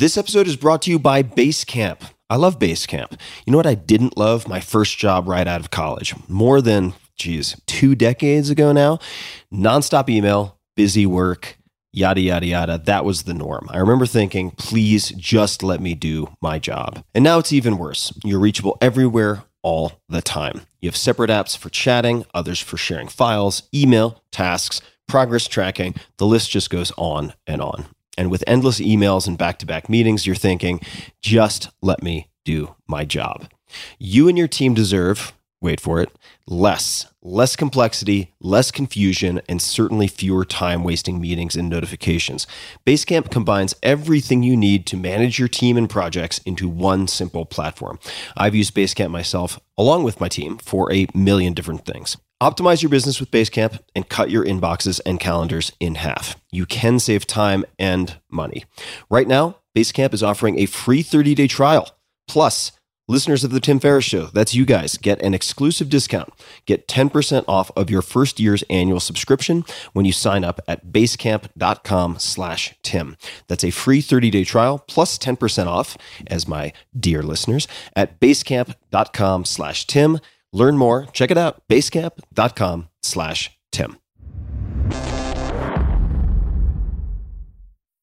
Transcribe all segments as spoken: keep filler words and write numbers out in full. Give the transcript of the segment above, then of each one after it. This episode is brought to you by Basecamp. I love Basecamp. You know what I didn't love? My first job right out of college. More than, geez, two decades ago now. Nonstop email, busy work, yada, yada, yada. That was the norm. I remember thinking, please just let me do my job. And now it's even worse. You're reachable everywhere, all the time. You have separate apps for chatting, others for sharing files, email, tasks, progress tracking. The list just goes on and on. And with endless emails and back-to-back meetings, you're thinking, just let me do my job. You and your team deserve, wait for it, less. Less complexity, less confusion, and certainly fewer time-wasting meetings and notifications. Basecamp combines everything you need to manage your team and projects into one simple platform. I've used Basecamp myself, along with my team, for a million different things. Optimize your business with Basecamp and cut your inboxes and calendars in half. You can save time and money. Right now, Basecamp is offering a free thirty-day trial. Plus, listeners of the Tim Ferriss Show, that's you guys, get an exclusive discount. Get ten percent off of your first year's annual subscription when you sign up at basecamp.com slash Tim. That's a free thirty-day trial plus ten percent off, as my dear listeners, at basecamp.com slash Tim. Learn more. Check it out. Basecamp.com slash Tim.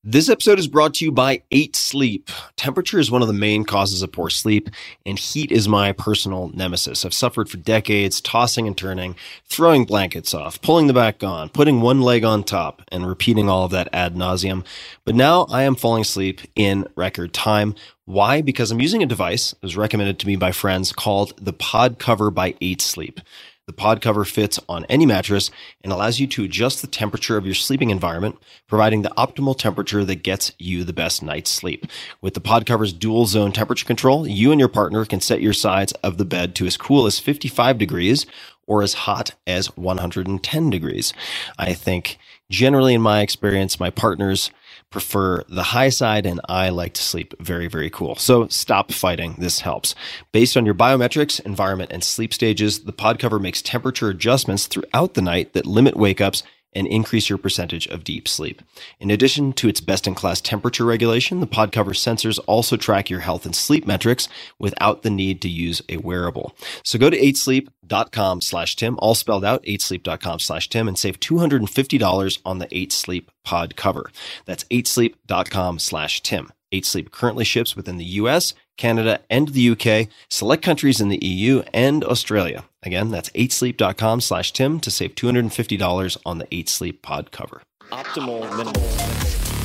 This episode is brought to you by Eight Sleep. Temperature is one of the main causes of poor sleep, and heat is my personal nemesis. I've suffered for decades, tossing and turning, throwing blankets off, pulling the back on, putting one leg on top, and repeating all of that ad nauseum. But now I am falling asleep in record time. Why? Because I'm using a device that was recommended to me by friends called the Pod Cover by Eight Sleep. The pod cover fits on any mattress and allows you to adjust the temperature of your sleeping environment, providing the optimal temperature that gets you the best night's sleep. With the pod cover's dual zone temperature control, you and your partner can set your sides of the bed to as cool as fifty-five degrees or as hot as one hundred ten degrees. I think generally in my experience, my partners prefer the high side, and I like to sleep very, very cool. So stop fighting. This helps. Based on your biometrics, environment, and sleep stages, the pod cover makes temperature adjustments throughout the night that limit wake-ups and increase your percentage of deep sleep. In addition to its best-in-class temperature regulation, the pod cover sensors also track your health and sleep metrics without the need to use a wearable. So go to eight sleep dot com slash Tim, all spelled out, eight sleep dot com slash Tim, and save two hundred fifty dollars on the eight sleep pod cover. That's eight sleep dot com slash Tim. eight sleep currently ships within the U S, Canada, and the U K, select countries in the E U, and Australia. Again, that's eight sleep dot com slash Tim to save two hundred fifty dollars on the eight sleep pod cover. Optimal minimal.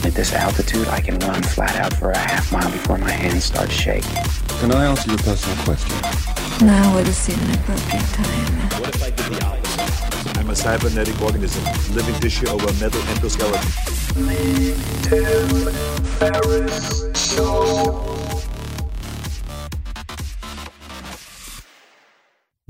At this altitude, I can run flat out for a half mile before my hands start shaking. Can I ask you a personal question? Now would seem an appropriate time. What if I did the opposite? I'm a cybernetic organism, living tissue over metal endoskeleton. Me, Tim Ferriss Show.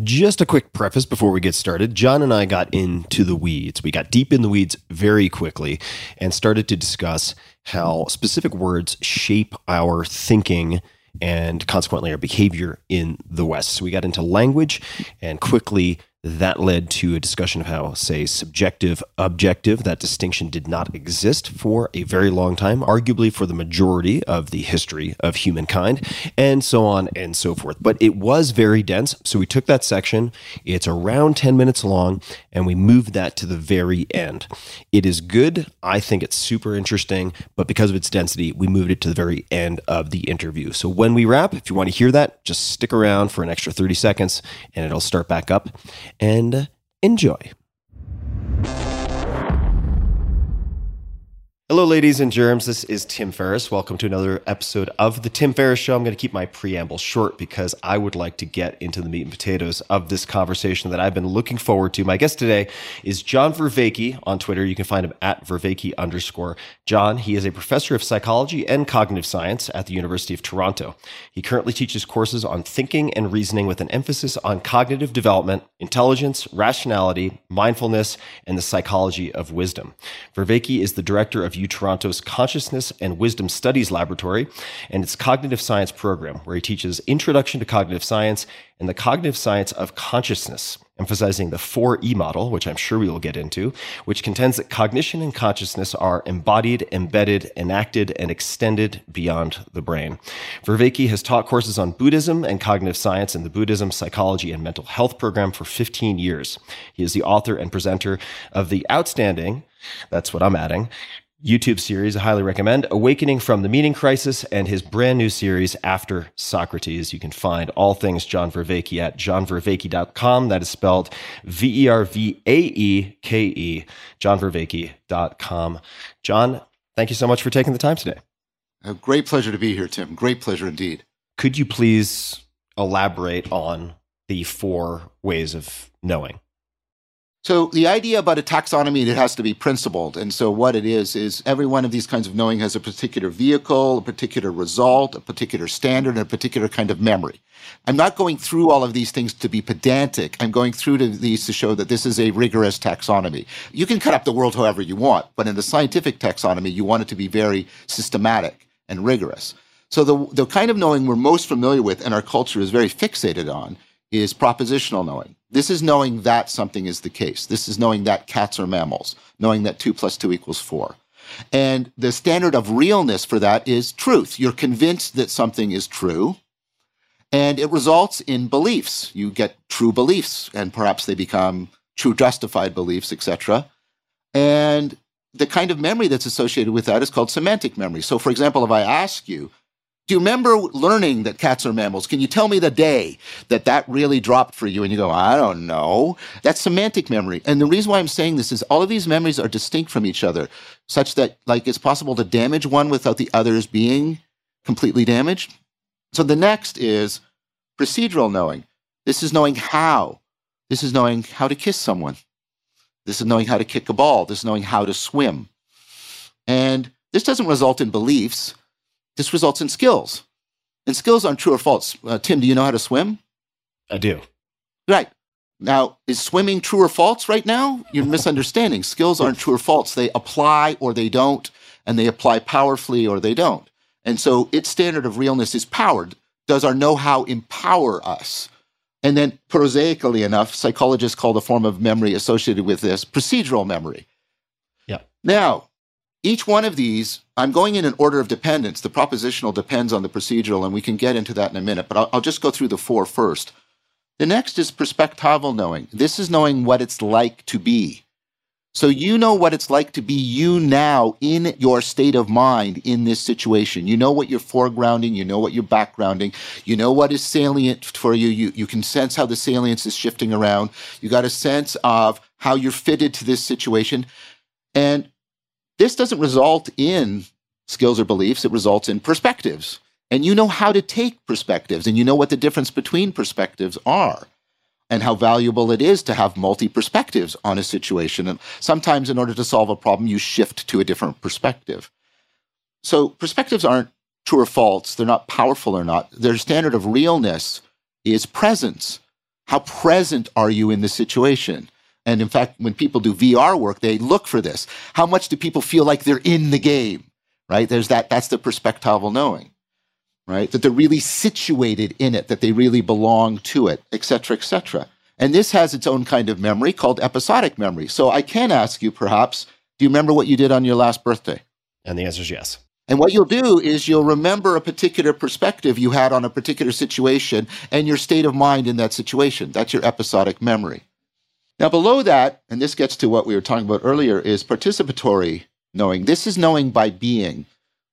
Just a quick preface before we get started. John and I got into the weeds. We got deep in the weeds very quickly and started to discuss how specific words shape our thinking and consequently our behavior in the West. So we got into language, and quickly that led to a discussion of how, say, subjective, objective, that distinction did not exist for a very long time, arguably for the majority of the history of humankind, and so on and so forth. But it was very dense, so we took that section. It's around ten minutes long, and we moved that to the very end. It is good. I think it's super interesting, but because of its density, we moved it to the very end of the interview. So when we wrap, if you want to hear that, just stick around for an extra thirty seconds, and it'll start back up. And enjoy. Hello, ladies and germs. This is Tim Ferriss. Welcome to another episode of The Tim Ferriss Show. I'm going to keep my preamble short because I would like to get into the meat and potatoes of this conversation that I've been looking forward to. My guest today is John Vervaeke on Twitter. You can find him at Vervaeke underscore John. He is a professor of psychology and cognitive science at the University of Toronto. He currently teaches courses on thinking and reasoning with an emphasis on cognitive development, intelligence, rationality, mindfulness, and the psychology of wisdom. Vervaeke is the director of to U Toronto's Consciousness and Wisdom Studies Laboratory and its Cognitive Science program, where he teaches Introduction to Cognitive Science and the Cognitive Science of Consciousness, emphasizing the four E model, which I'm sure we will get into, which contends that cognition and consciousness are embodied, embedded, enacted, and extended beyond the brain. Vervaeke has taught courses on Buddhism and cognitive science in the Buddhism, Psychology, and Mental Health program for fifteen years. He is the author and presenter of the outstanding, that's what I'm adding, YouTube series I highly recommend, Awakening from the Meaning Crisis, and his brand new series, After Socrates. You can find all things John Vervaeke at john vervaeke dot com. That is spelled V E R V A E K E, john vervaeke dot com. John, thank you so much for taking the time today. A great pleasure to be here, Tim. Great pleasure indeed. Could you please elaborate on the four ways of knowing? So the idea about a taxonomy, it has to be principled. And so what it is, is every one of these kinds of knowing has a particular vehicle, a particular result, a particular standard, and a particular kind of memory. I'm not going through all of these things to be pedantic. I'm going through to these to show that this is a rigorous taxonomy. You can cut up the world however you want, but in the scientific taxonomy, you want it to be very systematic and rigorous. So the, the kind of knowing we're most familiar with and our culture is very fixated on is propositional knowing. This is knowing that something is the case. This is knowing that cats are mammals, knowing that two plus two equals four. And the standard of realness for that is truth. You're convinced that something is true, and it results in beliefs. You get true beliefs, and perhaps they become true justified beliefs, et cetera. And the kind of memory that's associated with that is called semantic memory. So, for example, if I ask you, do you remember learning that cats are mammals? Can you tell me the day that that really dropped for you? And you go, I don't know. That's semantic memory. And the reason why I'm saying this is all of these memories are distinct from each other, such that like it's possible to damage one without the others being completely damaged. So the next is procedural knowing. This is knowing how. This is knowing how to kiss someone. This is knowing how to kick a ball. This is knowing how to swim. And this doesn't result in beliefs. This results in skills. And skills aren't true or false. Uh, Tim, do you know how to swim? I do. Right. Now, is swimming true or false right now? You're misunderstanding. Skills aren't true or false. They apply or they don't, and they apply powerfully or they don't. And so its standard of realness is powered. Does our know-how empower us? And then prosaically enough, psychologists call the form of memory associated with this procedural memory. Yeah. Now, each one of these, I'm going in an order of dependence. The propositional depends on the procedural, and we can get into that in a minute, but I'll, I'll just go through the four first. The next is perspectival knowing. This is knowing what it's like to be. So you know what it's like to be you now in your state of mind in this situation. You know what you're foregrounding. You know what you're backgrounding. You know what is salient for you. You, you can sense how the salience is shifting around. You got a sense of how you're fitted to this situation. And this doesn't result in skills or beliefs. It results in perspectives. And you know how to take perspectives, and you know what the difference between perspectives are and how valuable it is to have multi-perspectives on a situation. And sometimes in order to solve a problem, you shift to a different perspective. So perspectives aren't true or false. They're not powerful or not. Their standard of realness is presence. How present are you in the situation? And in fact, when people do V R work, they look for this. How much do people feel like they're in the game, right? There's that. That's the perspectival knowing, right? That they're really situated in it, that they really belong to it, et cetera, et cetera. And this has its own kind of memory called episodic memory. So I can ask you perhaps, do you remember what you did on your last birthday? And the answer is yes. And what you'll do is you'll remember a particular perspective you had on a particular situation and your state of mind in that situation. That's your episodic memory. Now, below that, and this gets to what we were talking about earlier, is participatory knowing. This is knowing by being.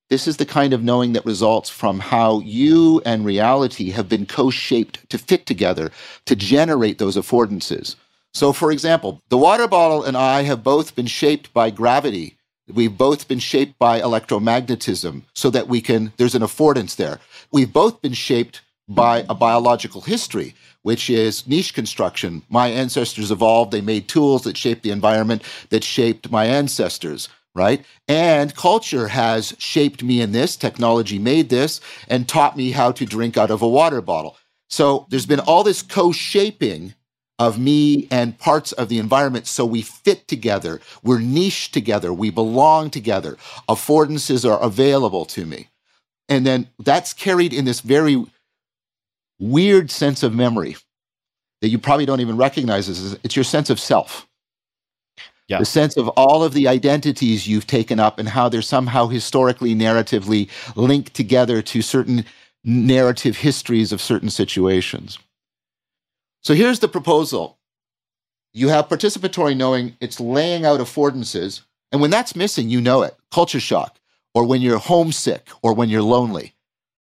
This is the kind of knowing that results from how you and reality have been co-shaped to fit together to generate those affordances. So, for example, the water bottle and I have both been shaped by gravity. We've both been shaped by electromagnetism so that we can, there's an affordance there. We've both been shaped by a biological history, which is niche construction. My ancestors evolved. They made tools that shaped the environment that shaped my ancestors, right? And culture has shaped me in this. Technology made this and taught me how to drink out of a water bottle. So there's been all this co-shaping of me and parts of the environment, so we fit together, we're niche together, we belong together, affordances are available to me. And then that's carried in this very weird sense of memory that you probably don't even recognize. As it's your sense of self. Yeah. The sense of all of the identities you've taken up and how they're somehow historically, narratively linked together to certain narrative histories of certain situations. So here's the proposal. You have participatory knowing, it's laying out affordances, and when that's missing, you know it. Culture shock, or when you're homesick, or when you're lonely.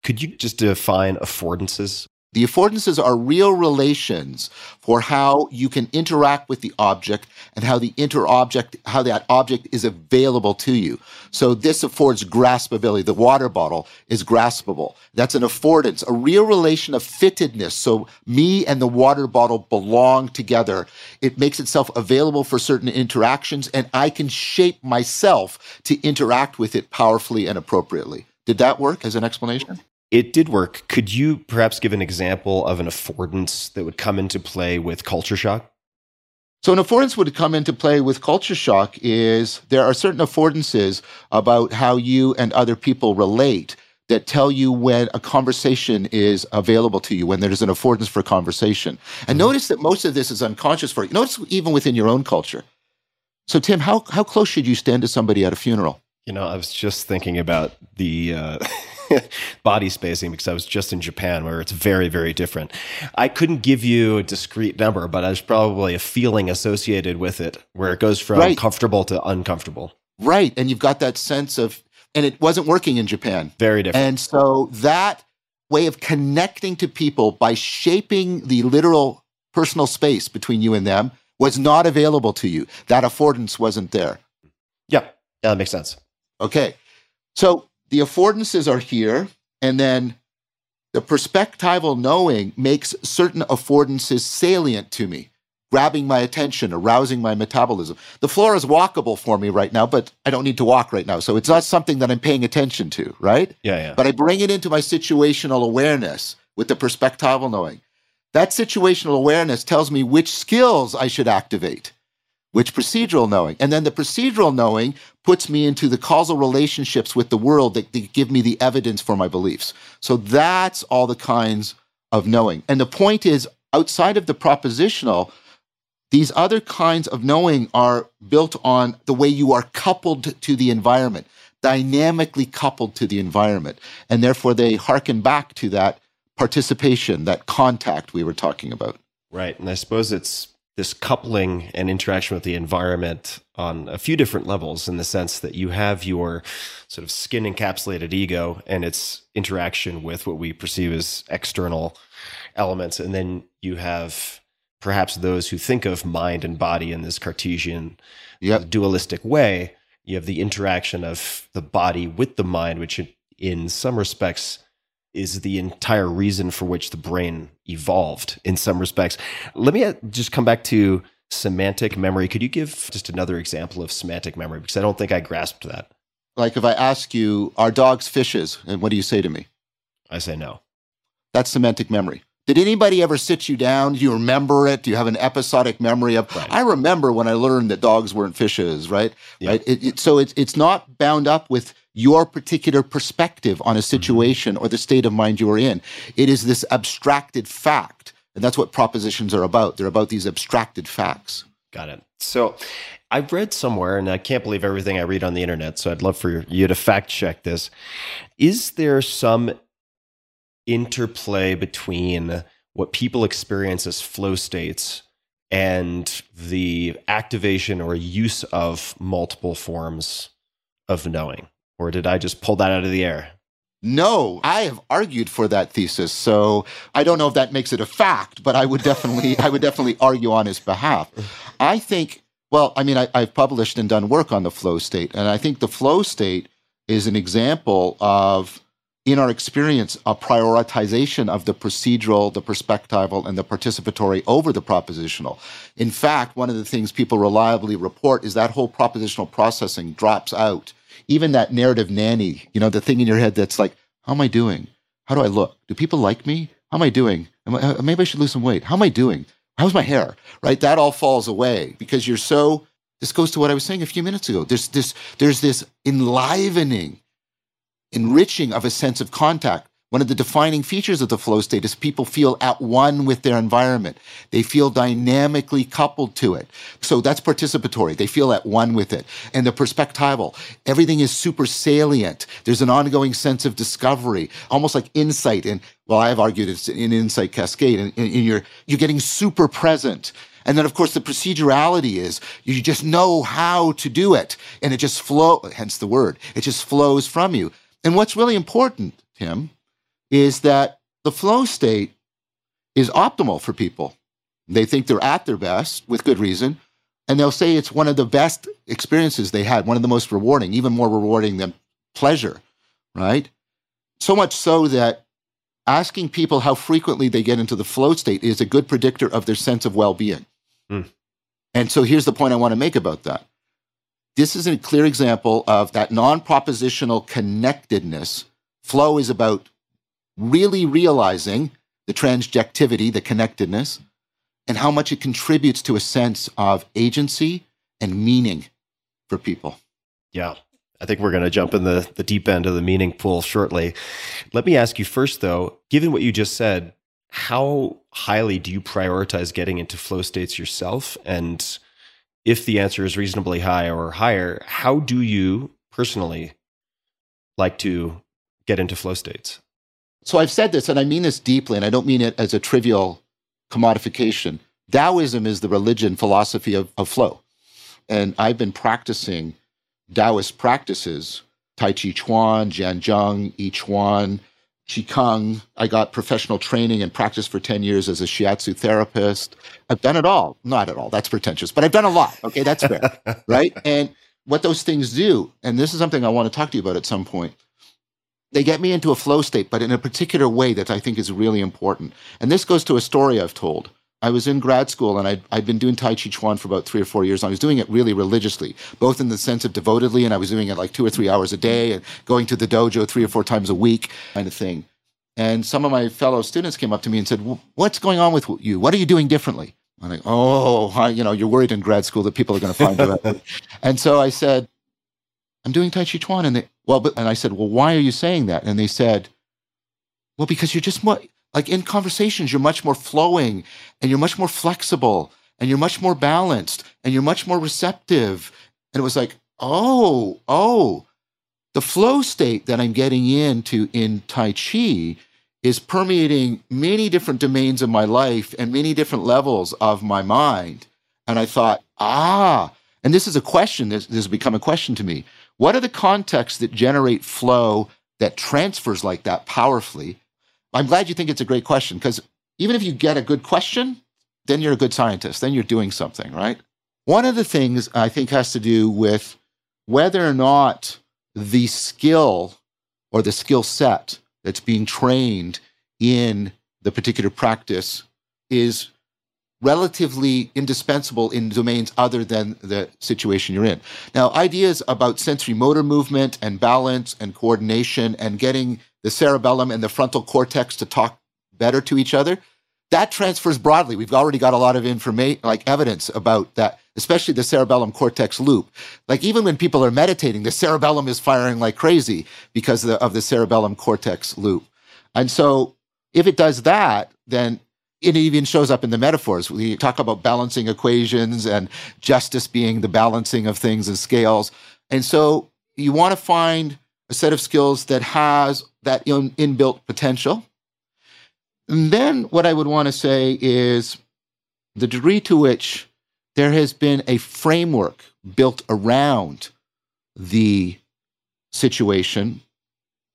Could you just define affordances? The affordances are real relations for how you can interact with the object and how the interobject, how that object is available to you. So this affords graspability. The water bottle is graspable. That's an affordance, a real relation of fittedness. So me and the water bottle belong together. It makes itself available for certain interactions, and I can shape myself to interact with it powerfully and appropriately. Did that work as an explanation? It did work. Could you perhaps give an example of an affordance that would come into play with culture shock? So an affordance would come into play with culture shock is there are certain affordances about how you and other people relate that tell you when a conversation is available to you, when there's an affordance for conversation. And mm-hmm. notice that most of this is unconscious for you. Notice even within your own culture. So Tim, how, how close should you stand to somebody at a funeral? You know, I was just thinking about the uh, body spacing because I was just in Japan where it's very, very different. I couldn't give you a discrete number, but there's probably a feeling associated with it where it goes from right. comfortable to uncomfortable. Right. And you've got that sense of, and it wasn't working in Japan. Very different. And so that way of connecting to people by shaping the literal personal space between you and them was not available to you. That affordance wasn't there. Yeah. Yeah, that makes sense. Okay, so the affordances are here, and then the perspectival knowing makes certain affordances salient to me, grabbing my attention, arousing my metabolism. The floor is walkable for me right now, but I don't need to walk right now, so it's not something that I'm paying attention to, right? Yeah, yeah. But I bring it into my situational awareness with the perspectival knowing. That situational awareness tells me which skills I should activate, which procedural knowing. And then the procedural knowing puts me into the causal relationships with the world that, that give me the evidence for my beliefs. So that's all the kinds of knowing. And the point is, outside of the propositional, these other kinds of knowing are built on the way you are coupled to the environment, dynamically coupled to the environment. And therefore, they hearken back to that participation, that contact we were talking about. Right. And I suppose it's this coupling and interaction with the environment on a few different levels, in the sense that you have your sort of skin encapsulated ego and its interaction with what we perceive as external elements. And then you have perhaps those who think of mind and body in this Cartesian yep. dualistic way. You have the interaction of the body with the mind, which in some respects is the entire reason for which the brain evolved in some respects. Let me just come back to semantic memory. Could you give just another example of semantic memory? Because I don't think I grasped that. Like if I ask you, are dogs fishes? And what do you say to me? I say no. That's semantic memory. Did anybody ever sit you down? Do you remember it? Do you have an episodic memory of, right. I remember when I learned that dogs weren't fishes, right? Yeah. Right. It, it, so it, it's not bound up with your particular perspective on a situation or the state of mind you are in. It is this abstracted fact, and that's what propositions are about. They're about these abstracted facts. Got it. So I've read somewhere, and I can't believe everything I read on the internet, so I'd love for you to fact check this. Is there some interplay between what people experience as flow states and the activation or use of multiple forms of knowing? Or did I just pull that out of the air? No, I have argued for that thesis. So I don't know if that makes it a fact, but I would definitely I would definitely argue on his behalf. I think, well, I mean, I, I've published and done work on the flow state. And I think the flow state is an example of, in our experience, a prioritization of the procedural, the perspectival, and the participatory over the propositional. In fact, one of the things people reliably report is that whole propositional processing drops out. Even that narrative nanny, you know, the thing in your head that's like, how am I doing? How do I look? Do people like me? How am I doing? Am I, maybe I should lose some weight. How am I doing? How's my hair, right? That all falls away because you're so, this goes to what I was saying a few minutes ago. There's this, there's this enlivening, enriching of a sense of contact. One of the defining features of the flow state is people feel at one with their environment. They feel dynamically coupled to it. So that's participatory. They feel at one with it. And the perspectival, everything is super salient. There's an ongoing sense of discovery, almost like insight. And well, I've argued it's an insight cascade. And, and you're, you're getting super present. And then, of course, the procedurality is you just know how to do it. And it just flows, hence the word, it just flows from you. And what's really important, Tim, is that the flow state is optimal for people. They think they're at their best, with good reason, and they'll say it's one of the best experiences they had, one of the most rewarding, even more rewarding than pleasure, right? So much so that asking people how frequently they get into the flow state is a good predictor of their sense of well-being. Mm. And so here's the point I want to make about that. This is a clear example of that non-propositional connectedness. Flow is about really realizing the transjectivity, the connectedness, and how much it contributes to a sense of agency and meaning for people. Yeah, I think we're going to jump in the, the deep end of the meaning pool shortly. Let me ask you first, though, given what you just said, how highly do you prioritize getting into flow states yourself? And if the answer is reasonably high or higher, how do you personally like to get into flow states? So I've said this, and I mean this deeply, and I don't mean it as a trivial commodification. Taoism is the religion philosophy of, of flow. And I've been practicing Taoist practices, Tai Chi Chuan, Jianzheng, I Chuan, Qigong. I got professional training and practiced for ten years as a Shiatsu therapist. I've done it all. Not at all. That's pretentious. But I've done a lot. Okay, that's fair, right? And what those things do, and this is something I want to talk to you about at some point, they get me into a flow state, but in a particular way that I think is really important. And this goes to a story I've told. I was in grad school, and I'd, I'd been doing Tai Chi Chuan for about three or four years. And I was doing it really religiously, both in the sense of devotedly, and I was doing it like two or three hours a day, and going to the dojo three or four times a week kind of thing. And some of my fellow students came up to me and said, well, what's going on with you? What are you doing differently? I'm like, oh, I, you know, you're worried in grad school that people are going to find you out. And so I said, I'm doing Tai Chi Chuan. And they, well, but, and I said, well, why are you saying that? And they said, well, because you're just more, like in conversations, you're much more flowing, and you're much more flexible, and you're much more balanced, and you're much more receptive. And it was like, oh, oh, the flow state that I'm getting into in Tai Chi is permeating many different domains of my life and many different levels of my mind. And I thought, ah, and this is a question, this, this has become a question to me. What are the contexts that generate flow that transfers like that powerfully? I'm glad you think it's a great question, because even if you get a good question, then you're a good scientist, then you're doing something, right? One of the things I think has to do with whether or not the skill or the skill set that's being trained in the particular practice is relatively indispensable in domains other than the situation you're in. Now, ideas about sensory motor movement and balance and coordination and getting the cerebellum and the frontal cortex to talk better to each other, that transfers broadly. We've already got a lot of information, like evidence about that, especially the cerebellum cortex loop. Like even when people are meditating, the cerebellum is firing like crazy because of the, of the cerebellum cortex loop. And so if it does that, then it even shows up in the metaphors. We talk about balancing equations and justice being the balancing of things and scales. And so you want to find a set of skills that has that in, inbuilt potential. And then what I would want to say is the degree to which there has been a framework built around the situation,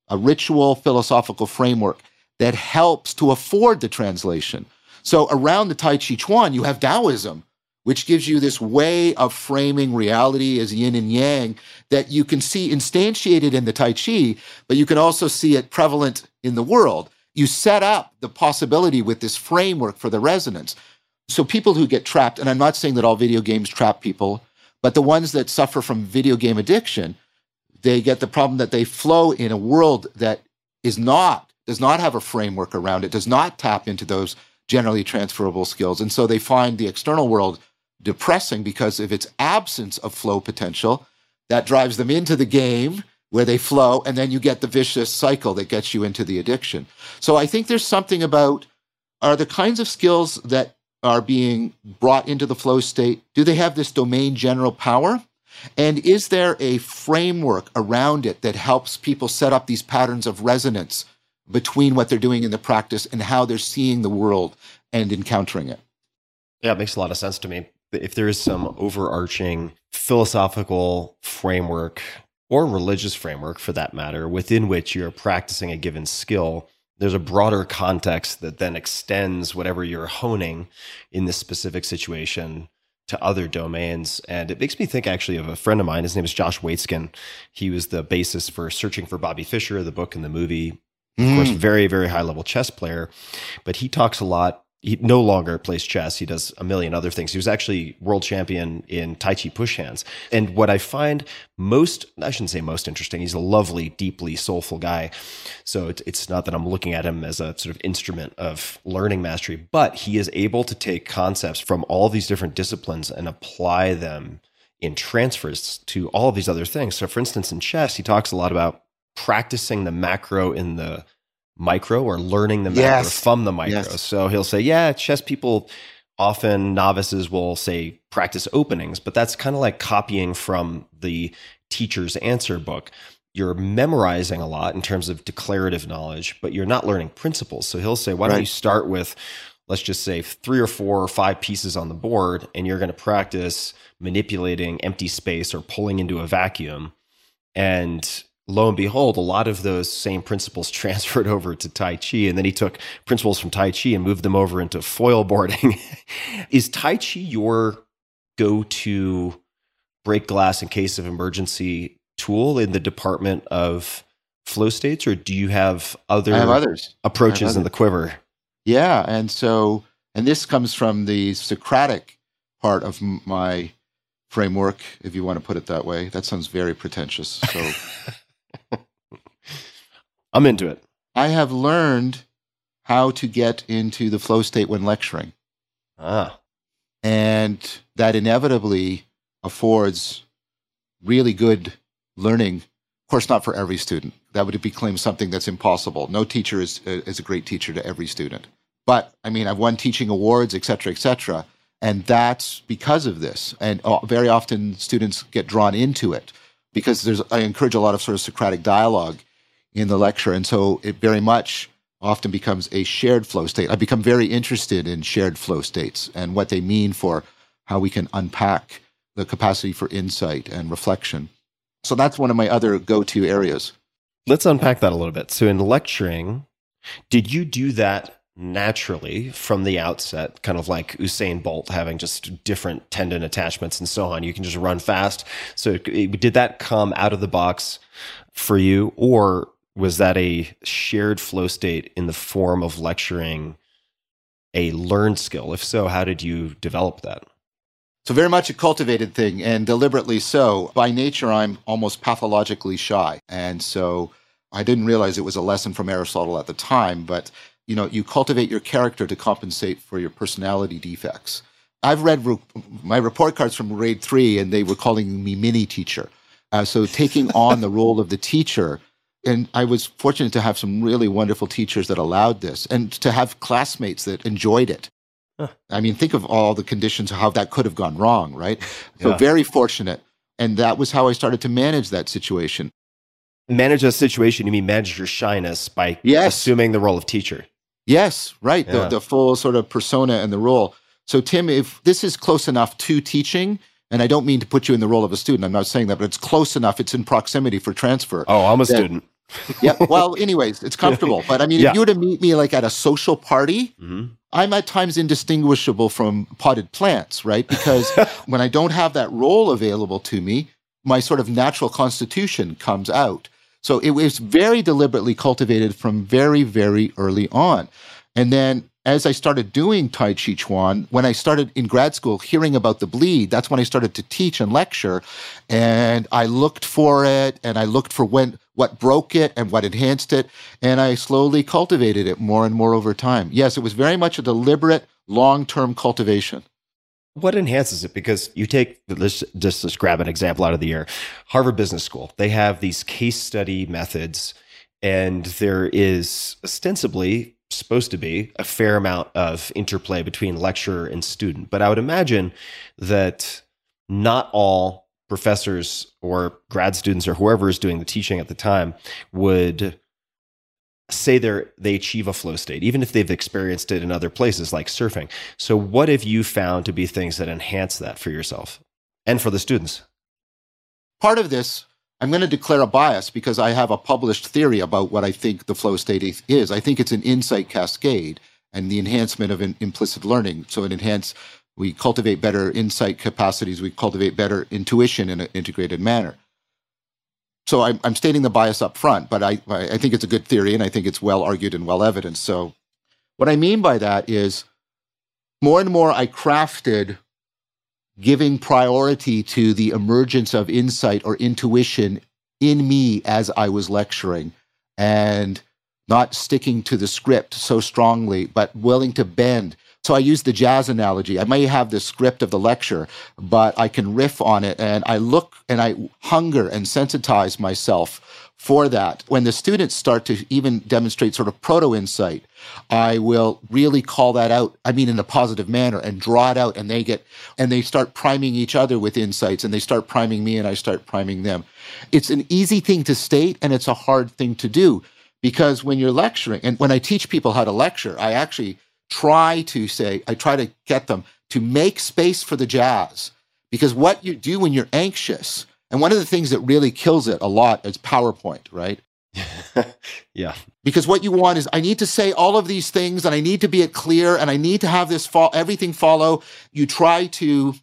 a ritual philosophical framework that helps to afford the translation. So around the Tai Chi Chuan, you have Taoism, which gives you this way of framing reality as yin and yang that you can see instantiated in the Tai Chi, but you can also see it prevalent in the world. You set up the possibility with this framework for the resonance. So people who get trapped, and I'm not saying that all video games trap people, but the ones that suffer from video game addiction, they get the problem that they flow in a world that is not does not have a framework around it, does not tap into those generally transferable skills. And so they find the external world depressing because of its absence of flow potential. That drives them into the game where they flow, and then you get the vicious cycle that gets you into the addiction. So I think there's something about, are the kinds of skills that are being brought into the flow state, do they have this domain general power? And is there a framework around it that helps people set up these patterns of resonance between what they're doing in the practice and how they're seeing the world and encountering it? Yeah, it makes a lot of sense to me. If there is some overarching philosophical framework or religious framework, for that matter, within which you're practicing a given skill, there's a broader context that then extends whatever you're honing in this specific situation to other domains. And it makes me think actually of a friend of mine. His name is Josh Waitzkin. He was the basis for Searching for Bobby Fischer, the book and the movie. Mm. Of course, very, very high-level chess player. But he talks a lot. He no longer plays chess. He does a million other things. He was actually world champion in Tai Chi push hands. And what I find most, I shouldn't say most interesting, he's a lovely, deeply soulful guy. So it's not that I'm looking at him as a sort of instrument of learning mastery, but he is able to take concepts from all these different disciplines and apply them in transfers to all of these other things. So for instance, in chess, he talks a lot about practicing the macro in the micro, or learning the macro yes. from the micro. Yes. So he'll say, yeah, chess people, often novices will say practice openings, but that's kind of like copying from the teacher's answer book. You're memorizing a lot in terms of declarative knowledge, but you're not learning principles. So he'll say, why right. don't you start with, let's just say, three or four or five pieces on the board, and you're going to practice manipulating empty space or pulling into a vacuum. And lo and behold, a lot of those same principles transferred over to Tai Chi. And then he took principles from Tai Chi and moved them over into foil boarding. Is Tai Chi your go-to break glass in case of emergency tool in the department of flow states, or do you have other have others. approaches have others. in the quiver? Yeah. And so, and this comes from the Socratic part of my framework, if you want to put it that way. That sounds very pretentious. So... I'm into it. I have learned how to get into the flow state when lecturing. Ah. And that inevitably affords really good learning. Of course, not for every student. That would beclaim something that's impossible. No teacher is, is a great teacher to every student. But, I mean, I've won teaching awards, et cetera, et cetera. And that's because of this. And very often students get drawn into it because there's, I encourage a lot of sort of Socratic dialogue in the lecture. And so it very much often becomes a shared flow state. I become very interested in shared flow states and what they mean for how we can unpack the capacity for insight and reflection. So that's one of my other go-to areas. Let's unpack that a little bit. So in lecturing, did you do that naturally from the outset, kind of like Usain Bolt having just different tendon attachments and so on? You can just run fast. So did that come out of the box for you, or was that a shared flow state in the form of lecturing a learned skill? If so, how did you develop that? So very much a cultivated thing, and deliberately so. By nature, I'm almost pathologically shy. And so I didn't realize it was a lesson from Aristotle at the time, but you know, you cultivate your character to compensate for your personality defects. I've read re- my report cards from grade three, and they were calling me mini-teacher. Uh, so taking on the role of the teacher. And I was fortunate to have some really wonderful teachers that allowed this and to have classmates that enjoyed it. Huh. I mean, think of all the conditions of how that could have gone wrong, right? So yeah. Very fortunate. And that was how I started to manage that situation. Manage a situation, you mean manage your shyness by yes. assuming the role of teacher. Yes, right. Yeah. The, the full sort of persona and the role. So Tim, if this is close enough to teaching, and I don't mean to put you in the role of a student, I'm not saying that, but it's close enough, it's in proximity for transfer. Oh, I'm a then, student. Yeah. Well, anyways, it's comfortable. But I mean, yeah. if you were to meet me like at a social party, mm-hmm. I'm at times indistinguishable from potted plants, right? Because when I don't have that role available to me, my sort of natural constitution comes out. So it was very deliberately cultivated from very, very early on. And then as I started doing Tai Chi Chuan, when I started in grad school hearing about the bleed, that's when I started to teach and lecture. And I looked for it, and I looked for when what broke it and what enhanced it. And I slowly cultivated it more and more over time. Yes, it was very much a deliberate, long-term cultivation. What enhances it? Because you take, let's just, just grab an example out of the air. Harvard Business School, they have these case study methods, and there is ostensibly supposed to be a fair amount of interplay between lecturer and student. But I would imagine that not all professors or grad students or whoever is doing the teaching at the time would say they they achieve a flow state, even if they've experienced it in other places like surfing. So what have you found to be things that enhance that for yourself and for the students? Part of this, I'm going to declare a bias because I have a published theory about what I think the flow state is. I think it's an insight cascade and the enhancement of an implicit learning. So an enhance, we cultivate better insight capacities, we cultivate better intuition in an integrated manner. So I'm, I'm stating the bias up front, but I, I think it's a good theory, and I think it's well argued and well evidenced. So what I mean by that is more and more I crafted giving priority to the emergence of insight or intuition in me as I was lecturing, and not sticking to the script so strongly, but willing to bend. So I use the jazz analogy. I may have the script of the lecture, but I can riff on it, and I look and I hunger and sensitize myself for that. When the students start to even demonstrate sort of proto-insight, I will really call that out, I mean in a positive manner, and draw it out, and they get, and they start priming each other with insights, and they start priming me, and I start priming them. It's an easy thing to state, and it's a hard thing to do, because when you're lecturing, and when I teach people how to lecture, I actually try to say, I try to get them to make space for the jazz, because what you do when you're anxious, and one of the things that really kills it a lot is PowerPoint, right? Yeah. Because what you want is, I need to say all of these things, and I need to be clear, and I need to have this fall, everything follow. You try to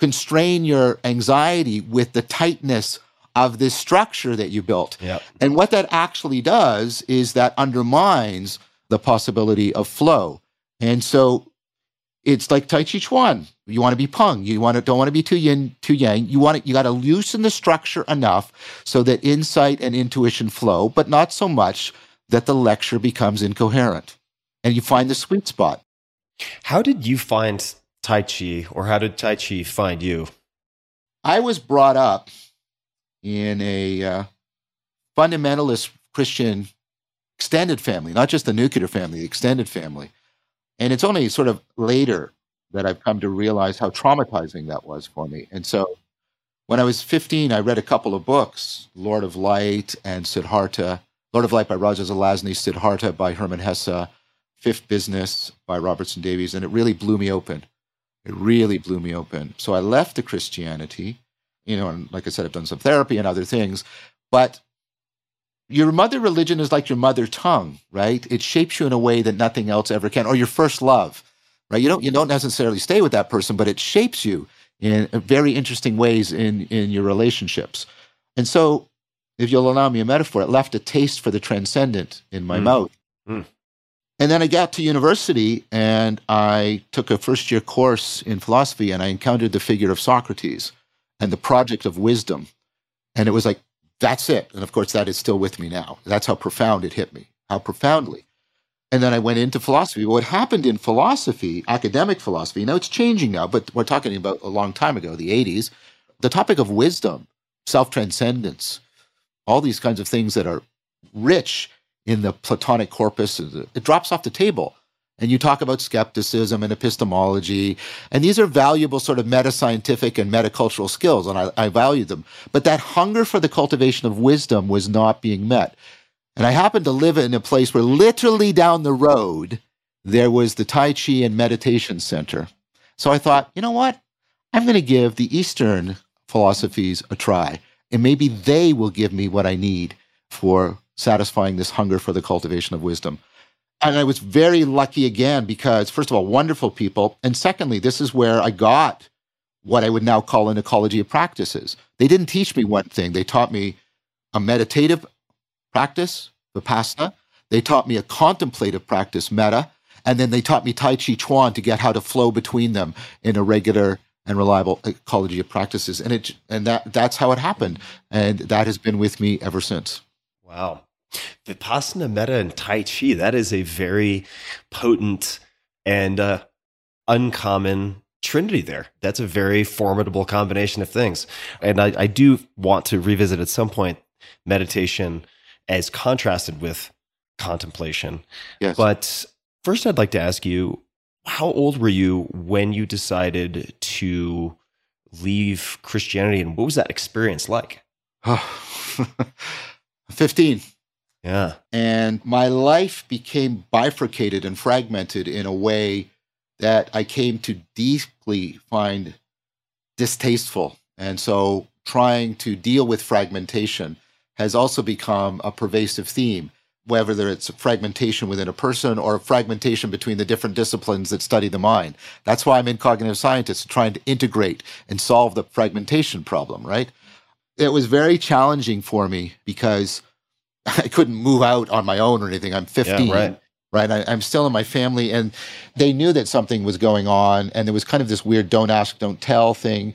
constrain your anxiety with the tightness of this structure that you built. Yep. And what that actually does is that undermines the possibility of flow. And so it's like Tai Chi Chuan. You want to be Peng. You want to, don't want to be too yin, too yang. You want to, you got to loosen the structure enough so that insight and intuition flow, but not so much that the lecture becomes incoherent. And you find the sweet spot. How did you find Tai Chi, or how did Tai Chi find you? I was brought up in a uh, fundamentalist Christian extended family, not just the nuclear family, the extended family. And it's only sort of later that I've come to realize how traumatizing that was for me. And so when I was fifteen, I read a couple of books, Lord of Light and Siddhartha. Lord of Light by Raja Zelazny, Siddhartha by Herman Hesse, Fifth Business by Robertson Davies, and it really blew me open. It really blew me open. So I left the Christianity, you know, and like I said, I've done some therapy and other things, but your mother religion is like your mother tongue, right? It shapes you in a way that nothing else ever can, or your first love, right? You don't you don't necessarily stay with that person, but it shapes you in very interesting ways in, in your relationships. And so, if you'll allow me a metaphor, it left a taste for the transcendent in my mm. mouth. Mm. And then I got to university, and I took a first-year course in philosophy, and I encountered the figure of Socrates and the project of wisdom. And it was like, that's it. And of course, that is still with me now. That's how profound it hit me, how profoundly. And then I went into philosophy. What happened in philosophy, academic philosophy, now it's changing now, but we're talking about a long time ago, the eighties, the topic of wisdom, self-transcendence, all these kinds of things that are rich in the Platonic corpus, it drops off the table. And you talk about skepticism and epistemology, and these are valuable sort of meta-scientific and meta-cultural skills, and I, I value them. But that hunger for the cultivation of wisdom was not being met. And I happened to live in a place where literally down the road, there was the Tai Chi and Meditation Center. So I thought, you know what? I'm going to give the Eastern philosophies a try, and maybe they will give me what I need for satisfying this hunger for the cultivation of wisdom. And I was very lucky again because, first of all, wonderful people. And secondly, this is where I got what I would now call an ecology of practices. They didn't teach me one thing. They taught me a meditative practice, Vipassana. They taught me a contemplative practice, Metta. And then they taught me Tai Chi Chuan to get how to flow between them in a regular and reliable ecology of practices. And it and that that's how it happened. And that has been with me ever since. Wow. Vipassana, Metta, and Tai Chi, that is a very potent and uh, uncommon trinity there. That's a very formidable combination of things. And I, I do want to revisit at some point meditation as contrasted with contemplation. Yes. But first, I'd like to ask you, how old were you when you decided to leave Christianity, and what was that experience like? Oh, fifteen. Yeah. And my life became bifurcated and fragmented in a way that I came to deeply find distasteful. And so trying to deal with fragmentation has also become a pervasive theme, whether it's fragmentation within a person or fragmentation between the different disciplines that study the mind. That's why I'm in cognitive science, trying to integrate and solve the fragmentation problem, right? It was very challenging for me because I couldn't move out on my own or anything. I'm fifteen, yeah, right? right? I, I'm still in my family, and they knew that something was going on, and there was kind of this weird don't ask, don't tell thing.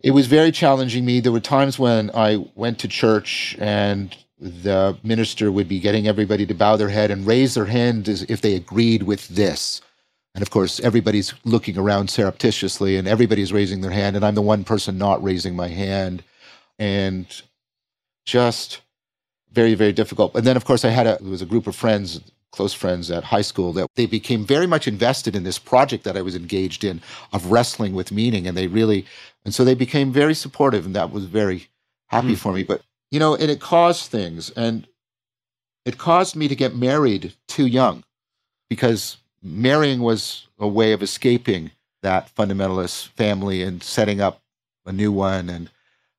It was very challenging me. There were times when I went to church and the minister would be getting everybody to bow their head and raise their hand as if they agreed with this. And of course, everybody's looking around surreptitiously and everybody's raising their hand, and I'm the one person not raising my hand. And just very, very difficult. And then, of course, I had a, there was a group of friends, close friends at high school, that they became very much invested in this project that I was engaged in of wrestling with meaning. And they really, and so they became very supportive, and that was very happy mm. for me. But you know, and it caused things, and it caused me to get married too young, because marrying was a way of escaping that fundamentalist family and setting up a new one. And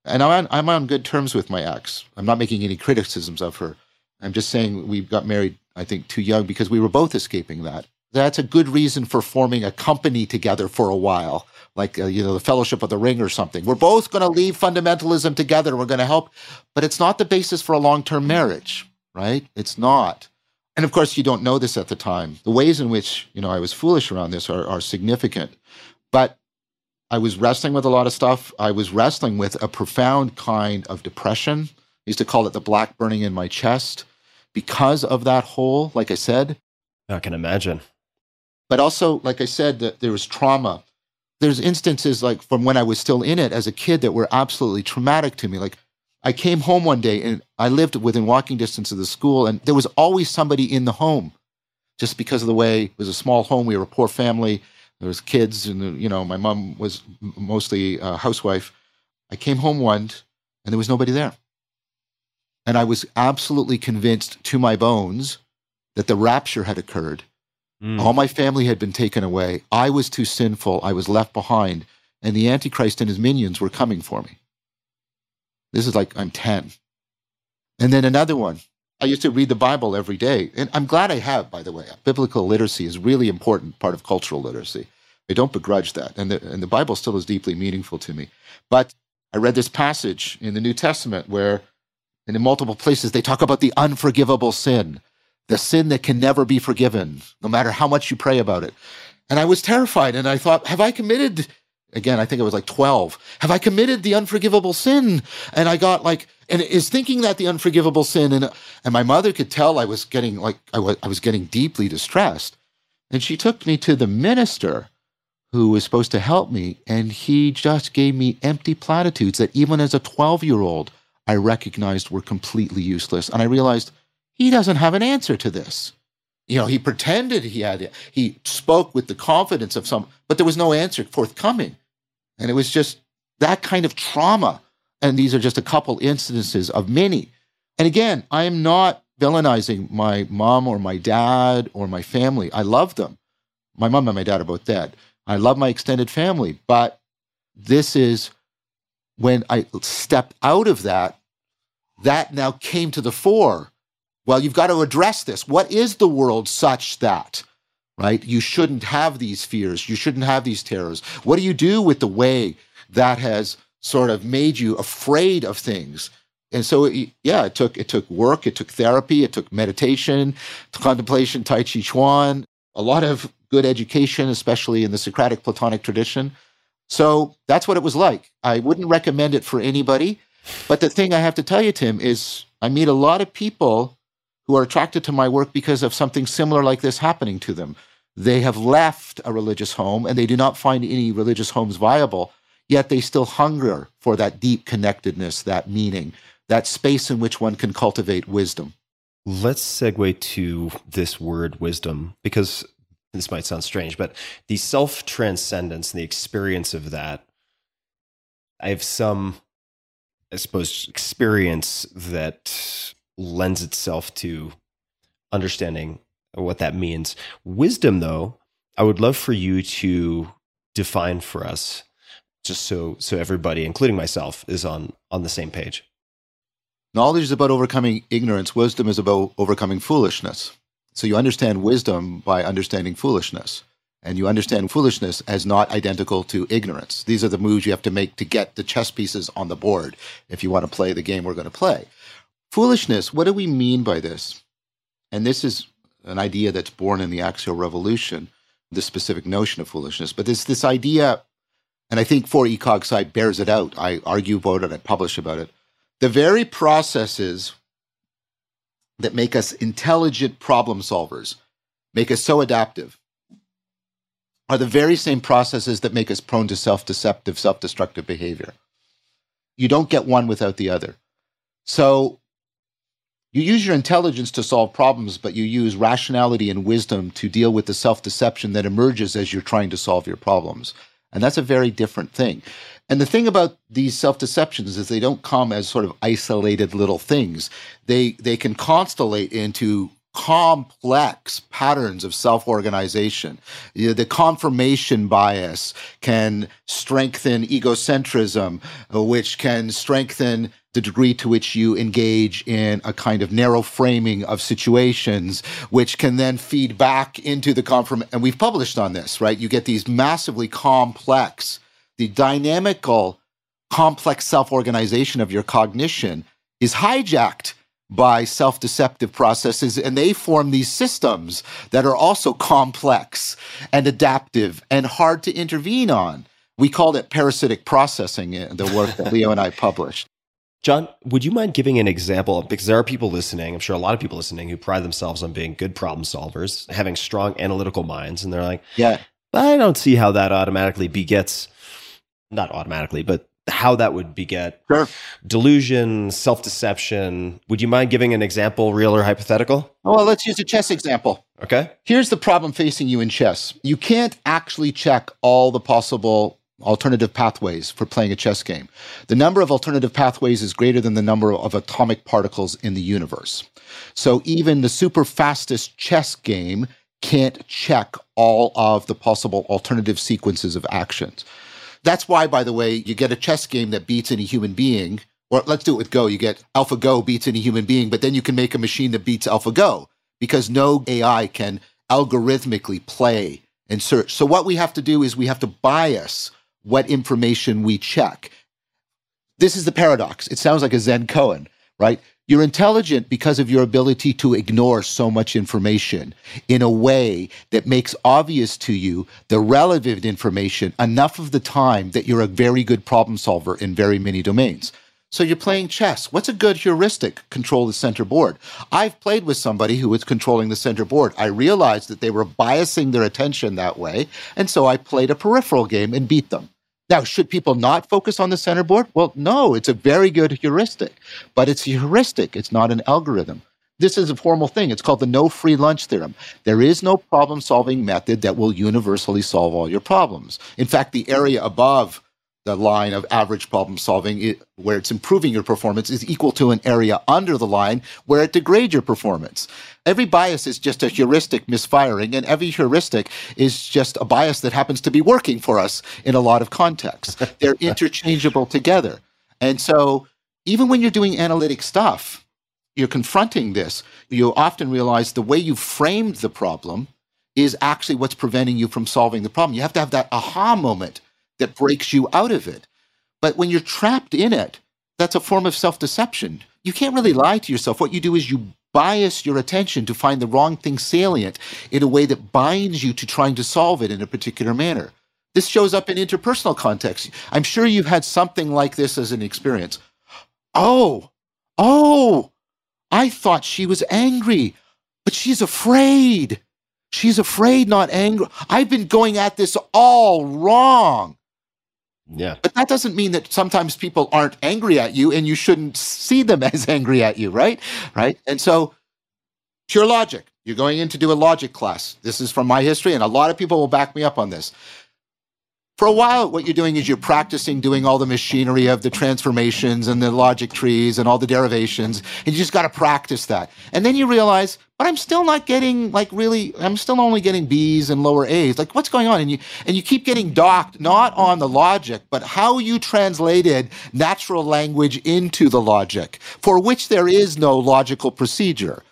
and I'm on, I'm on good terms with my ex. I'm not making any criticisms of her. I'm just saying we got married, I think, too young because we were both escaping that. That's a good reason for forming a company together for a while, like, uh, you know, the Fellowship of the Ring or something. We're both going to leave fundamentalism together. We're going to help, but it's not the basis for a long-term marriage, right? It's not. And of course, you don't know this at the time. The ways in which, you know, I was foolish around this are, are significant, but I was wrestling with a lot of stuff. I was wrestling with a profound kind of depression. I used to call it the black burning in my chest because of that hole, like I said. I can imagine. But also, like I said, that there was trauma. There's instances like from when I was still in it as a kid that were absolutely traumatic to me. Like I came home one day and I lived within walking distance of the school, and there was always somebody in the home just because of the way it was a small home. We were a poor family. There was kids, and you know, my mom was mostly a housewife. I came home one and there was nobody there. And I was absolutely convinced to my bones that the rapture had occurred. Mm. All my family had been taken away. I was too sinful. I was left behind. And the Antichrist and his minions were coming for me. This is like, I'm ten. And then another one. I used to read the Bible every day. And I'm glad I have, by the way. Biblical literacy is a really important part of cultural literacy. I don't begrudge that. And the, and the Bible still is deeply meaningful to me. But I read this passage in the New Testament where, and in multiple places, they talk about the unforgivable sin. The sin that can never be forgiven, no matter how much you pray about it. And I was terrified, and I thought, have I committed, again, I think I was like twelve, have I committed the unforgivable sin? And I got like, and is thinking that the unforgivable sin, and and my mother could tell I was getting like, I was, I was getting deeply distressed. And she took me to the minister who was supposed to help me, and he just gave me empty platitudes that even as a twelve-year-old, I recognized were completely useless. And I realized, he doesn't have an answer to this. You know, he pretended he had it. He spoke with the confidence of some, but there was no answer forthcoming. And it was just that kind of trauma. And these are just a couple instances of many. And again, I am not villainizing my mom or my dad or my family. I love them. My mom and my dad are both dead. I love my extended family. But this is when I stepped out of that, that now came to the fore. Well, you've got to address this. What is the world such that, right? You shouldn't have these fears. You shouldn't have these terrors. What do you do with the way that has sort of made you afraid of things? And so, it, yeah, it took it took work. It took therapy. It took meditation, contemplation, Tai Chi Chuan, a lot of good education, especially in the Socratic Platonic tradition. So that's what it was like. I wouldn't recommend it for anybody. But the thing I have to tell you, Tim, is I meet a lot of people who are attracted to my work because of something similar like this happening to them. They have left a religious home and they do not find any religious homes viable, yet they still hunger for that deep connectedness, that meaning, that space in which one can cultivate wisdom. Let's segue to this word wisdom, because this might sound strange, but the self-transcendence and the experience of that, I have some, I suppose, experience that lends itself to understanding what that means. Wisdom, though, I would love for you to define for us, just so so everybody, including myself, is on, on the same page. Knowledge is about overcoming ignorance. Wisdom is about overcoming foolishness. So you understand wisdom by understanding foolishness. And you understand foolishness as not identical to ignorance. These are the moves you have to make to get the chess pieces on the board if you want to play the game we're going to play. Foolishness, what do we mean by this? And this is an idea that's born in the Axial Revolution, this specific notion of foolishness. But this this idea, and I think four E Cog Sci bears it out. I argue about it, I publish about it. The very processes that make us intelligent problem solvers, make us so adaptive, are the very same processes that make us prone to self-deceptive, self-destructive behavior. You don't get one without the other. So you use your intelligence to solve problems, but you use rationality and wisdom to deal with the self-deception that emerges as you're trying to solve your problems. And that's a very different thing. And the thing about these self-deceptions is they don't come as sort of isolated little things. They they can constellate into complex patterns of self-organization. You know, the confirmation bias can strengthen egocentrism, which can strengthen the degree to which you engage in a kind of narrow framing of situations, which can then feed back into the confirmation. And we've published on this, right? You get these massively complex, the dynamical, complex self-organization of your cognition is hijacked by self-deceptive processes, and they form these systems that are also complex and adaptive and hard to intervene on. We called it parasitic processing, the work that Leo and I published. John, would you mind giving an example? Because there are people listening, I'm sure a lot of people listening, who pride themselves on being good problem solvers, having strong analytical minds, and they're like, yeah, I don't see how that automatically begets, not automatically, but how that would beget sure. delusion, self-deception. Would you mind giving an example, real or hypothetical? Well, let's use a chess example. Okay. Here's the problem facing you in chess. You can't actually check all the possible alternative pathways for playing a chess game. The number of alternative pathways is greater than the number of atomic particles in the universe. So even the super fastest chess game can't check all of the possible alternative sequences of actions. That's why, by the way, you get a chess game that beats any human being, or let's do it with Go. You get AlphaGo beats any human being, but then you can make a machine that beats AlphaGo because no A I can algorithmically play and search. So what we have to do is we have to bias what information we check. This is the paradox. It sounds like a Zen koan, right? You're intelligent because of your ability to ignore so much information in a way that makes obvious to you the relevant information enough of the time that you're a very good problem solver in very many domains. So you're playing chess. What's a good heuristic? Control the center board. I've played with somebody who was controlling the center board. I realized that they were biasing their attention that way, and so I played a peripheral game and beat them. Now, should people not focus on the center board? Well, no, it's a very good heuristic, but it's a heuristic. It's not an algorithm. This is a formal thing. It's called the no free lunch theorem. There is no problem-solving method that will universally solve all your problems. In fact, the area above the line of average problem-solving, where it's improving your performance, is equal to an area under the line where it degrades your performance. Every bias is just a heuristic misfiring, and every heuristic is just a bias that happens to be working for us in a lot of contexts. They're interchangeable together. And so even when you're doing analytic stuff, you're confronting this, you often realize the way you framed the problem is actually what's preventing you from solving the problem. You have to have that aha moment that breaks you out of it. But when you're trapped in it, that's a form of self-deception. You can't really lie to yourself. What you do is you bias your attention to find the wrong thing salient in a way that binds you to trying to solve it in a particular manner. This shows up in interpersonal contexts. I'm sure you've had something like this as an experience. Oh, oh, I thought she was angry, but she's afraid. She's afraid, not angry. I've been going at this all wrong. Yeah. But that doesn't mean that sometimes people aren't angry at you and you shouldn't see them as angry at you, right? Right. And so pure logic. You're going in to do a logic class. This is from my history, and a lot of people will back me up on this. For a while, what you're doing is you're practicing doing all the machinery of the transformations and the logic trees and all the derivations, and you just got to practice that. And then you realize, but I'm still not getting, like, really, I'm still only getting B's and lower A's. Like, what's going on? And you, and you keep getting docked, not on the logic, but how you translated natural language into the logic, for which there is no logical procedure.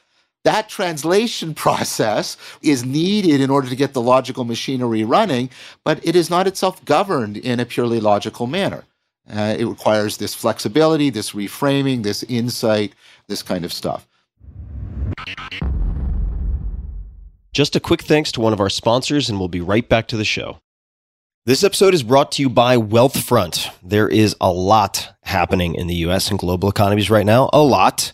That translation process is needed in order to get the logical machinery running, but it is not itself governed in a purely logical manner. Uh, it requires this flexibility, this reframing, this insight, this kind of stuff. Just a quick thanks to one of our sponsors, and we'll be right back to the show. This episode is brought to you by Wealthfront. There is a lot happening in the U S and global economies right now, a lot.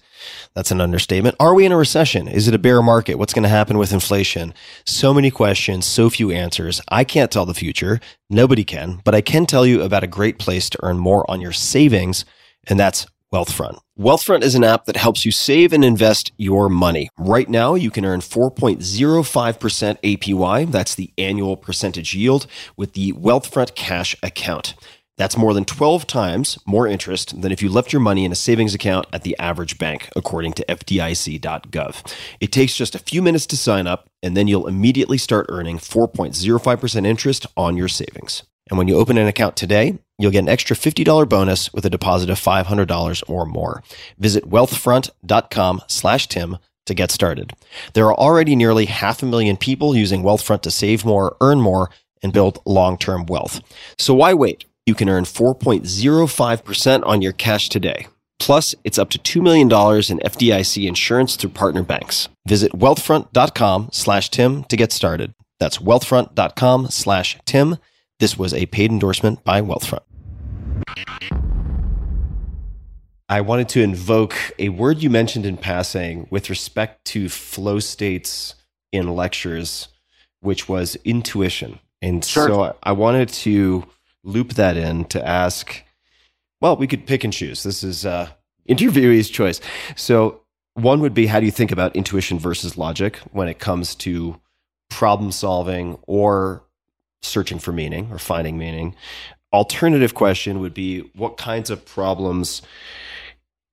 That's an understatement. Are we in a recession? Is it a bear market? What's going to happen with inflation? So many questions, so few answers. I can't tell the future. Nobody can. But I can tell you about a great place to earn more on your savings, and that's Wealthfront. Wealthfront is an app that helps you save and invest your money. Right now, you can earn four point zero five percent A P Y. That's the annual percentage yield with the Wealthfront cash account. That's more than twelve times more interest than if you left your money in a savings account at the average bank, according to F D I C dot gov. It takes just a few minutes to sign up, and then you'll immediately start earning four point zero five percent interest on your savings. And when you open an account today, you'll get an extra fifty dollars bonus with a deposit of five hundred dollars or more. Visit wealthfront dot com slash Tim to get started. There are already nearly half a million people using Wealthfront to save more, earn more, and build long-term wealth. So why wait? You can earn four point zero five percent on your cash today. Plus, it's up to two million dollars in F D I C insurance through partner banks. Visit wealthfront dot com slash Tim to get started. That's wealthfront dot com slash Tim. This was a paid endorsement by Wealthfront. I wanted to invoke a word you mentioned in passing with respect to flow states in lectures, which was intuition. And sure. So I wanted to loop that in to ask, well, we could pick and choose. This is uh, interviewee's choice. So one would be, how do you think about intuition versus logic when it comes to problem solving or searching for meaning or finding meaning? Alternative question would be, what kinds of problems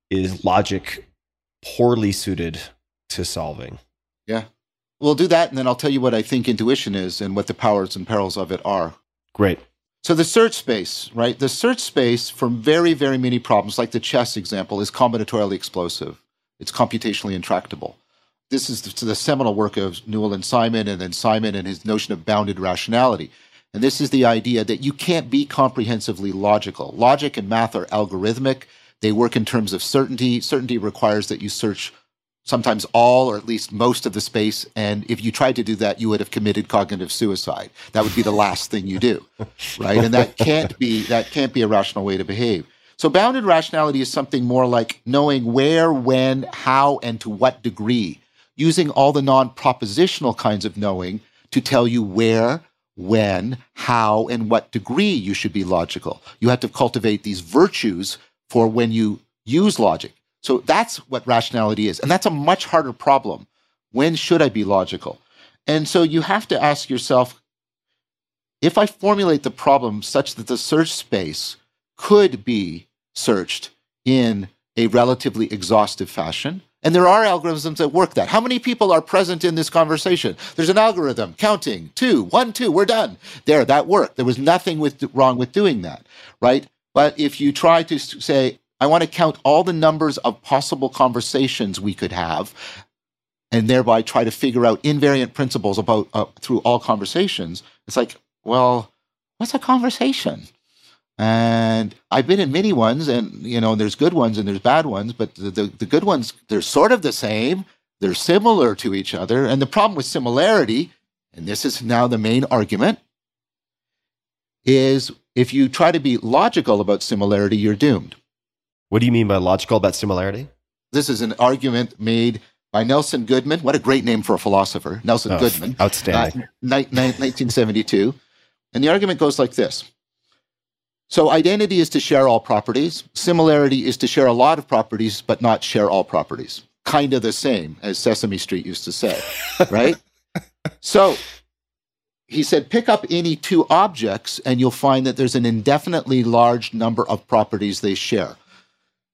is logic poorly suited to solving? Yeah, we'll do that, and then I'll tell you what I think intuition is and what the powers and perils of it are. Great. So the search space, right? The search space for very, very many problems, like the chess example, is combinatorially explosive. It's computationally intractable. This is the, the seminal work of Newell and Simon, and then Simon and his notion of bounded rationality. And this is the idea that you can't be comprehensively logical. Logic and math are algorithmic. They work in terms of certainty. Certainty requires that you search sometimes all or at least most of the space. And if you tried to do that, you would have committed cognitive suicide. That would be the last thing you do, right? And that can't be, that can't be a rational way to behave. So bounded rationality is something more like knowing where, when, how, and to what degree, using all the non-propositional kinds of knowing to tell you where, when, how, and what degree you should be logical. You have to cultivate these virtues for when you use logic. So that's what rationality is. And that's a much harder problem. When should I be logical? And so you have to ask yourself, if I formulate the problem such that the search space could be searched in a relatively exhaustive fashion, and there are algorithms that work that. How many people are present in this conversation? There's an algorithm counting, two, one, two, we're done. There, that worked. There was nothing with, wrong with doing that, right? But if you try to say, I want to count all the numbers of possible conversations we could have and thereby try to figure out invariant principles about uh, through all conversations. It's like, well, what's a conversation? And I've been in many ones, and you know, there's good ones and there's bad ones, but the, the, the good ones, they're sort of the same. They're similar to each other. And the problem with similarity, and this is now the main argument, is if you try to be logical about similarity, you're doomed. What do you mean by logical about similarity? This is an argument made by Nelson Goodman. What a great name for a philosopher, Nelson oh, Goodman. Outstanding. Uh, nineteen seventy-two. And the argument goes like this. So identity is to share all properties. Similarity is to share a lot of properties, but not share all properties. Kind of the same, as Sesame Street used to say, right? So he said, pick up any two objects, and you'll find that there's an indefinitely large number of properties they share.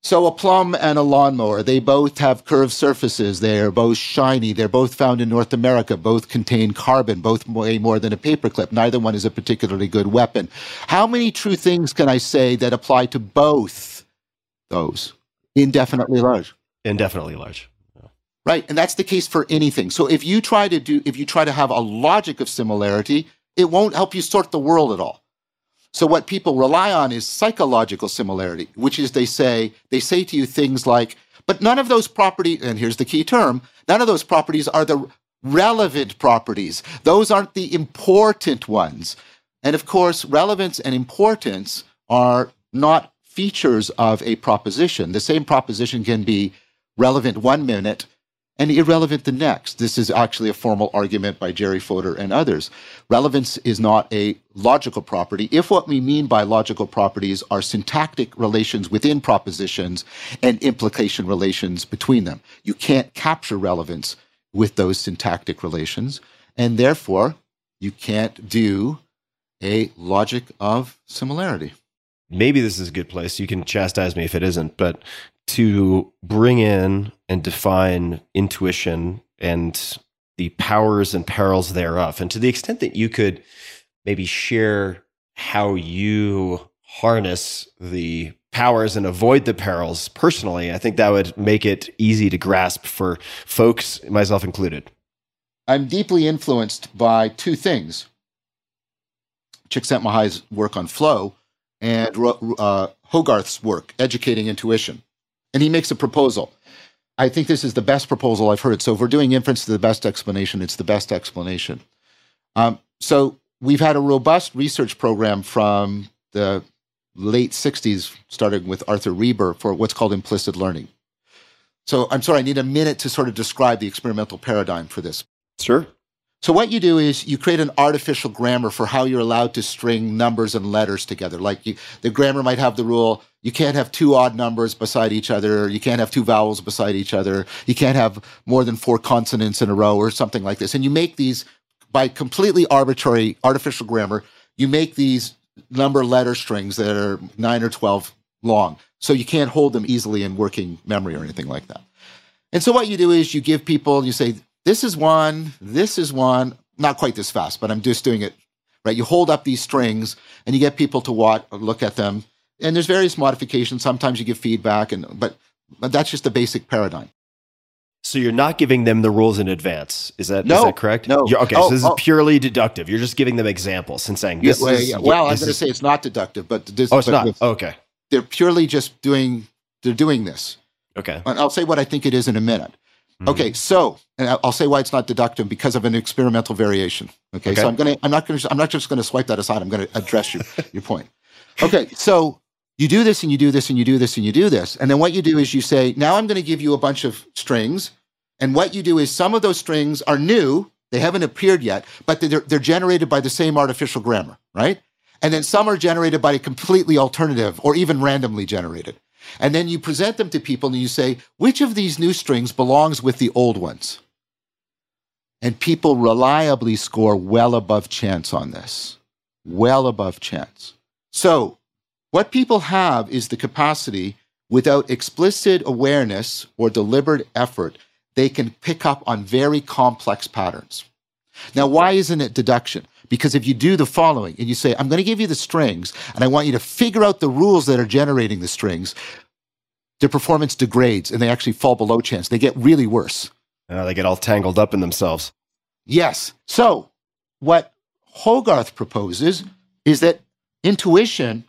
So a plum and a lawnmower, they both have curved surfaces. They are both shiny. They're both found in North America. Both contain carbon. Both weigh more than a paperclip. Neither one is a particularly good weapon. How many true things can I say that apply to both those? Indefinitely large. Indefinitely large. Yeah. Right. And that's the case for anything. So if you try to do, if you try to have a logic of similarity, it won't help you sort the world at all. So what people rely on is psychological similarity, which is they say, they say to you things like, but none of those properties, and here's the key term, none of those properties are the relevant properties. Those aren't the important ones. And of course, relevance and importance are not features of a proposition. The same proposition can be relevant one minute and irrelevant the next. This is actually a formal argument by Jerry Fodor and others. Relevance is not a logical property if what we mean by logical properties are syntactic relations within propositions and implication relations between them. You can't capture relevance with those syntactic relations, and therefore you can't do a logic of similarity. Maybe this is a good place. You can chastise me if it isn't, but to bring in and define intuition and the powers and perils thereof. And to the extent that you could maybe share how you harness the powers and avoid the perils personally, I think that would make it easy to grasp for folks, myself included. I'm deeply influenced by two things. Csikszentmihalyi's work on flow and uh, Hogarth's work, Educating Intuition. And he makes a proposal. I think this is the best proposal I've heard. So if we're doing inference to the best explanation, it's the best explanation. Um, so we've had a robust research program from the late sixties, starting with Arthur Reber, for what's called implicit learning. So I'm sorry, I need a minute to sort of describe the experimental paradigm for this. Sure. So what you do is you create an artificial grammar for how you're allowed to string numbers and letters together. Like you, the grammar might have the rule, you can't have two odd numbers beside each other. You can't have two vowels beside each other. You can't have more than four consonants in a row or something like this. And you make these, by completely arbitrary artificial grammar, you make these number letter strings that are nine or twelve long. So you can't hold them easily in working memory or anything like that. And so what you do is you give people, you say, this is one, this is one, not quite this fast, but I'm just doing it, right? You hold up these strings and you get people to watch, look at them. And there's various modifications. Sometimes you give feedback, and but, but that's just the basic paradigm. So you're not giving them the rules in advance. Is that, no, is that correct? No, you're, Okay, oh, so this oh. is purely deductive. You're just giving them examples and saying this yeah, well, is- yeah. Well, this I'm going to say it's not deductive, but- this, Oh, it's but not, with, okay. They're purely just doing, they're doing this. Okay. And I'll say what I think it is in a minute. Mm-hmm. Okay, so, and I'll say why it's not deductive, because of an experimental variation. Okay, okay. so I'm gonna, I'm not gonna, I'm not just gonna swipe that aside. I'm gonna address your your point. Okay, so you do this and you do this and you do this and you do this, and then what you do is you say, now I'm gonna give you a bunch of strings, and what you do is some of those strings are new, they haven't appeared yet, but they're they're generated by the same artificial grammar, right? And then some are generated by a completely alternative or even randomly generated. And then you present them to people and you say, which of these new strings belongs with the old ones? And people reliably score well above chance on this, well above chance. So what people have is the capacity, without explicit awareness or deliberate effort, they can pick up on very complex patterns. Now, why isn't it deduction? Because if you do the following and you say, I'm going to give you the strings and I want you to figure out the rules that are generating the strings, their performance degrades and they actually fall below chance. They get really worse. Uh, they get all tangled up in themselves. Yes. So what Hogarth proposes is that intuition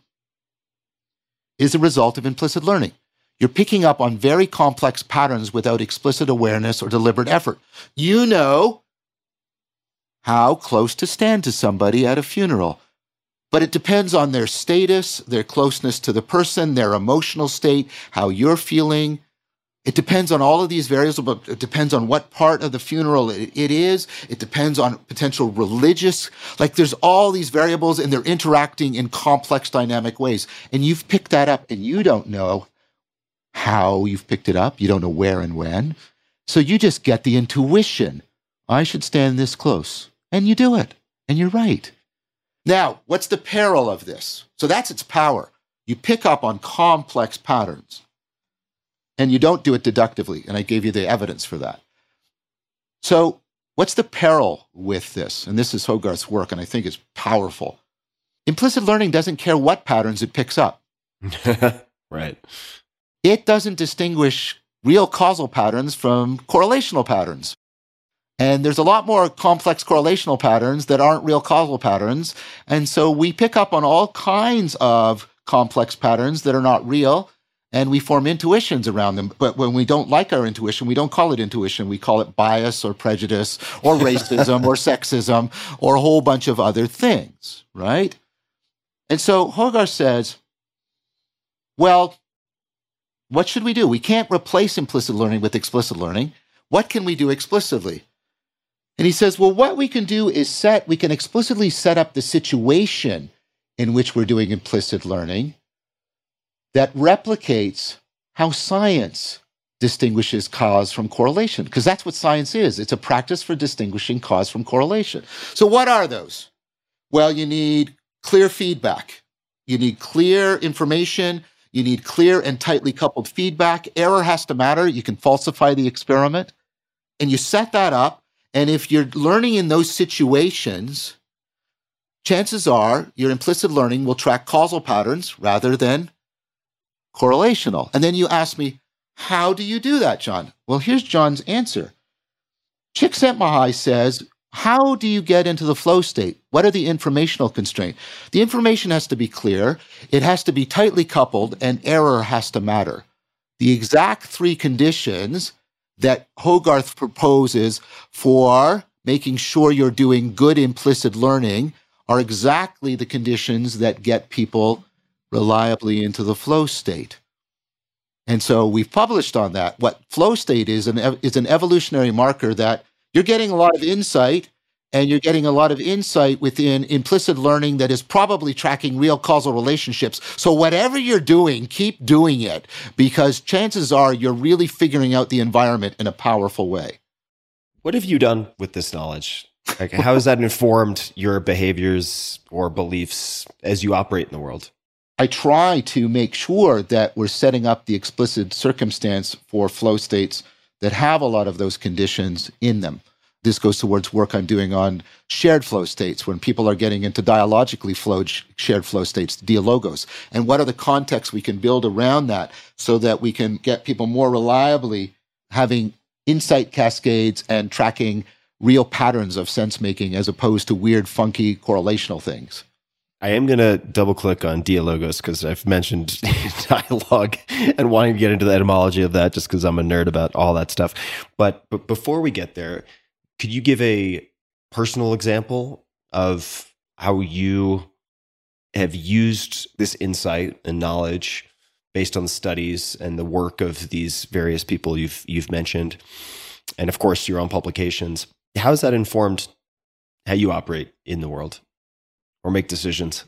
is a result of implicit learning. You're picking up on very complex patterns without explicit awareness or deliberate effort. You know how close to stand to somebody at a funeral, but it depends on their status, their closeness to the person, their emotional state, how you're feeling. It depends on all of these variables, but it depends on what part of the funeral it, it is. It depends on potential religious, like there's all these variables and they're interacting in complex dynamic ways. And you've picked that up and you don't know how you've picked it up. You don't know where and when. So you just get the intuition. I should stand this close. And you do it. And you're right. Now, what's the peril of this? So that's its power. You pick up on complex patterns. And you don't do it deductively, and I gave you the evidence for that. So what's the peril with this? And this is Hogarth's work, and I think it's powerful. Implicit learning doesn't care what patterns it picks up. Right. It doesn't distinguish real causal patterns from correlational patterns. And there's a lot more complex correlational patterns that aren't real causal patterns. And so we pick up on all kinds of complex patterns that are not real, and we form intuitions around them. But when we don't like our intuition, we don't call it intuition. We call it bias or prejudice or racism or sexism or a whole bunch of other things, right? And so Hogarth says, well, what should we do? We can't replace implicit learning with explicit learning. What can we do explicitly? And he says, well, what we can do is set, we can explicitly set up the situation in which we're doing implicit learning that replicates how science distinguishes cause from correlation, because that's what science is. It's a practice for distinguishing cause from correlation. So what are those? Well, you need clear feedback. You need clear information. You need clear and tightly coupled feedback. Error has to matter. You can falsify the experiment. And you set that up. And if you're learning in those situations, chances are your implicit learning will track causal patterns rather than correlational. And then you ask me, how do you do that, John? Well, here's John's answer. Csikszentmihalyi says, how do you get into the flow state? What are the informational constraints? The information has to be clear, it has to be tightly coupled, and error has to matter. The exact three conditions that Hogarth proposes for making sure you're doing good implicit learning are exactly the conditions that get people reliably into the flow state. And so we've published on that. What flow state is an, is an evolutionary marker that you're getting a lot of insight, and you're getting a lot of insight within implicit learning that is probably tracking real causal relationships. So whatever you're doing, keep doing it, because chances are you're really figuring out the environment in a powerful way. What have you done with this knowledge? Like, how has that informed your behaviors or beliefs as you operate in the world? I try to make sure that we're setting up the explicit circumstance for flow states that have a lot of those conditions in them. This goes towards work I'm doing on shared flow states, when people are getting into dialogically flowed shared flow states, dialogos, and what are the contexts we can build around that so that we can get people more reliably having insight cascades and tracking real patterns of sense-making as opposed to weird, funky, correlational things. I am going to double-click on dialogos because I've mentioned dialogue and wanting to get into the etymology of that just because I'm a nerd about all that stuff. But, but before we get there, could you give a personal example of how you have used this insight and knowledge based on studies and the work of these various people you've, you've mentioned, and of course your own publications? How has that informed how you operate in the world or make decisions?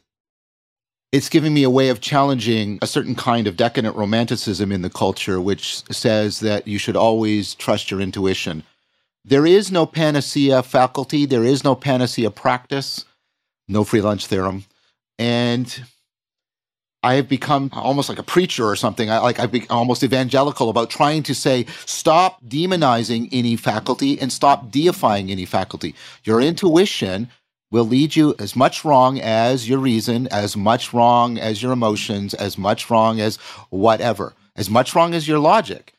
It's giving me a way of challenging a certain kind of decadent romanticism in the culture, which says that you should always trust your intuition. There is no panacea faculty. There is no panacea practice. No free lunch theorem. And I have become almost like a preacher or something. I, like I've become almost evangelical about trying to say, stop demonizing any faculty and stop deifying any faculty. Your intuition will lead you as much wrong as your reason, as much wrong as your emotions, as much wrong as whatever, as much wrong as your logic.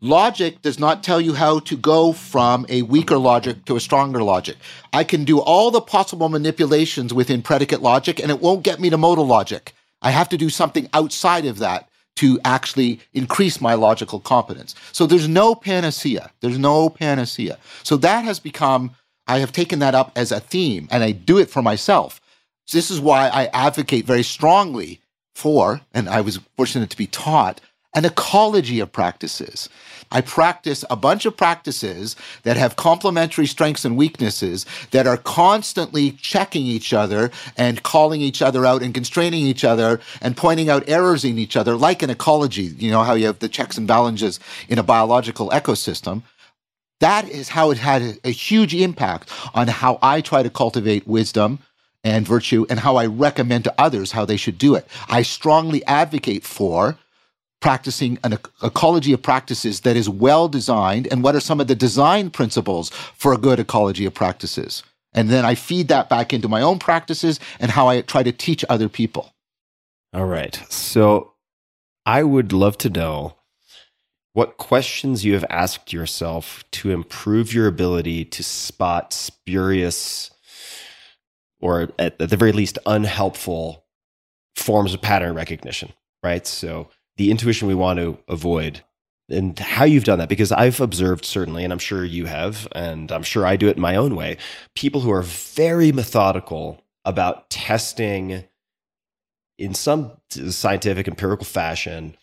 Logic does not tell you how to go from a weaker logic to a stronger logic. I can do all the possible manipulations within predicate logic, and it won't get me to modal logic. I have to do something outside of that to actually increase my logical competence. So there's no panacea. There's no panacea. So that has become, I have taken that up as a theme, and I do it for myself. So this is why I advocate very strongly for, and I was fortunate to be taught, an ecology of practices. I practice a bunch of practices that have complementary strengths and weaknesses that are constantly checking each other and calling each other out and constraining each other and pointing out errors in each other, like an ecology, you know, how you have the checks and balances in a biological ecosystem. That is how it had a huge impact on how I try to cultivate wisdom and virtue and how I recommend to others how they should do it. I strongly advocate for practicing an ecology of practices that is well designed, and what are some of the design principles for a good ecology of practices. And then I feed that back into my own practices and how I try to teach other people. All right. So I would love to know what questions you have asked yourself to improve your ability to spot spurious or at the very least unhelpful forms of pattern recognition, right? So the intuition we want to avoid, and how you've done that, because I've observed certainly, and I'm sure you have, and I'm sure I do it in my own way, people who are very methodical about testing in some scientific empirical fashion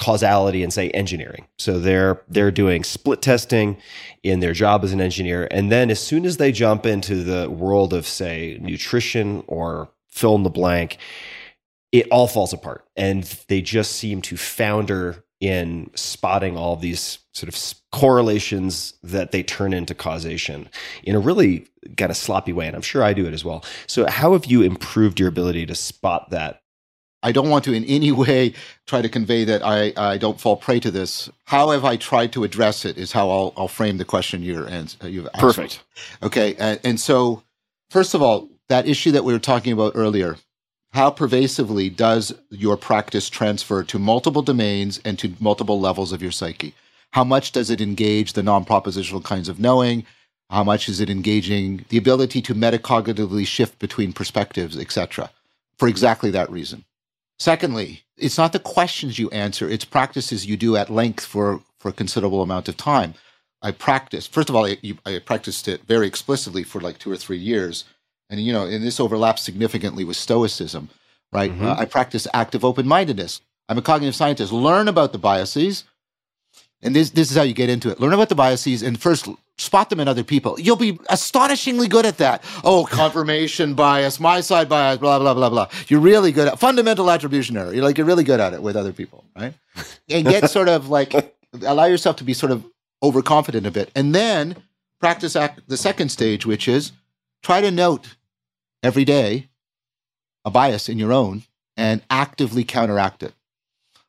causality and say engineering. So they're they're doing split testing in their job as an engineer, and then as soon as they jump into the world of, say, nutrition or fill in the blank, it all falls apart, and they just seem to founder in spotting all these sort of correlations that they turn into causation in a really kind of sloppy way, and I'm sure I do it as well. So how have you improved your ability to spot that? I don't want to in any way try to convey that I, I don't fall prey to this. How have I tried to address it is how I'll, I'll frame the question you're, you've asked. Perfect. Okay, and, and so first of all, that issue that we were talking about earlier, how pervasively does your practice transfer to multiple domains and to multiple levels of your psyche? How much does it engage the non-propositional kinds of knowing? How much is it engaging the ability to metacognitively shift between perspectives, et cetera, for exactly that reason? Secondly, it's not the questions you answer, it's practices you do at length for, for a considerable amount of time. I practiced, first of all, I, I practiced it very explicitly for like two or three years. And, you know, and this overlaps significantly with Stoicism, right? Mm-hmm. Uh, I practice active open-mindedness. I'm a cognitive scientist. Learn about the biases. And this this is how you get into it. Learn about the biases and first spot them in other people. You'll be astonishingly good at that. Oh, confirmation bias, my side bias, blah, blah, blah, blah. You're really good at fundamental attribution error. You're like, you're really good at it with other people, right? And get sort of like, allow yourself to be sort of overconfident a bit. And then practice act, the second stage, which is try to note every day a bias in your own and actively counteract it.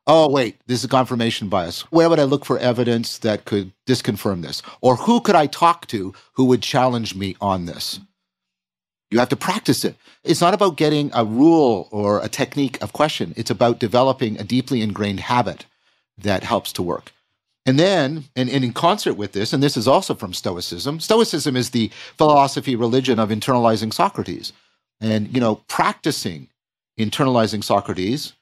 Oh, wait, this is confirmation bias. Where would I look for evidence that could disconfirm this? Or who could I talk to who would challenge me on this? You have to practice it. It's not about getting a rule or a technique of question. It's about developing a deeply ingrained habit that helps to work. And then, and, and in concert with this, and this is also from Stoicism, Stoicism is the philosophy religion of internalizing Socrates. And, you know, practicing internalizing Socrates.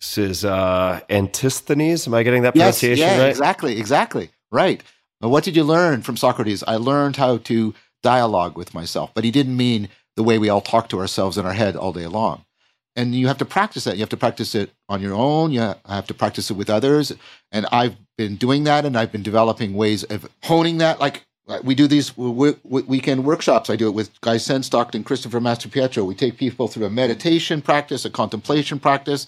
This is uh, Antisthenes. Am I getting that pronunciation yes, yeah, right? Exactly, exactly. Right. Well, what did you learn from Socrates? I learned how to dialogue with myself, but he didn't mean the way we all talk to ourselves in our head all day long. And you have to practice that. You have to practice it on your own. You have to practice it with others. And I've been doing that, and I've been developing ways of honing that. Like we do these w- w- weekend workshops. I do it with Guy Senstock and Christopher Masterpietro. We take people through a meditation practice, a contemplation practice,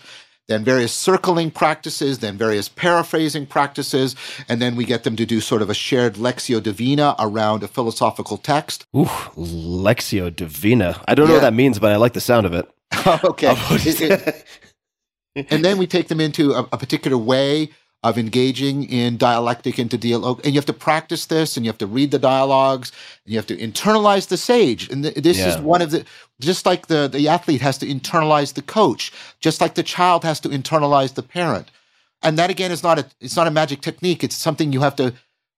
then various circling practices, then various paraphrasing practices, and then we get them to do sort of a shared Lexio Divina around a philosophical text. Ooh, Lexio Divina. I don't yeah. know what that means, but I like the sound of it. Okay. it, it, and then we take them into a, a particular way of engaging in dialectic into dialogue. And you have to practice this, and you have to read the dialogues, and you have to internalize the sage. And th- this yeah. is one of the, just like the, the athlete has to internalize the coach, just like the child has to internalize the parent. And that, again, is not a, it's not a magic technique. It's something you have to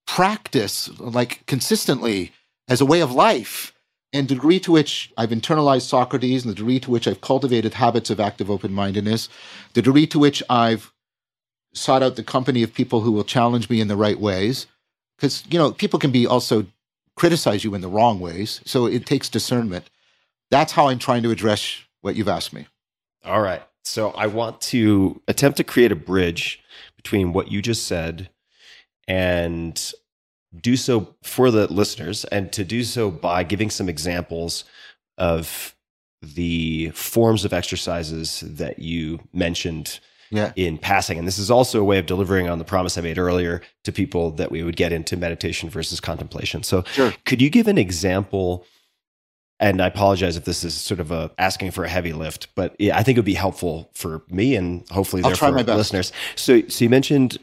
practice, like, consistently as a way of life. And the degree to which I've internalized Socrates, and the degree to which I've cultivated habits of active open-mindedness, the degree to which I've sought out the company of people who will challenge me in the right ways. Because, you know, people can be also criticize you in the wrong ways. So it takes discernment. That's how I'm trying to address what you've asked me. All right. So I want to attempt to create a bridge between what you just said and do so for the listeners, and to do so by giving some examples of the forms of exercises that you mentioned yeah. in passing. And this is also a way of delivering on the promise I made earlier to people that we would get into meditation versus contemplation. So sure. Could you give an example? And I apologize if this is sort of a asking for a heavy lift, but I think it would be helpful for me and hopefully there for listeners. So, so you mentioned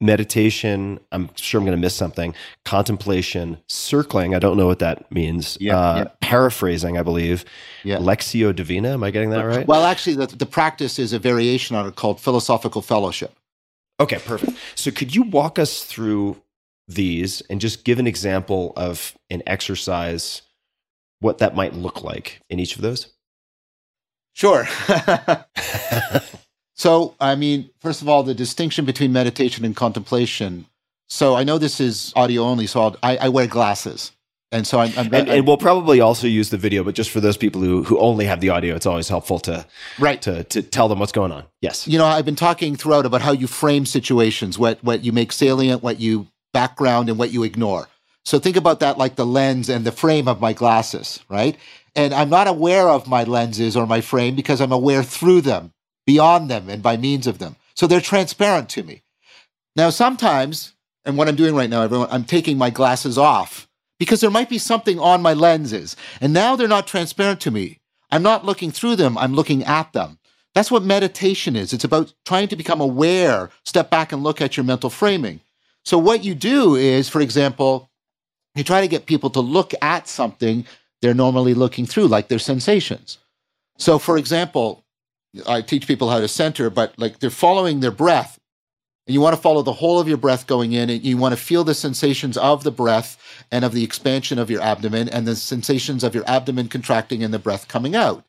meditation. I'm sure I'm going to miss something. Contemplation, circling. I don't know what that means. Yeah, uh, yeah. Paraphrasing, I believe. Yeah. Lectio Divina. Am I getting that right? Well, actually, the, the practice is a variation on it called philosophical fellowship. Okay, perfect. So could you walk us through these and just give an example of an exercise, what that might look like in each of those? Sure. So, I mean, first of all, the distinction between meditation and contemplation. So I know this is audio only, so I'll, I, I wear glasses. And so I'm, I'm and, I, and we'll probably also use the video, but just for those people who, who only have the audio, it's always helpful to, right. to to tell them what's going on. Yes. You know, I've been talking throughout about how you frame situations, what what you make salient, what you background, and what you ignore. So think about that like the lens and the frame of my glasses, right? And I'm not aware of my lenses or my frame because I'm aware through them, beyond them, and by means of them. So they're transparent to me. Now, sometimes, and what I'm doing right now, everyone, I'm taking my glasses off because there might be something on my lenses. And now they're not transparent to me. I'm not looking through them. I'm looking at them. That's what meditation is. It's about trying to become aware, step back and look at your mental framing. So what you do is, for example, you try to get people to look at something they're normally looking through, like their sensations. So, for example, I teach people how to center, but like they're following their breath, and you want to follow the whole of your breath going in, and you want to feel the sensations of the breath and of the expansion of your abdomen and the sensations of your abdomen contracting and the breath coming out.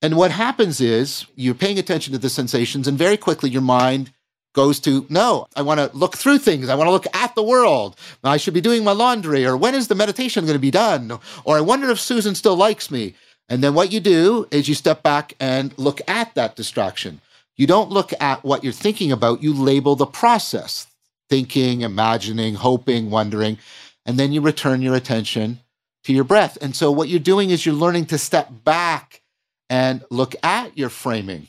And what happens is you're paying attention to the sensations, and very quickly your mind goes to, no, I want to look through things. I want to look at the world. I should be doing my laundry, or when is the meditation going to be done? Or I wonder if Susan still likes me. And then what you do is you step back and look at that distraction. You don't look at what you're thinking about. You label the process, thinking, imagining, hoping, wondering, and then you return your attention to your breath. And so what you're doing is you're learning to step back and look at your framing.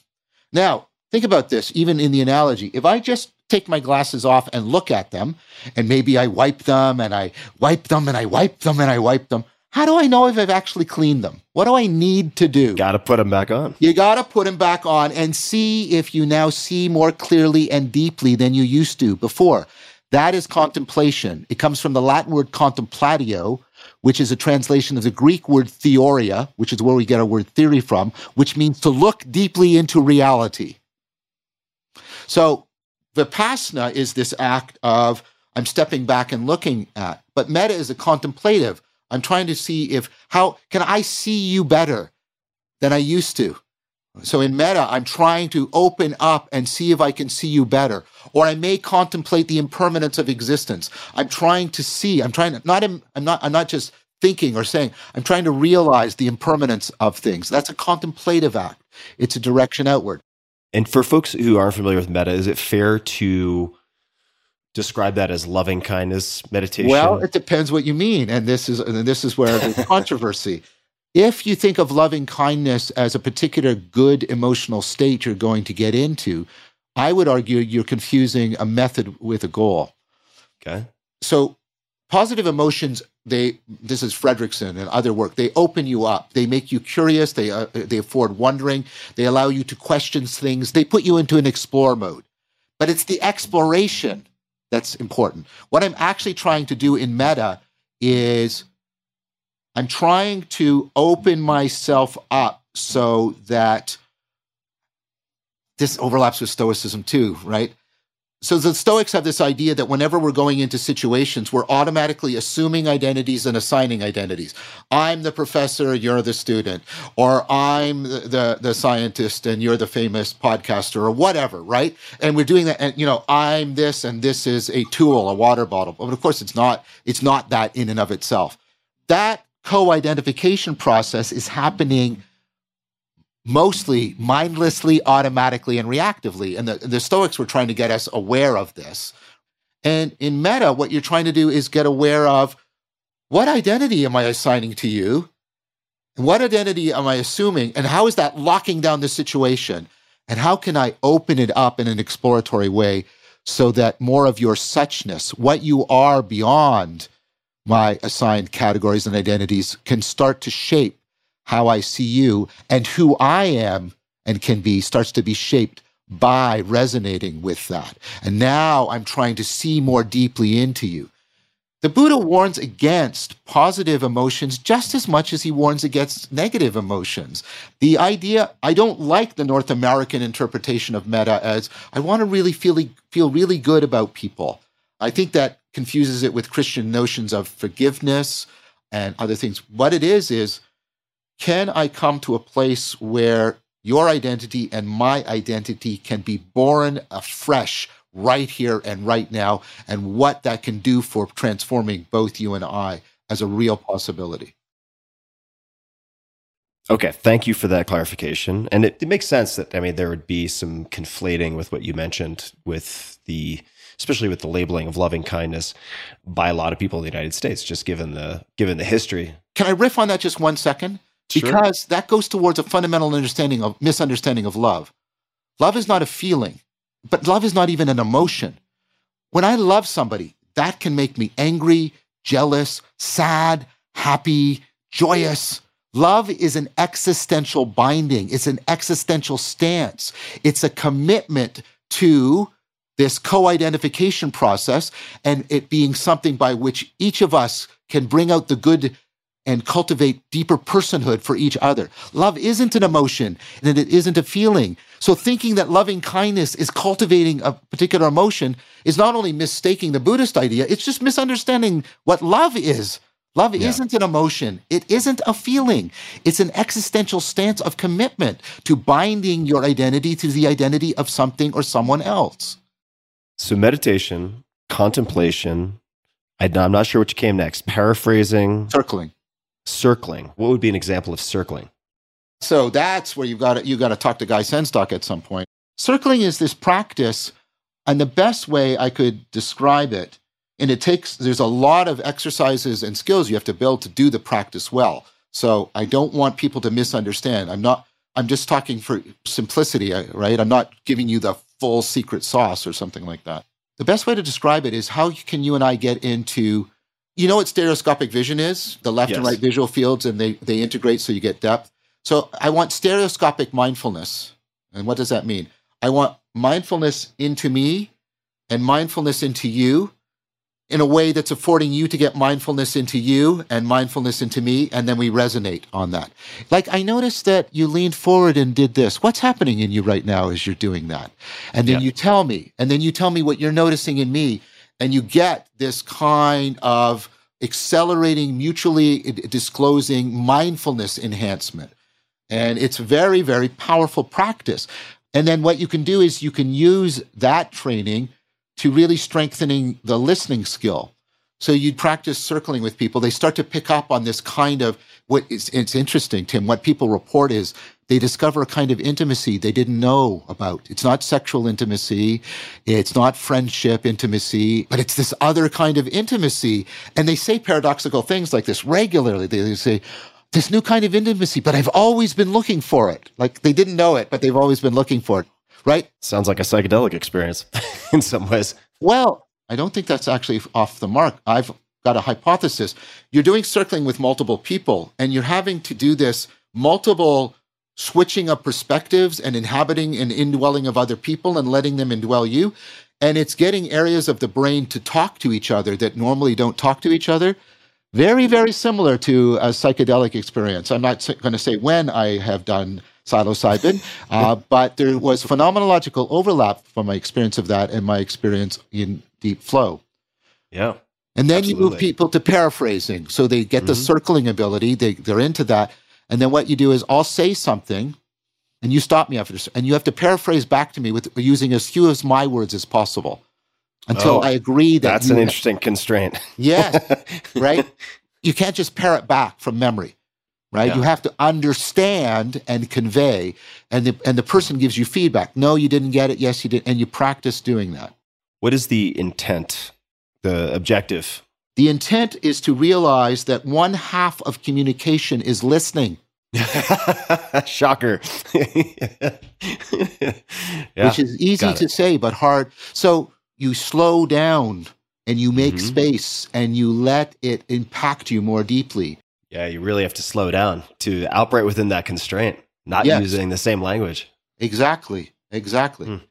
Now, think about this, even in the analogy. If I just take my glasses off and look at them, and maybe I wipe them, and I wipe them, and I wipe them, and I wipe them, how do I know if I've actually cleaned them? What do I need to do? Got to put them back on. You got to put them back on and see if you now see more clearly and deeply than you used to before. That is contemplation. It comes from the Latin word contemplatio, which is a translation of the Greek word theoria, which is where we get our word theory from, which means to look deeply into reality. So Vipassana is this act of I'm stepping back and looking at, but Metta is a contemplative. I'm trying to see if, how can I see you better than I used to? So in Metta, I'm trying to open up and see if I can see you better. Or I may contemplate the impermanence of existence. I'm trying to see, I'm trying to, not, I'm not, I'm not just thinking or saying, I'm trying to realize the impermanence of things. That's a contemplative act. It's a direction outward. And for folks who aren't familiar with Metta, is it fair to describe that as loving kindness meditation? Well, it depends what you mean, and this is and this is where there's controversy. If you think of loving kindness as a particular good emotional state you're going to get into, I would argue you're confusing a method with a goal. Okay. So positive emotions, they this is Fredrickson and other work, they open you up. They make you curious. They uh, they afford wondering. They allow you to question things. They put you into an explore mode. But it's the exploration that's important. What I'm actually trying to do in Metta is I'm trying to open myself up so that this overlaps with Stoicism too, right? So the Stoics have this idea that whenever we're going into situations, we're automatically assuming identities and assigning identities. I'm the professor, you're the student, or I'm the, the, the scientist and you're the famous podcaster or whatever, right? And we're doing that, and you know, I'm this and this is a tool, a water bottle. But of course, it's not, it's not that in and of itself. That co-identification process is happening mostly mindlessly, automatically, and reactively. And the, the Stoics were trying to get us aware of this. And in Metta, what you're trying to do is get aware of, what identity am I assigning to you? What identity am I assuming? And how is that locking down the situation? And how can I open it up in an exploratory way so that more of your suchness, what you are beyond my assigned categories and identities, can start to shape how I see you, and who I am and can be starts to be shaped by resonating with that. And now I'm trying to see more deeply into you. The Buddha warns against positive emotions just as much as he warns against negative emotions. The idea, I don't like the North American interpretation of Metta as, I want to really feel, feel really good about people. I think that confuses it with Christian notions of forgiveness and other things. What it is is, can I come to a place where your identity and my identity can be born afresh right here and right now, and what that can do for transforming both you and I as a real possibility? Okay, thank you for that clarification. And it, it makes sense that, I mean, there would be some conflating with what you mentioned with the, especially with the labeling of loving kindness by a lot of people in the United States, just given the given the history. Can I riff on that just one second? Because sure. That goes towards a fundamental understanding of misunderstanding of love. Love is not a feeling, but love is not even an emotion. When I love somebody, that can make me angry, jealous, sad, happy, joyous. Love is an existential binding. It's an existential stance. It's a commitment to this co-identification process and it being something by which each of us can bring out the good and cultivate deeper personhood for each other. Love isn't an emotion, and it isn't a feeling. So thinking that loving kindness is cultivating a particular emotion is not only mistaking the Buddhist idea, it's just misunderstanding what love is. Love yeah. isn't an emotion. It isn't a feeling. It's an existential stance of commitment to binding your identity to the identity of something or someone else. So meditation, contemplation, I'm not sure which came next, paraphrasing. Circling. Circling. What would be an example of circling? So that's where you've got to, you've got to talk to Guy Sensdock at some point. Circling is this practice, and the best way I could describe it, and it takes, there's a lot of exercises and skills you have to build to do the practice well. So I don't want people to misunderstand. I'm not, I'm just talking for simplicity, right? I'm not giving you the full secret sauce or something like that. The best way to describe it is, how can you and I get into, you know what stereoscopic vision is? The left yes. and right visual fields, and they, they integrate so you get depth. So I want stereoscopic mindfulness. And what does that mean? I want mindfulness into me and mindfulness into you in a way that's affording you to get mindfulness into you and mindfulness into me, and then we resonate on that. Like, I noticed that you leaned forward and did this. What's happening in you right now as you're doing that? And then yeah. you tell me, and then you tell me what you're noticing in me, and you get this kind of accelerating, mutually disclosing mindfulness enhancement. And it's very, very powerful practice. And then what you can do is you can use that training to really strengthening the listening skill. So you'd practice circling with people. They start to pick up on this kind of, what is, it's interesting, Tim, what people report is they discover a kind of intimacy they didn't know about. It's not sexual intimacy. It's not friendship intimacy, but it's this other kind of intimacy. And they say paradoxical things like this regularly. They, they say, this new kind of intimacy, but I've always been looking for it. Like, they didn't know it, but they've always been looking for it. Right? Sounds like a psychedelic experience in some ways. Well, I don't think that's actually off the mark. I've got a hypothesis. You're doing circling with multiple people, and you're having to do this multiple switching of perspectives and inhabiting and indwelling of other people and letting them indwell you. And it's getting areas of the brain to talk to each other that normally don't talk to each other. Very, very similar to a psychedelic experience. I'm not going to say when I have done psilocybin, uh, but there was phenomenological overlap from my experience of that and my experience in deep flow. Yeah. And then absolutely. You move people to paraphrasing. So they get mm-hmm. the circling ability. They, they're into that. And then what you do is I'll say something and you stop me after this. And you have to paraphrase back to me with using as few of my words as possible until oh, I agree that that's an interesting constraint. Yes, right? You can't just parrot back from memory, right? Yeah. You have to understand and convey. And the, and the person gives you feedback. No, you didn't get it. Yes, you did. And you practice doing that. What is the intent? The objective? The intent is to realize that one half of communication is listening. Shocker. yeah. Which is easy to say, but hard. So you slow down and you make mm-hmm. space and you let it impact you more deeply. Yeah, you really have to slow down to operate within that constraint, not yes. using the same language. Exactly, exactly. Mm.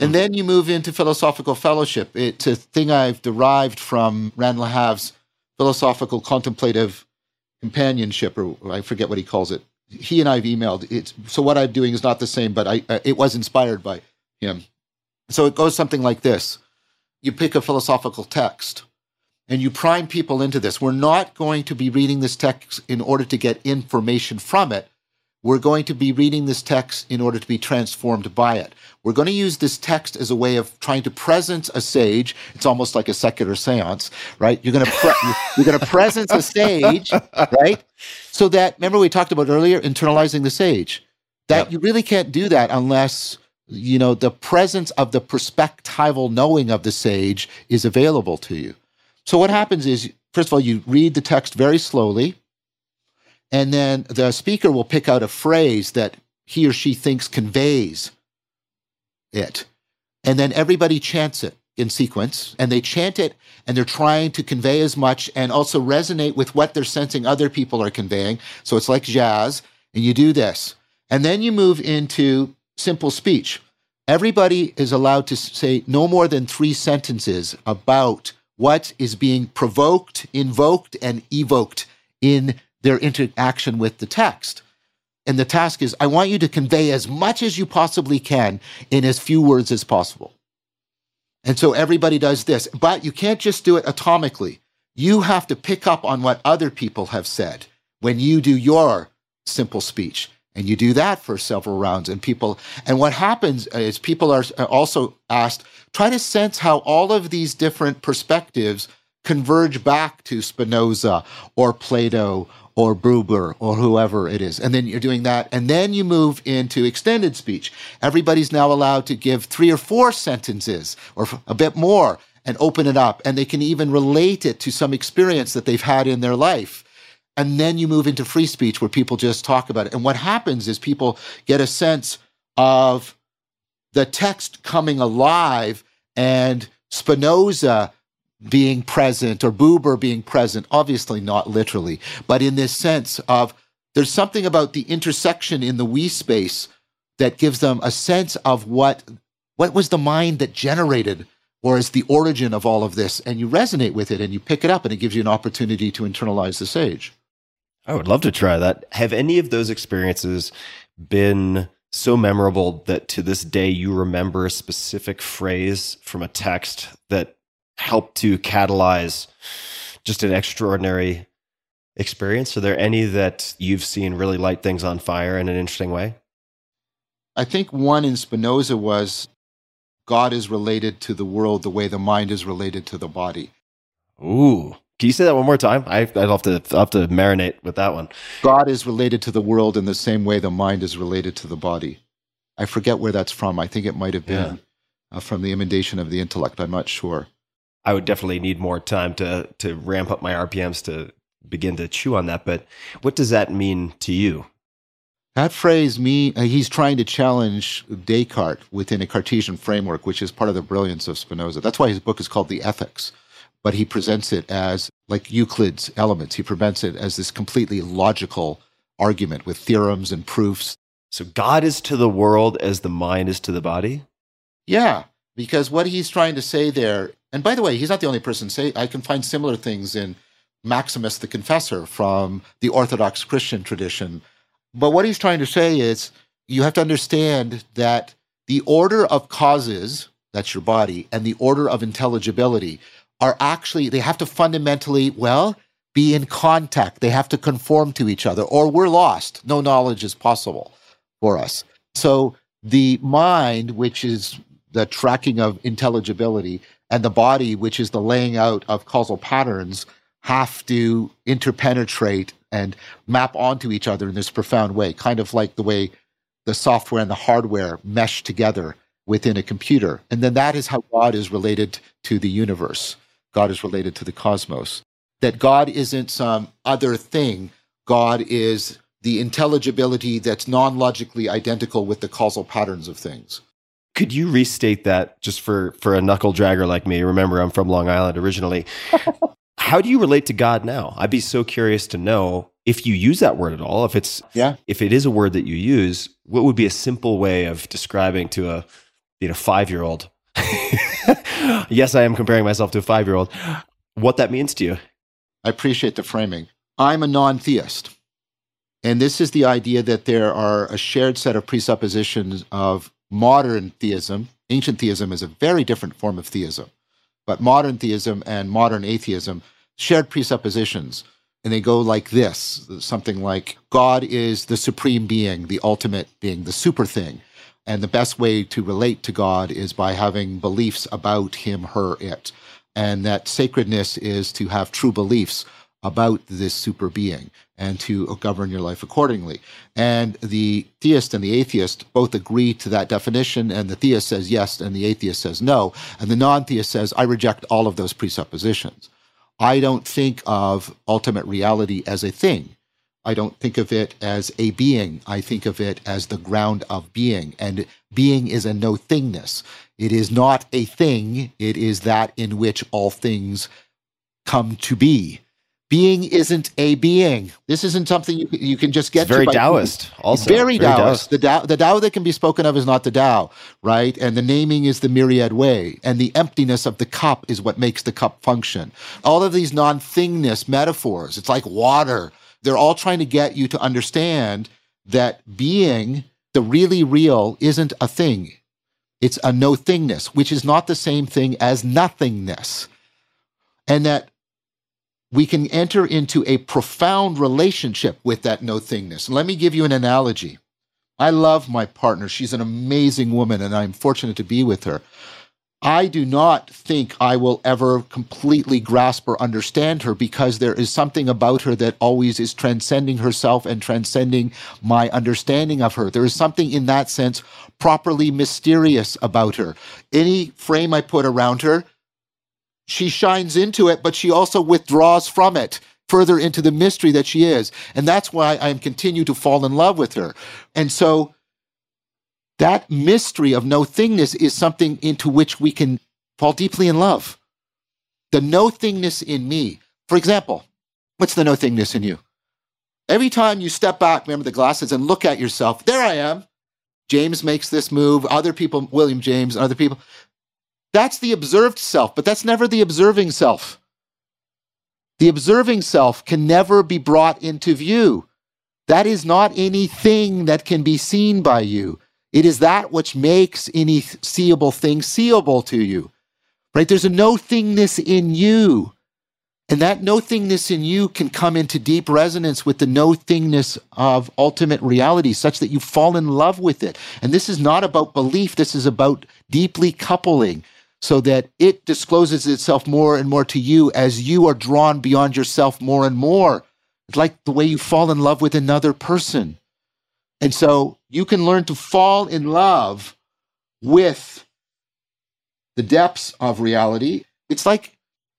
And then you move into philosophical fellowship. It's a thing I've derived from Randall Have's philosophical contemplative companionship, or I forget what he calls it. He and I have emailed. It's, so what I'm doing is not the same, but I, uh, it was inspired by him. So it goes something like this. You pick a philosophical text, and you prime people into this. We're not going to be reading this text in order to get information from it. We're going to be reading this text in order to be transformed by it. We're going to use this text as a way of trying to presence a sage. It's almost like a secular seance, right? You're going to pre- you're going to presence a sage, right? So that, remember we talked about earlier, internalizing the sage. That yep. you really can't do that unless, you know, the presence of the perspectival knowing of the sage is available to you. So what happens is, first of all, you read the text very slowly, and then the speaker will pick out a phrase that he or she thinks conveys it. And then everybody chants it in sequence, and they chant it, and they're trying to convey as much and also resonate with what they're sensing other people are conveying. So it's like jazz, and you do this. And then you move into simple speech. Everybody is allowed to say no more than three sentences about what is being provoked, invoked, and evoked in their interaction with the text. And the task is, I want you to convey as much as you possibly can in as few words as possible. And so everybody does this, but you can't just do it atomically. You have to pick up on what other people have said when you do your simple speech. And you do that for several rounds. And people, and what happens is people are also asked, try to sense how all of these different perspectives converge back to Spinoza or Plato or Buber or whoever it is. And then you're doing that. And then you move into extended speech. Everybody's now allowed to give three or four sentences or a bit more and open it up. And they can even relate it to some experience that they've had in their life. And then you move into free speech where people just talk about it. And what happens is people get a sense of the text coming alive and Spinoza being present or Buber being present, obviously not literally, but in this sense of there's something about the intersection in the we space that gives them a sense of what what was the mind that generated or is the origin of all of this, and you resonate with it and you pick it up and it gives you an opportunity to internalize the sage. I would love to try that. Have any of those experiences been so memorable that to this day you remember a specific phrase from a text that help to catalyze just an extraordinary experience? Are there any that you've seen really light things on fire in an interesting way? I think one in Spinoza was, God is related to the world the way the mind is related to the body. Ooh. Can you say that one more time? I, I'd love to, I'll have to marinate with that one. God is related to the world in the same way the mind is related to the body. I forget where that's from. I think it might have been yeah. uh, from the Emendation of the Intellect. I'm not sure. I would definitely need more time to to ramp up my R P Ms to begin to chew on that. But what does that mean to you? That phrase, me, he's trying to challenge Descartes within a Cartesian framework, which is part of the brilliance of Spinoza. That's why his book is called The Ethics. But he presents it as, like Euclid's Elements, he presents it as this completely logical argument with theorems and proofs. So God is to the world as the mind is to the body? Yeah, because what he's trying to say there. And by the way, he's not the only person. Say, I can find similar things in Maximus the Confessor from the Orthodox Christian tradition But what he's trying to say is you have to understand that the order of causes, that's your body, and the order of intelligibility are actually, they have to fundamentally, well, be in contact. They have to conform to each other, or we're lost. No knowledge is possible for us. So the mind, which is the tracking of intelligibility, and the body, which is the laying out of causal patterns, have to interpenetrate and map onto each other in this profound way, kind of like the way the software and the hardware mesh together within a computer. And then that is how God is related to the universe. God is related to the cosmos. That God isn't some other thing. God is the intelligibility that's non-logically identical with the causal patterns of things. Could you restate that just for, for a knuckle dragger like me? Remember, I'm from Long Island originally. How do you relate to God now? I'd be so curious to know if you use that word at all. If it's yeah. if it is a word that you use, what would be a simple way of describing to a you know five-year-old? Yes, I am comparing myself to a five-year-old. What that means to you? I appreciate the framing. I'm a non-theist. And this is the idea that there are a shared set of presuppositions of modern theism. Ancient theism is a very different form of theism, but modern theism and modern atheism, shared presuppositions, and they go like this, something like God is the supreme being, the ultimate being, the super thing, and the best way to relate to God is by having beliefs about him, her, it, and that sacredness is to have true beliefs about this super being and to govern your life accordingly. And the theist and the atheist both agree to that definition, and the theist says yes, and the atheist says no, and the non-theist says, I reject all of those presuppositions. I don't think of ultimate reality as a thing. I don't think of it as a being. I think of it as the ground of being, and being is a no-thingness. It is not a thing. It is that in which all things come to be. Being isn't a being. This isn't something you, you can just get it's to. Very Taoist, also. It's very, very Taoist. Taoist. The Tao, the Tao that can be spoken of is not the Tao, right? And the naming is the myriad way. And the emptiness of the cup is what makes the cup function. All of these non-thingness metaphors, it's like water. They're all trying to get you to understand that being, the really real, isn't a thing. It's a no-thingness, which is not the same thing as nothingness. And that we can enter into a profound relationship with that no-thingness. Let me give you an analogy. I love my partner. She's an amazing woman, and I'm fortunate to be with her. I do not think I will ever completely grasp or understand her because there is something about her that always is transcending herself and transcending my understanding of her. There is something in that sense properly mysterious about her. Any frame I put around her, she shines into it, but she also withdraws from it further into the mystery that she is. And that's why I continue to fall in love with her. And so that mystery of no-thingness is something into which we can fall deeply in love. The no-thingness in me. For example, what's the no-thingness in you? Every time you step back, remember the glasses, and look at yourself, there I am. James makes this move, other people, William James, and other people. That's the observed self, but that's never the observing self. The observing self can never be brought into view. That is not anything that can be seen by you. It is that which makes any seeable thing seeable to you, right? There's a no-thingness in you, and that no-thingness in you can come into deep resonance with the no-thingness of ultimate reality, such that you fall in love with it. And this is not about belief. This is about deeply coupling, so that it discloses itself more and more to you as you are drawn beyond yourself more and more. It's like the way you fall in love with another person. And so you can learn to fall in love with the depths of reality. It's like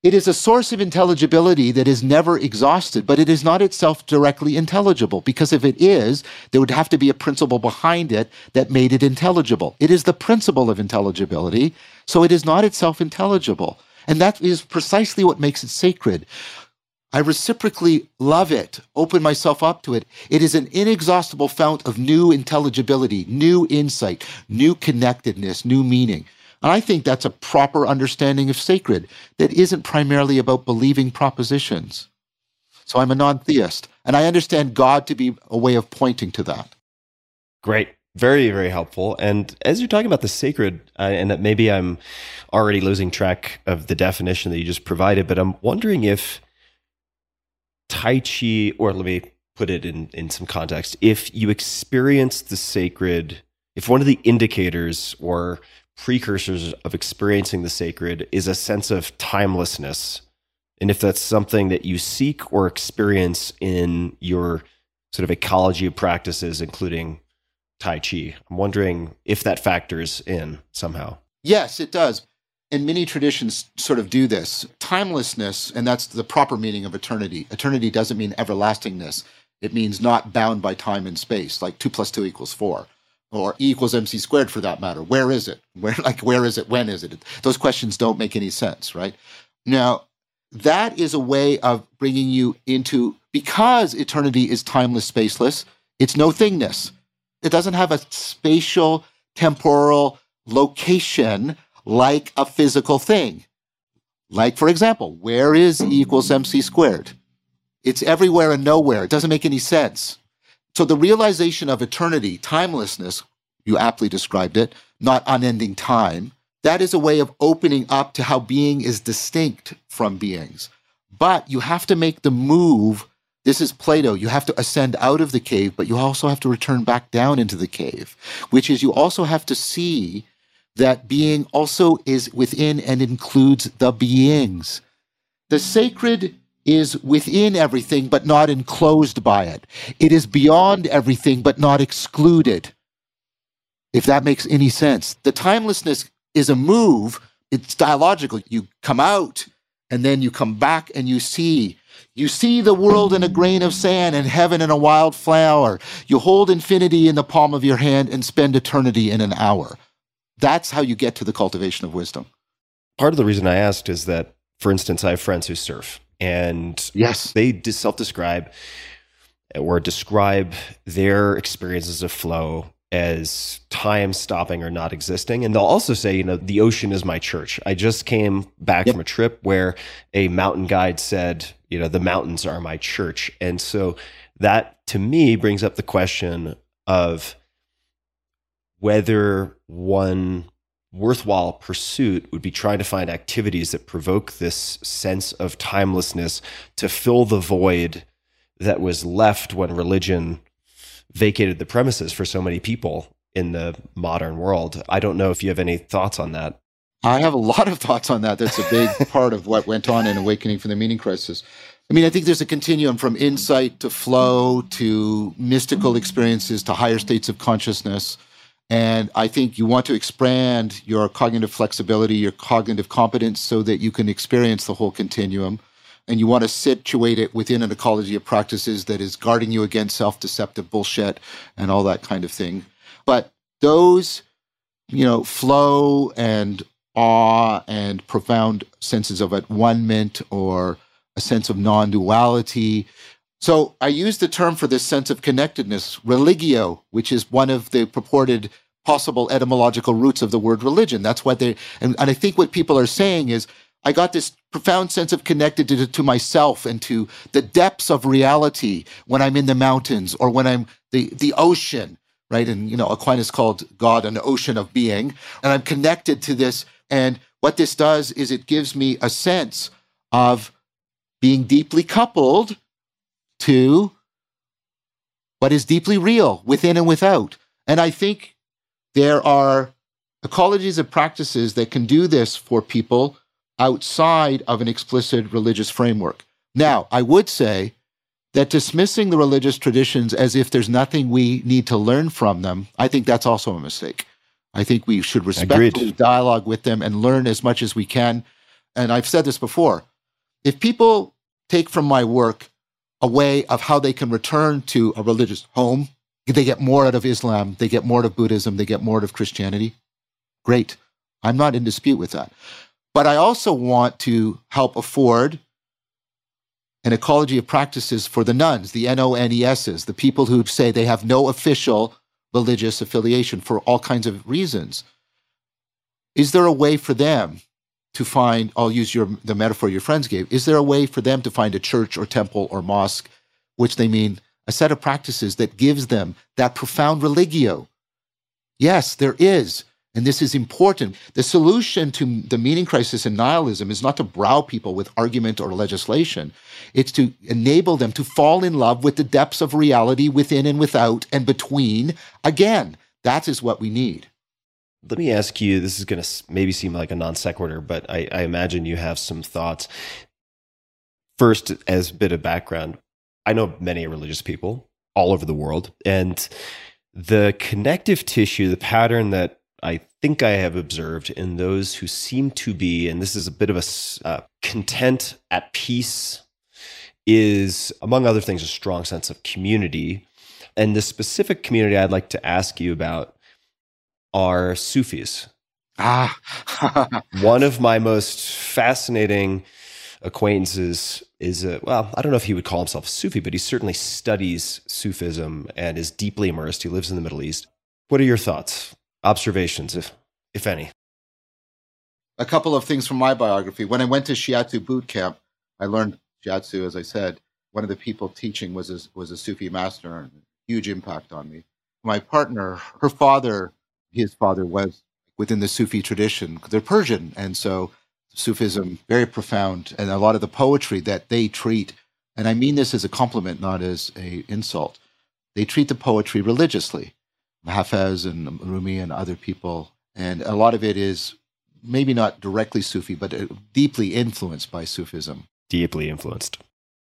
it is a source of intelligibility that is never exhausted, but it is not itself directly intelligible, because if it is, there would have to be a principle behind it that made it intelligible. It is the principle of intelligibility, so it is not itself intelligible. And that is precisely what makes it sacred. I reciprocally love it, open myself up to it. It is an inexhaustible fount of new intelligibility, new insight, new connectedness, new meaning. And I think that's a proper understanding of sacred that isn't primarily about believing propositions. So I'm a non-theist. And I understand God to be a way of pointing to that. Great. Very, very helpful. And as you're talking about the sacred, uh, and that maybe I'm already losing track of the definition that you just provided, but I'm wondering if Tai Chi, or let me put it in, in some context, if you experience the sacred, if one of the indicators or precursors of experiencing the sacred is a sense of timelessness, and if that's something that you seek or experience in your sort of ecology of practices, including Tai Chi. I'm wondering if that factors in somehow. Yes, it does. And many traditions sort of do this. Timelessness, and that's the proper meaning of eternity. Eternity doesn't mean everlastingness. It means not bound by time and space, like two plus two equals four, or E equals M C squared for that matter. Where is it? Where, like, where is it? When is it? Those questions don't make any sense, right? Now, that is a way of bringing you into, because eternity is timeless, spaceless, it's no thingness. It doesn't have a spatial, temporal location like a physical thing. Like, for example, where is E equals M C squared? It's everywhere and nowhere. It doesn't make any sense. So the realization of eternity, timelessness, you aptly described it, not unending time, that is a way of opening up to how being is distinct from beings. But you have to make the move. This is Plato. You have to ascend out of the cave, but you also have to return back down into the cave, which is you also have to see that being also is within and includes the beings. The sacred is within everything, but not enclosed by it. It is beyond everything, but not excluded, if that makes any sense. The timelessness is a move. It's dialogical. You come out, and then you come back, and you see. You see the world in a grain of sand and heaven in a wild flower. You hold infinity in the palm of your hand and spend eternity in an hour. That's how you get to the cultivation of wisdom. Part of the reason I asked is that, for instance, I have friends who surf, and yes, they self-describe or describe their experiences of flow as time stopping or not existing. And they'll also say, you know, the ocean is my church. I just came back yep. from a trip where a mountain guide said, you know, the mountains are my church. And so that, to me, brings up the question of whether one worthwhile pursuit would be trying to find activities that provoke this sense of timelessness to fill the void that was left when religion vacated the premises for so many people in the modern world. I don't know if you have any thoughts on that. I have a lot of thoughts on that. That's a big part of what went on in Awakening from the Meaning Crisis. I mean, I think there's a continuum from insight to flow to mystical experiences to higher states of consciousness. And I think you want to expand your cognitive flexibility, your cognitive competence, so that you can experience the whole continuum. And you want to situate it within an ecology of practices that is guarding you against self-deceptive bullshit and all that kind of thing. But those, you know, flow and awe and profound senses of at one-ment or a sense of non-duality. So I use the term for this sense of connectedness, religio, which is one of the purported possible etymological roots of the word religion. That's what they, and, and I think what people are saying is, I got this profound sense of connectedness to, to myself and to the depths of reality when I'm in the mountains or when I'm the, the ocean, right? And, you know, Aquinas called God an ocean of being. And I'm connected to this. And what this does is it gives me a sense of being deeply coupled to what is deeply real within and without. And I think there are ecologies and practices that can do this for people outside of an explicit religious framework. Now, I would say that dismissing the religious traditions as if there's nothing we need to learn from them, I think that's also a mistake. I think we should respectfully dialogue with them and learn as much as we can. And I've said this before. If people take from my work a way of how they can return to a religious home, they get more out of Islam, they get more out of Buddhism, they get more out of Christianity, great. I'm not in dispute with that. But I also want to help afford an ecology of practices for the nuns, the N O N E S's, the people who say they have no official religious affiliation for all kinds of reasons. Is there a way for them to find, I'll use your the metaphor your friends gave, is there a way for them to find a church or temple or mosque, which they mean a set of practices that gives them that profound religio? Yes, there is. And this is important. The solution to the meaning crisis and nihilism is not to brow people with argument or legislation. It's to enable them to fall in love with the depths of reality within and without and between. Again, that is what we need. Let me ask you, this is going to maybe seem like a non sequitur, but I, I imagine you have some thoughts. First, as a bit of background, I know many religious people all over the world, and the connective tissue, the pattern that I think I have observed in those who seem to be, and this is a bit of a uh, content at peace, is, among other things, a strong sense of community. And the specific community I'd like to ask you about are Sufis. Ah, one of my most fascinating acquaintances is a, well, I don't know if he would call himself a Sufi, but he certainly studies Sufism and is deeply immersed. He lives in the Middle East. What are your thoughts? Observations, if if any. A couple of things from my biography. When I went to Shiatsu boot camp, I learned Shiatsu, as I said. One of the people teaching was a, was a Sufi master, and a huge impact on me. My partner, her father, his father was within the Sufi tradition. They're Persian, and so Sufism, very profound, and a lot of the poetry that they treat, and I mean this as a compliment, not as an insult, they treat the poetry religiously. Hafez and Rumi and other people, and a lot of it is maybe not directly Sufi, but deeply influenced by Sufism. Deeply influenced.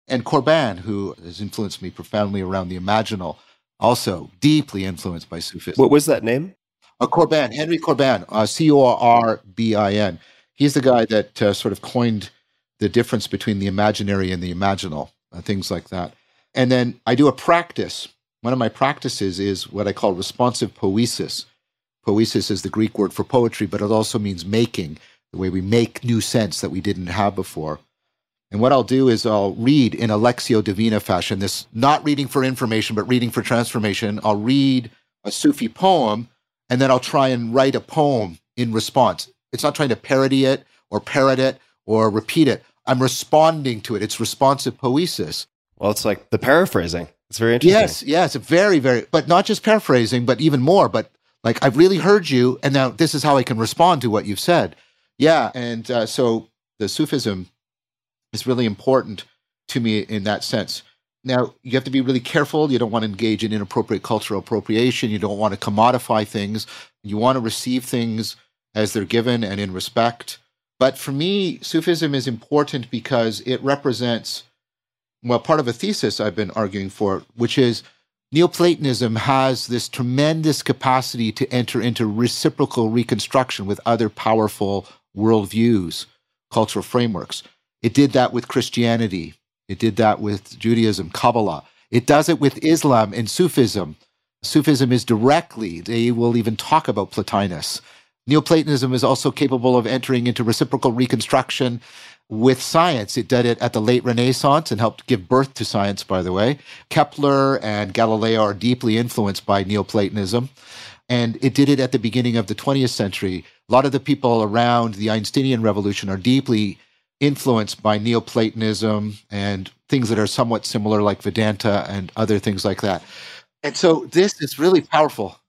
And Corbin, who has influenced me profoundly around the imaginal, also deeply influenced by Sufism. What was that name? Uh, Corbin, Henry Corbin, uh, C O R B I N. He's the guy that uh, sort of coined the difference between the imaginary and the imaginal, uh, things like that. And then I do a practice. One of my practices is what I call responsive poesis. Poesis is the Greek word for poetry, but it also means making, the way we make new sense that we didn't have before. And what I'll do is I'll read in a Lectio Divina fashion, this not reading for information, but reading for transformation. I'll read a Sufi poem, and then I'll try and write a poem in response. It's not trying to parody it or parrot it or repeat it. I'm responding to it. It's responsive poesis. Well, it's like the paraphrasing. It's very interesting. Yes, yes, very, very, but not just paraphrasing, but even more. But like, I've really heard you, and now this is how I can respond to what you've said. Yeah, and uh, so the Sufism is really important to me in that sense. Now, you have to be really careful. You don't want to engage in inappropriate cultural appropriation. You don't want to commodify things. You want to receive things as they're given and in respect. But for me, Sufism is important because it represents... well, part of a thesis I've been arguing for, which is Neoplatonism has this tremendous capacity to enter into reciprocal reconstruction with other powerful worldviews, cultural frameworks. It did that with Christianity. It did that with Judaism, Kabbalah. It does it with Islam and Sufism. Sufism is directly, they will even talk about Plotinus. Neoplatonism is also capable of entering into reciprocal reconstruction with science. It did it at the late Renaissance and helped give birth to science, by the way. Kepler and Galileo are deeply influenced by Neoplatonism. And it did it at the beginning of the twentieth century. A lot of the people around the Einsteinian revolution are deeply influenced by Neoplatonism and things that are somewhat similar, like Vedanta and other things like that. And so this is really powerful.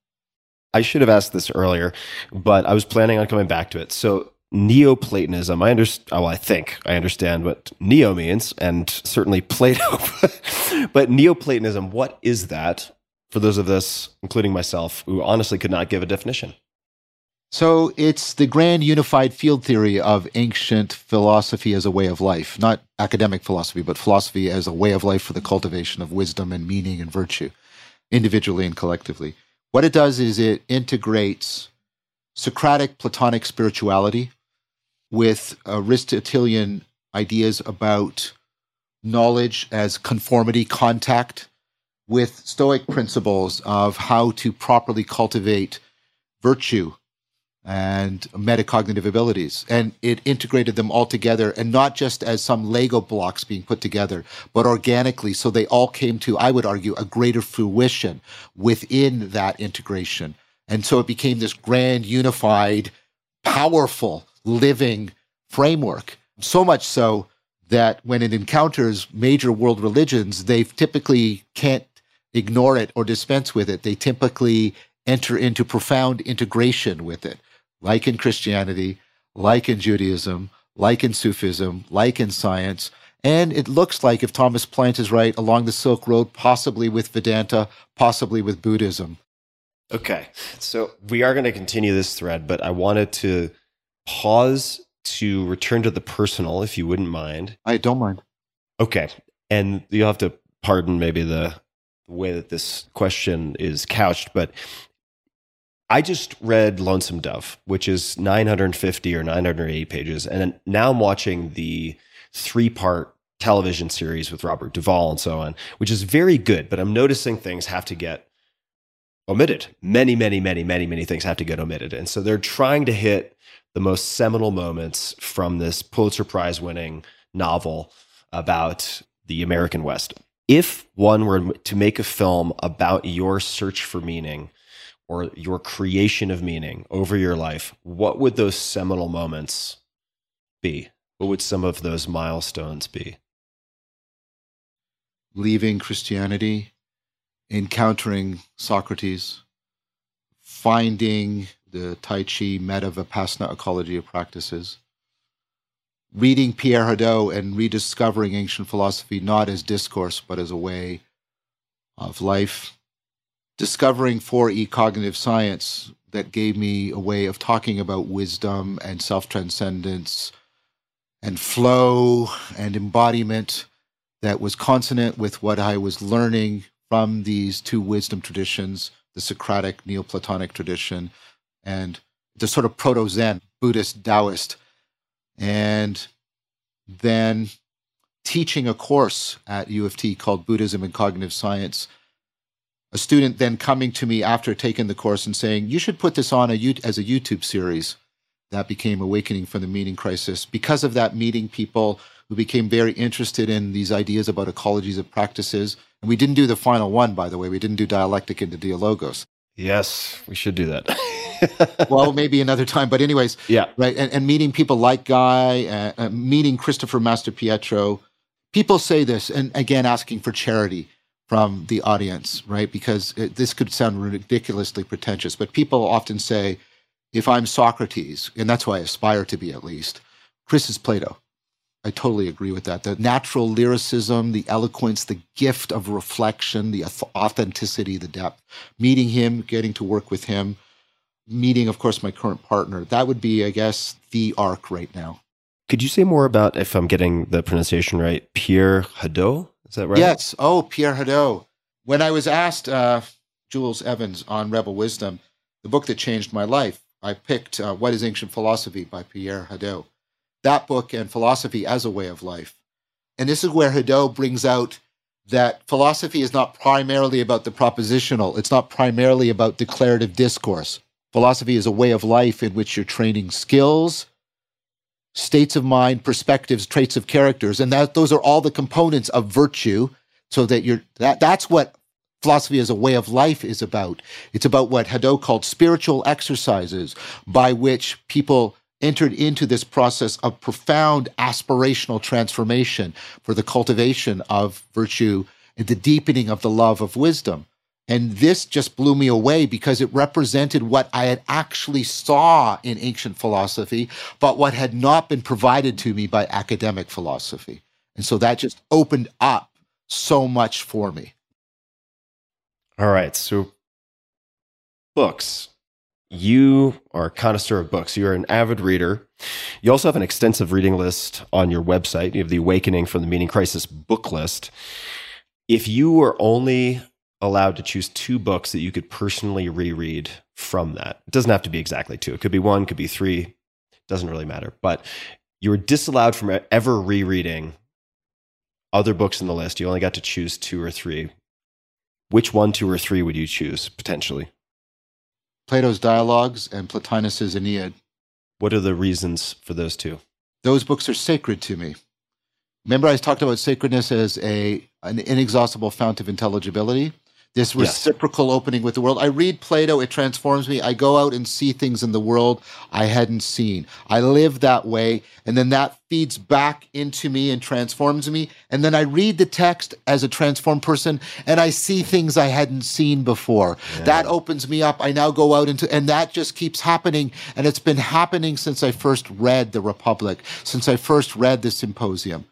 I should have asked this earlier, but I was planning on coming back to it. So Neoplatonism, I understand, well, I think I understand what neo means, and certainly Plato, but Neoplatonism, what is that for those of us, including myself, who honestly could not give a definition? So it's the grand unified field theory of ancient philosophy as a way of life, not academic philosophy, but philosophy as a way of life for the cultivation of wisdom and meaning and virtue, individually and collectively. What it does is it integrates Socratic, Platonic spirituality with Aristotelian ideas about knowledge as conformity, contact, with Stoic principles of how to properly cultivate virtue and metacognitive abilities. And it integrated them all together, and not just as some Lego blocks being put together, but organically. So they all came to, I would argue, a greater fruition within that integration. And so it became this grand, unified, powerful, living framework, so much so that when it encounters major world religions, they typically can't ignore it or dispense with it. They typically enter into profound integration with it, like in Christianity, like in Judaism, like in Sufism, like in science. And it looks like, if Thomas Plant is right, along the Silk Road, possibly with Vedanta, possibly with Buddhism. Okay. So we are going to continue this thread, but I wanted to pause to return to the personal, if you wouldn't mind. I don't mind. Okay. And you'll have to pardon maybe the way that this question is couched, but I just read Lonesome Dove, which is nine hundred fifty or nine hundred eighty pages, and now I'm watching the three-part television series with Robert Duvall and so on, which is very good, but I'm noticing things have to get omitted. Many, many, many, many, many things have to get omitted. And so they're trying to hit the most seminal moments from this Pulitzer Prize-winning novel about the American West. If one were to make a film about your search for meaning or your creation of meaning over your life, what would those seminal moments be? What would some of those milestones be? Leaving Christianity, encountering Socrates, finding the Tai Chi, Metta, Vipassana ecology of practices, reading Pierre Hadot and rediscovering ancient philosophy, not as discourse, but as a way of life, discovering four E cognitive science that gave me a way of talking about wisdom and self-transcendence and flow and embodiment that was consonant with what I was learning from these two wisdom traditions, the Socratic Neoplatonic tradition and the sort of proto-Zen, Buddhist, Taoist, and then teaching a course at U of T called Buddhism and Cognitive Science. A student then coming to me after taking the course and saying, you should put this on a, as a YouTube series. That became Awakening from the Meaning Crisis. Because of that meeting, people who became very interested in these ideas about ecologies of practices. And we didn't do the final one, by the way. We didn't do dialectic into dialogos. Yes, we should do that. Well, maybe another time. But anyways, yeah, right. And, and meeting people like Guy, uh, uh, meeting Christopher Masterpietro. People say this, and again, asking for charity from the audience, right? Because it, this could sound ridiculously pretentious, but people often say, if I'm Socrates, and that's who I aspire to be at least, Chris is Plato. I totally agree with that. The natural lyricism, the eloquence, the gift of reflection, the authenticity, the depth. Meeting him, getting to work with him, meeting, of course, my current partner. That would be, I guess, the arc right now. Could you say more about, if I'm getting the pronunciation right, Pierre Hadot? Is that right? Yes. Oh, Pierre Hadot. When I was asked, uh, Jules Evans on Rebel Wisdom, the book that changed my life, I picked uh, What is Ancient Philosophy by Pierre Hadot. That book and philosophy as a way of life. And this is where Hadot brings out that philosophy is not primarily about the propositional. It's not primarily about declarative discourse. Philosophy is a way of life in which you're training skills, states of mind, perspectives, traits of characters, and that those are all the components of virtue, so that you're that that's what philosophy as a way of life is about. It's about what Hadot called spiritual exercises, by which people entered into this process of profound aspirational transformation for the cultivation of virtue and the deepening of the love of wisdom. And this just blew me away because it represented what I had actually saw in ancient philosophy, but what had not been provided to me by academic philosophy. And so that just opened up so much for me. All right. So books. You are a connoisseur of books. You're an avid reader. You also have an extensive reading list on your website. You have the Awakening from the Meaning Crisis book list. If you were only allowed to choose two books that you could personally reread from that. It doesn't have to be exactly two. It could be one, could be three. It doesn't really matter. But you were disallowed from ever rereading other books in the list. You only got to choose two or three. Which one, two, or three would you choose, potentially? Plato's Dialogues and Plotinus's Ennead. What are the reasons for those two? Those books are sacred to me. Remember, I talked about sacredness as a an inexhaustible fount of intelligibility. this reciprocal yes. opening with the world. I read Plato. It transforms me. I go out and see things in the world I hadn't seen. I live that way, and then that feeds back into me and transforms me. And then I read the text as a transformed person, and I see things I hadn't seen before. Yeah. That opens me up. I now go out into, and that just keeps happening. And it's been happening since I first read The Republic, since I first read the Symposium.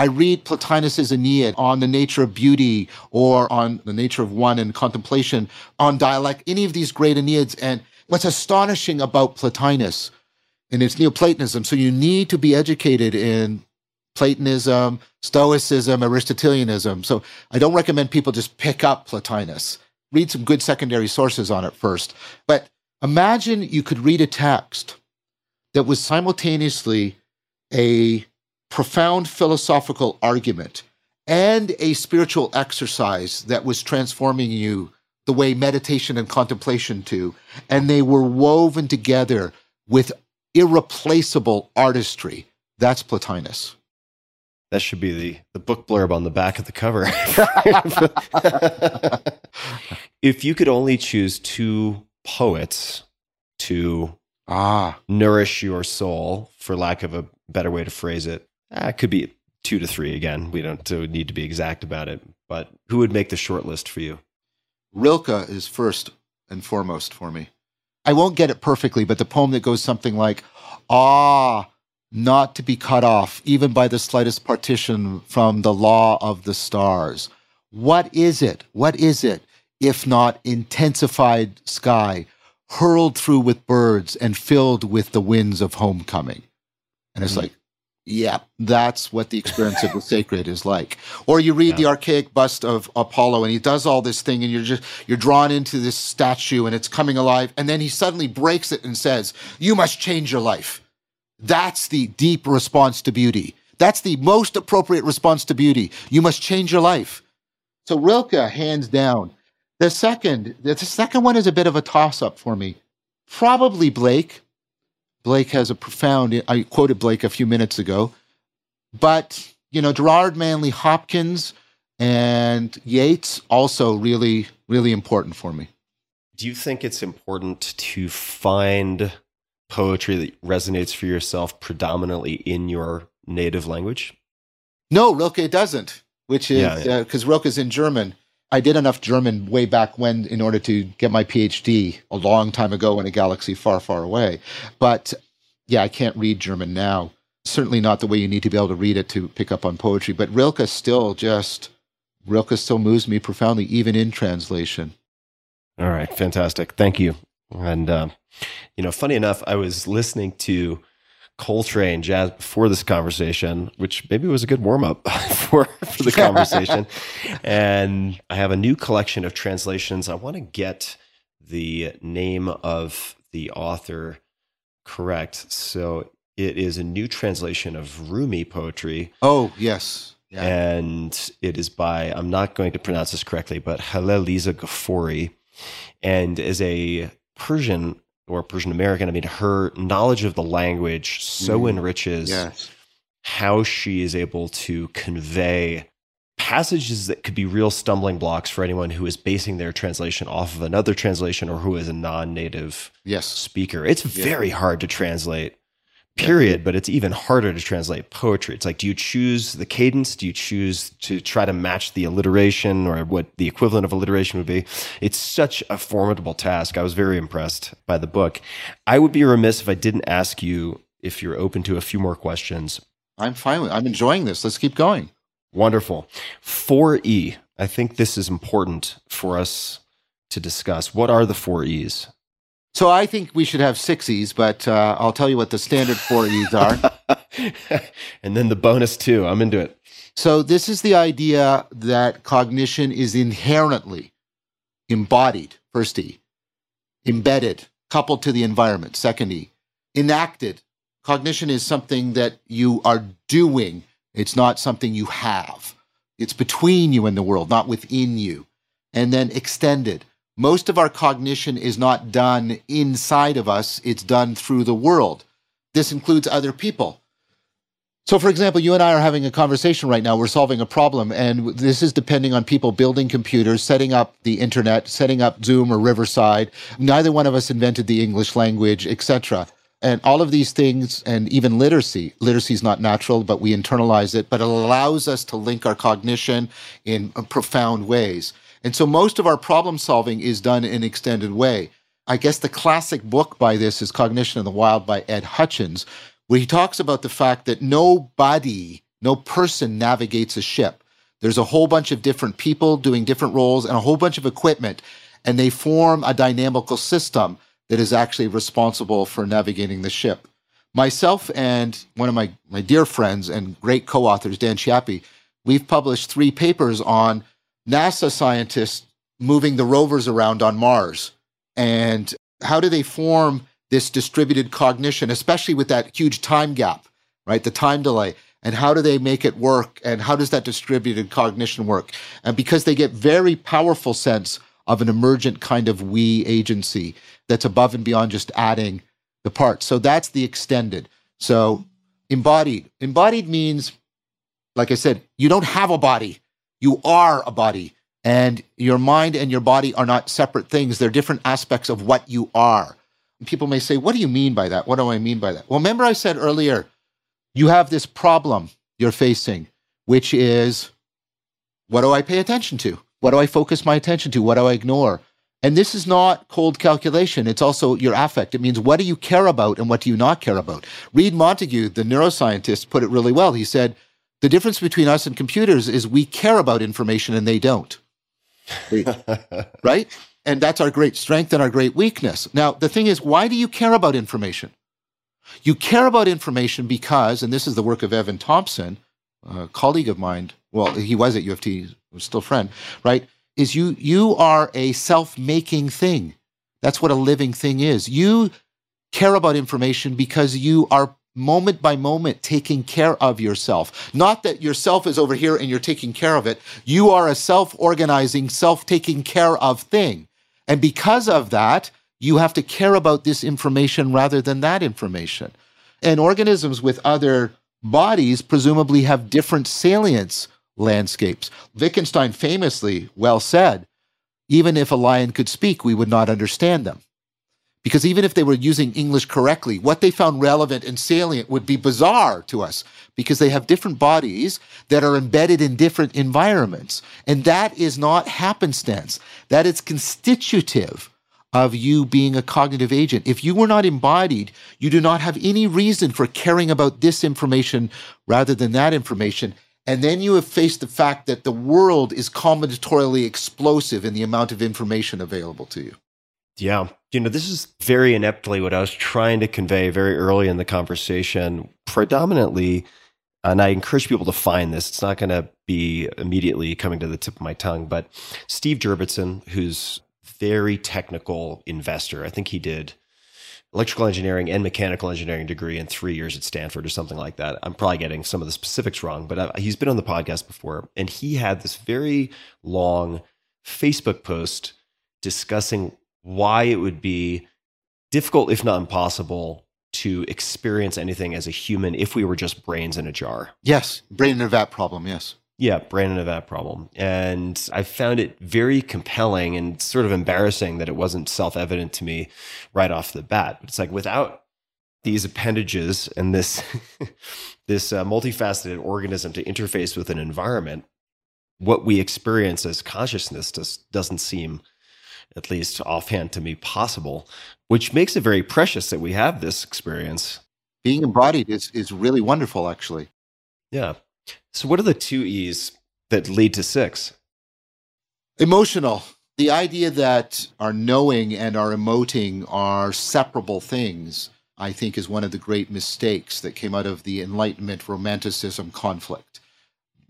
I read Plotinus's Ennead on the nature of beauty or on the nature of one and contemplation, on dialect, any of these great Enneads. And what's astonishing about Plotinus, and it's Neoplatonism, so you need to be educated in Platonism, Stoicism, Aristotelianism. So I don't recommend people just pick up Plotinus. Read some good secondary sources on it first. But imagine you could read a text that was simultaneously a profound philosophical argument and a spiritual exercise that was transforming you the way meditation and contemplation do, and they were woven together with irreplaceable artistry. That's Plotinus. That should be the, the book blurb on the back of the cover. If you could only choose two poets to ah. nourish your soul, for lack of a better way to phrase it, Uh, it could be two to three again. We don't need to be exact about it. But who would make the short list for you? Rilke is first and foremost for me. I won't get it perfectly, but the poem that goes something like, ah, not to be cut off, even by the slightest partition from the law of the stars. What is it? What is it, if not intensified sky, hurled through with birds and filled with the winds of homecoming? And it's mm-hmm. like, yeah, that's what the experience of the sacred is like. Or you read yeah. the archaic bust of Apollo, and he does all this thing, and you're just you're drawn into this statue, and it's coming alive, and then he suddenly breaks it and says, "You must change your life." That's the deep response to beauty. That's the most appropriate response to beauty. You must change your life. So Rilke, hands down. The second, the second one is a bit of a toss-up for me. Probably Blake. Blake has a profound, I quoted Blake a few minutes ago, but, you know, Gerard Manley Hopkins and Yeats also really, really important for me. Do you think it's important to find poetry that resonates for yourself predominantly in your native language? No, Rilke doesn't, which is, because yeah, yeah. uh, Rilke's in German. I did enough German way back when in order to get my PhD a long time ago in a galaxy far, far away. But yeah, I can't read German now. Certainly not the way you need to be able to read it to pick up on poetry. But Rilke still just, Rilke still moves me profoundly, even in translation. All right. Fantastic. Thank you. And, um, you know, funny enough, I was listening to Coltrane jazz before this conversation, which maybe was a good warm-up for, for the conversation. And I have a new collection of translations. I want to get the name of the author correct. So it is a new translation of Rumi poetry. Oh, yes. Yeah. And it is by, I'm not going to pronounce this correctly, but Halilisa Ghaffouri, and is a Persian or Persian American. I mean, her knowledge of the language so mm. enriches yes. how she is able to convey passages that could be real stumbling blocks for anyone who is basing their translation off of another translation or who is a non-native yes. speaker. It's yeah. very hard to translate, period, yeah. but it's even harder to translate poetry. It's like, do you choose the cadence? Do you choose to try to match the alliteration or what the equivalent of alliteration would be? It's such a formidable task. I was very impressed by the book. I would be remiss if I didn't ask you if you're open to a few more questions. I'm fine with it. I'm enjoying this. Let's keep going. Wonderful. four E. I think this is important for us to discuss. What are the four E's? So I think we should have six E's, but uh, I'll tell you what the standard four E's are. And then the bonus too. I'm into it. So this is the idea that cognition is inherently embodied, first E, embedded, coupled to the environment, second E, enacted. Cognition is something that you are doing. It's not something you have. It's between you and the world, not within you. And then extended. Most of our cognition is not done inside of us. It's done through the world. This includes other people. So, for example, you and I are having a conversation right now. We're solving a problem, and this is depending on people building computers, setting up the internet, setting up Zoom or Riverside. Neither one of us invented the English language, et cetera. And all of these things, and even literacy. Literacy is not natural, but we internalize it, but it allows us to link our cognition in profound ways. And so most of our problem solving is done in an extended way. I guess the classic book by this is Cognition in the Wild by Ed Hutchins, where he talks about the fact that nobody, no person navigates a ship. There's a whole bunch of different people doing different roles and a whole bunch of equipment, and they form a dynamical system that is actually responsible for navigating the ship. Myself and one of my, my dear friends and great co-authors, Dan Chiappi, we've published three papers on NASA scientists moving the rovers around on Mars, and how do they form this distributed cognition, especially with that huge time gap, right? The time delay. And how do they make it work? And how does that distributed cognition work? And because they get very powerful sense of an emergent kind of we agency that's above and beyond just adding the parts. So that's the extended. So embodied. Embodied means, like I said, you don't have a body. You are a body. And your mind and your body are not separate things. They're different aspects of what you are. People may say, what do you mean by that? What do I mean by that? Well, remember I said earlier, you have this problem you're facing, which is, what do I pay attention to? What do I focus my attention to? What do I ignore? And this is not cold calculation. It's also your affect. It means, what do you care about and what do you not care about? Reid Montague, the neuroscientist, put it really well. He said, the difference between us and computers is we care about information and they don't. Right? And that's our great strength and our great weakness. Now, the thing is, why do you care about information? You care about information because, and this is the work of Evan Thompson, a colleague of mine, well, he was at U of T, was still a friend, right, is you, you are a self-making thing. That's what a living thing is. You care about information because you are moment by moment taking care of yourself. Not that yourself is over here and you're taking care of it. You are a self-organizing, self-taking care of thing. And because of that, you have to care about this information rather than that information. And organisms with other bodies presumably have different salience landscapes. Wittgenstein famously well said, even if a lion could speak, we would not understand them. Because even if they were using English correctly, what they found relevant and salient would be bizarre to us because they have different bodies that are embedded in different environments. And that is not happenstance. That is constitutive of you being a cognitive agent. If you were not embodied, you do not have any reason for caring about this information rather than that information. And then you have faced the fact that the world is combinatorially explosive in the amount of information available to you. Yeah. You know, this is very ineptly what I was trying to convey very early in the conversation, predominantly, and I encourage people to find this. It's not going to be immediately coming to the tip of my tongue, but Steve Jurvetson, who's very technical investor, I think he did electrical engineering and mechanical engineering degree in three years at Stanford or something like that. I'm probably getting some of the specifics wrong, but he's been on the podcast before, and he had this very long Facebook post discussing why it would be difficult, if not impossible, to experience anything as a human if we were just brains in a jar. Yes, brain in a vat problem, yes. Yeah, brain in a vat problem. And I found it very compelling and sort of embarrassing that it wasn't self-evident to me right off the bat. But it's like, without these appendages and this, this uh, multifaceted organism to interface with an environment, what we experience as consciousness just doesn't seem, at least offhand to me, possible, which makes it very precious that we have this experience. Being embodied is, is really wonderful, actually. Yeah. So what are the two E's that lead to six? Emotional. The idea that our knowing and our emoting are separable things, I think, is one of the great mistakes that came out of the Enlightenment Romanticism conflict.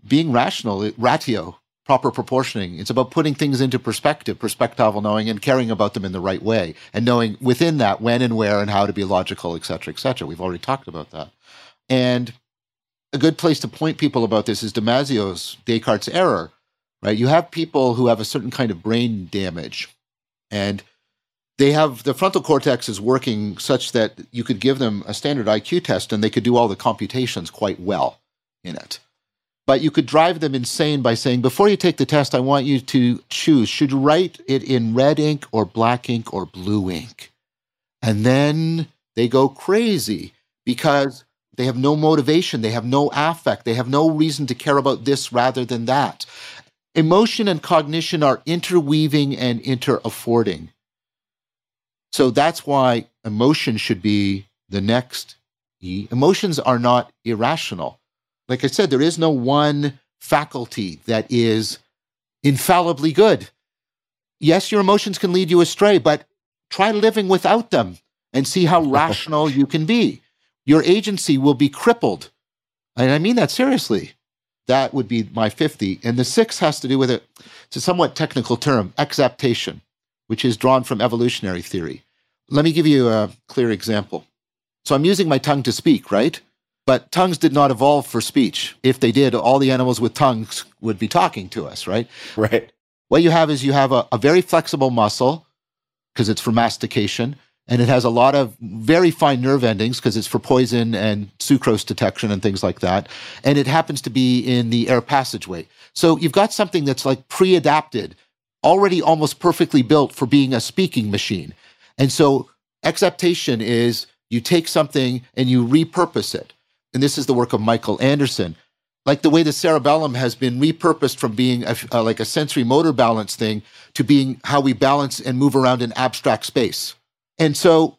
Being rational, ratio, proper proportioning. It's about putting things into perspective, perspectival knowing, and caring about them in the right way, and knowing within that when and where and how to be logical, et cetera, et cetera. We've already talked about that. And a good place to point people about this is Damasio's Descartes' error, right? You have people who have a certain kind of brain damage, and they have, the frontal cortex is working such that you could give them a standard I Q test and they could do all the computations quite well in it. But you could drive them insane by saying, before you take the test, I want you to choose, should you write it in red ink or black ink or blue ink? And then they go crazy because they have no motivation, they have no affect, they have no reason to care about this rather than that. Emotion and cognition are interweaving and interaffording. So that's why emotion should be the next E. Emotions are not irrational. Like I said, there is no one faculty that is infallibly good. Yes, your emotions can lead you astray, but try living without them and see how rational you can be. Your agency will be crippled. And I mean that seriously. That would be my fifth E. And the sixth has to do with it. It's a somewhat technical term, exaptation, which is drawn from evolutionary theory. Let me give you a clear example. So I'm using my tongue to speak, right? But tongues did not evolve for speech. If they did, all the animals with tongues would be talking to us, right? Right. What you have is you have a, a very flexible muscle, because it's for mastication, and it has a lot of very fine nerve endings, because it's for poison and sucrose detection and things like that. And it happens to be in the air passageway. So you've got something that's like pre-adapted, already almost perfectly built for being a speaking machine. And so exaptation is you take something and you repurpose it. And this is the work of Michael Anderson. Like the way the cerebellum has been repurposed from being a, uh, like a sensory motor balance thing to being how we balance and move around in abstract space. And so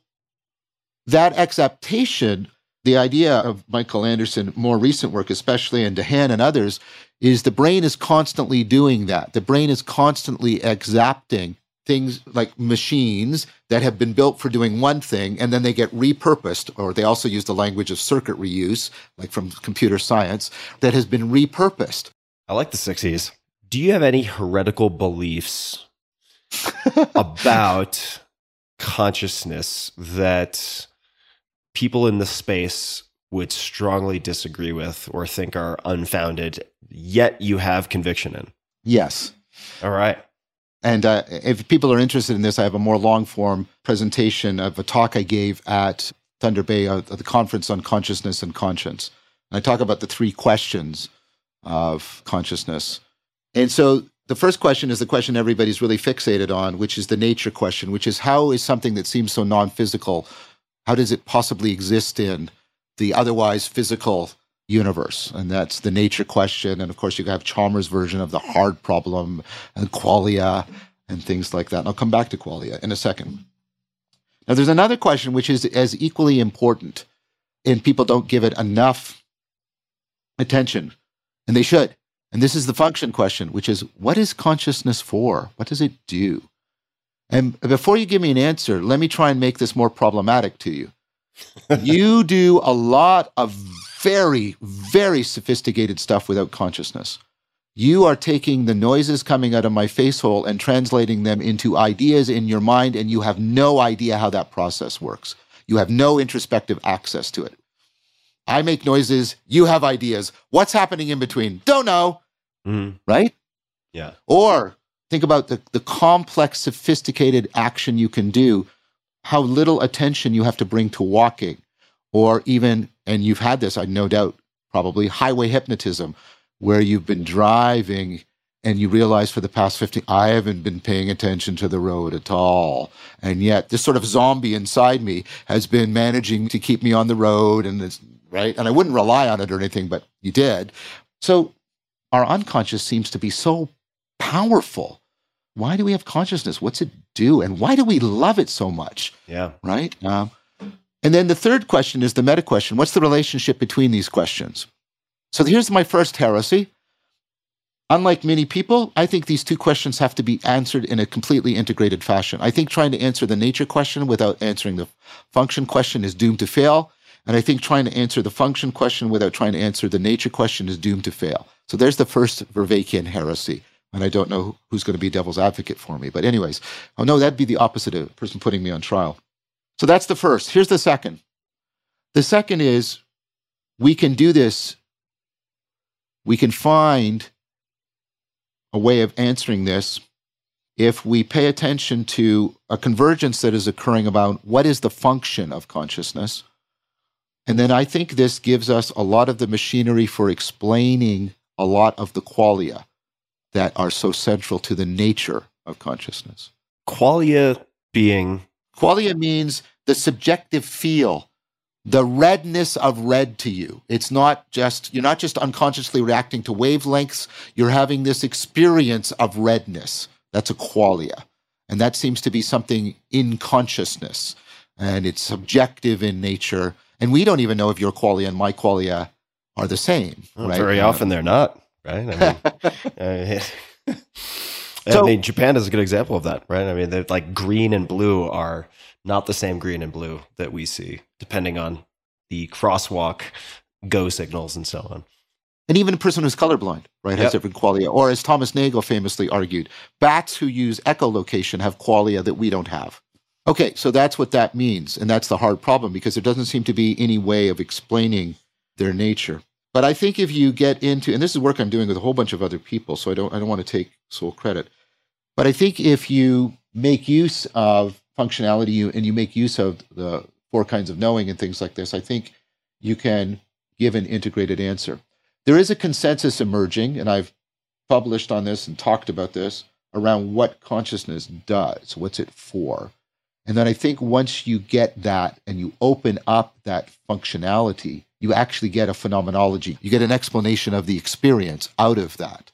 that exaptation, the idea of Michael Anderson, more recent work, especially in DeHaan and others, is the brain is constantly doing that. The brain is constantly exapting things like machines that have been built for doing one thing, and then they get repurposed, or they also use the language of circuit reuse, like from computer science, that has been repurposed. I like the sixties. Do you have any heretical beliefs about consciousness that people in the space would strongly disagree with or think are unfounded, yet you have conviction in? Yes. All right. And uh, if people are interested in this, I have a more long-form presentation of a talk I gave at Thunder Bay at uh, the Conference on Consciousness and Conscience. And I talk about the three questions of consciousness. And so the first question is the question everybody's really fixated on, which is the nature question, which is how is something that seems so non-physical, how does it possibly exist in the otherwise physical universe? And that's the nature question. And of course, you have Chalmers' version of the hard problem and qualia and things like that. And I'll come back to qualia in a second. Now, there's another question which is as equally important, and people don't give it enough attention, and they should. And this is the function question, which is, what is consciousness for? What does it do? And before you give me an answer, let me try and make this more problematic to you. You do a lot of very, very sophisticated stuff without consciousness. You are taking the noises coming out of my face hole and translating them into ideas in your mind, and you have no idea how that process works. You have no introspective access to it. I make noises, you have ideas. What's happening in between? Don't know, mm. right? Yeah. Or think about the, the complex, sophisticated action you can do, how little attention you have to bring to walking, or even, and you've had this, I no doubt, probably highway hypnotism, where you've been driving and you realize for the past fifteen, I haven't been paying attention to the road at all. And yet this sort of zombie inside me has been managing to keep me on the road, and it's, right? And I wouldn't rely on it or anything, but you did. So our unconscious seems to be so powerful. Why do we have consciousness? What's it do? And why do we love it so much? Yeah. Right? Um, and then the third question is the meta question. What's the relationship between these questions? So here's my first heresy. Unlike many people, I think these two questions have to be answered in a completely integrated fashion. I think trying to answer the nature question without answering the function question is doomed to fail. And I think trying to answer the function question without trying to answer the nature question is doomed to fail. So there's the first Vervaekian heresy. And I don't know who's going to be devil's advocate for me. But anyways, oh no, that'd be the opposite of a person putting me on trial. So that's the first. Here's the second. The second is we can do this. We can find a way of answering this if we pay attention to a convergence that is occurring about what is the function of consciousness. And then I think this gives us a lot of the machinery for explaining a lot of the qualia that are so central to the nature of consciousness. Qualia being? Qualia means the subjective feel, the redness of red to you. It's not just, you're not just unconsciously reacting to wavelengths, you're having this experience of redness. That's a qualia. And that seems to be something in consciousness, and it's subjective in nature. And we don't even know if your qualia and my qualia are the same. Well, right? Very often they're not, right? I mean, I so, mean, Japan is a good example of that, right? I mean, they're like green and blue are not the same green and blue that we see, depending on the crosswalk, go signals, and so on. And even a person who's colorblind, right, has yep. different qualia. Or as Thomas Nagel famously argued, bats who use echolocation have qualia that we don't have. Okay, so that's what that means, and that's the hard problem, because there doesn't seem to be any way of explaining their nature. But I think if you get into, and this is work I'm doing with a whole bunch of other people, so I don't I don't want to take sole credit, but I think if you make use of functionality you, and you make use of the four kinds of knowing and things like this, I think you can give an integrated answer. There is a consensus emerging, and I've published on this and talked about this, around what consciousness does, what's it for. And then I think once you get that and you open up that functionality, you actually get a phenomenology. You get an explanation of the experience out of that.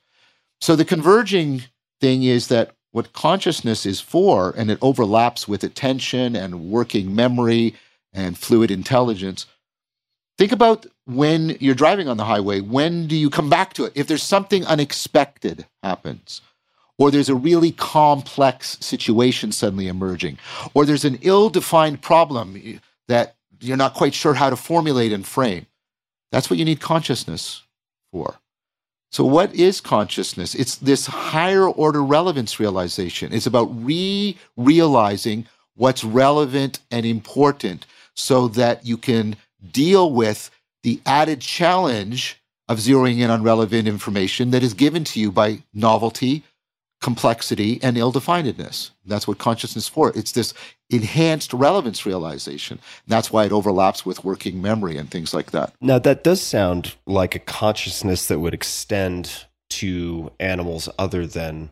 So the converging thing is that what consciousness is for, and it overlaps with attention and working memory and fluid intelligence. Think about when you're driving on the highway, when do you come back to it? If there's something unexpected happens, or there's a really complex situation suddenly emerging, or there's an ill-defined problem that you're not quite sure how to formulate and frame. That's what you need consciousness for. So what is consciousness? It's this higher order relevance realization. It's about re-realizing what's relevant and important so that you can deal with the added challenge of zeroing in on relevant information that is given to you by novelty, complexity, and ill-definedness. That's what consciousness is for. It's this enhanced relevance realization. That's why it overlaps with working memory and things like that. Now, that does sound like a consciousness that would extend to animals other than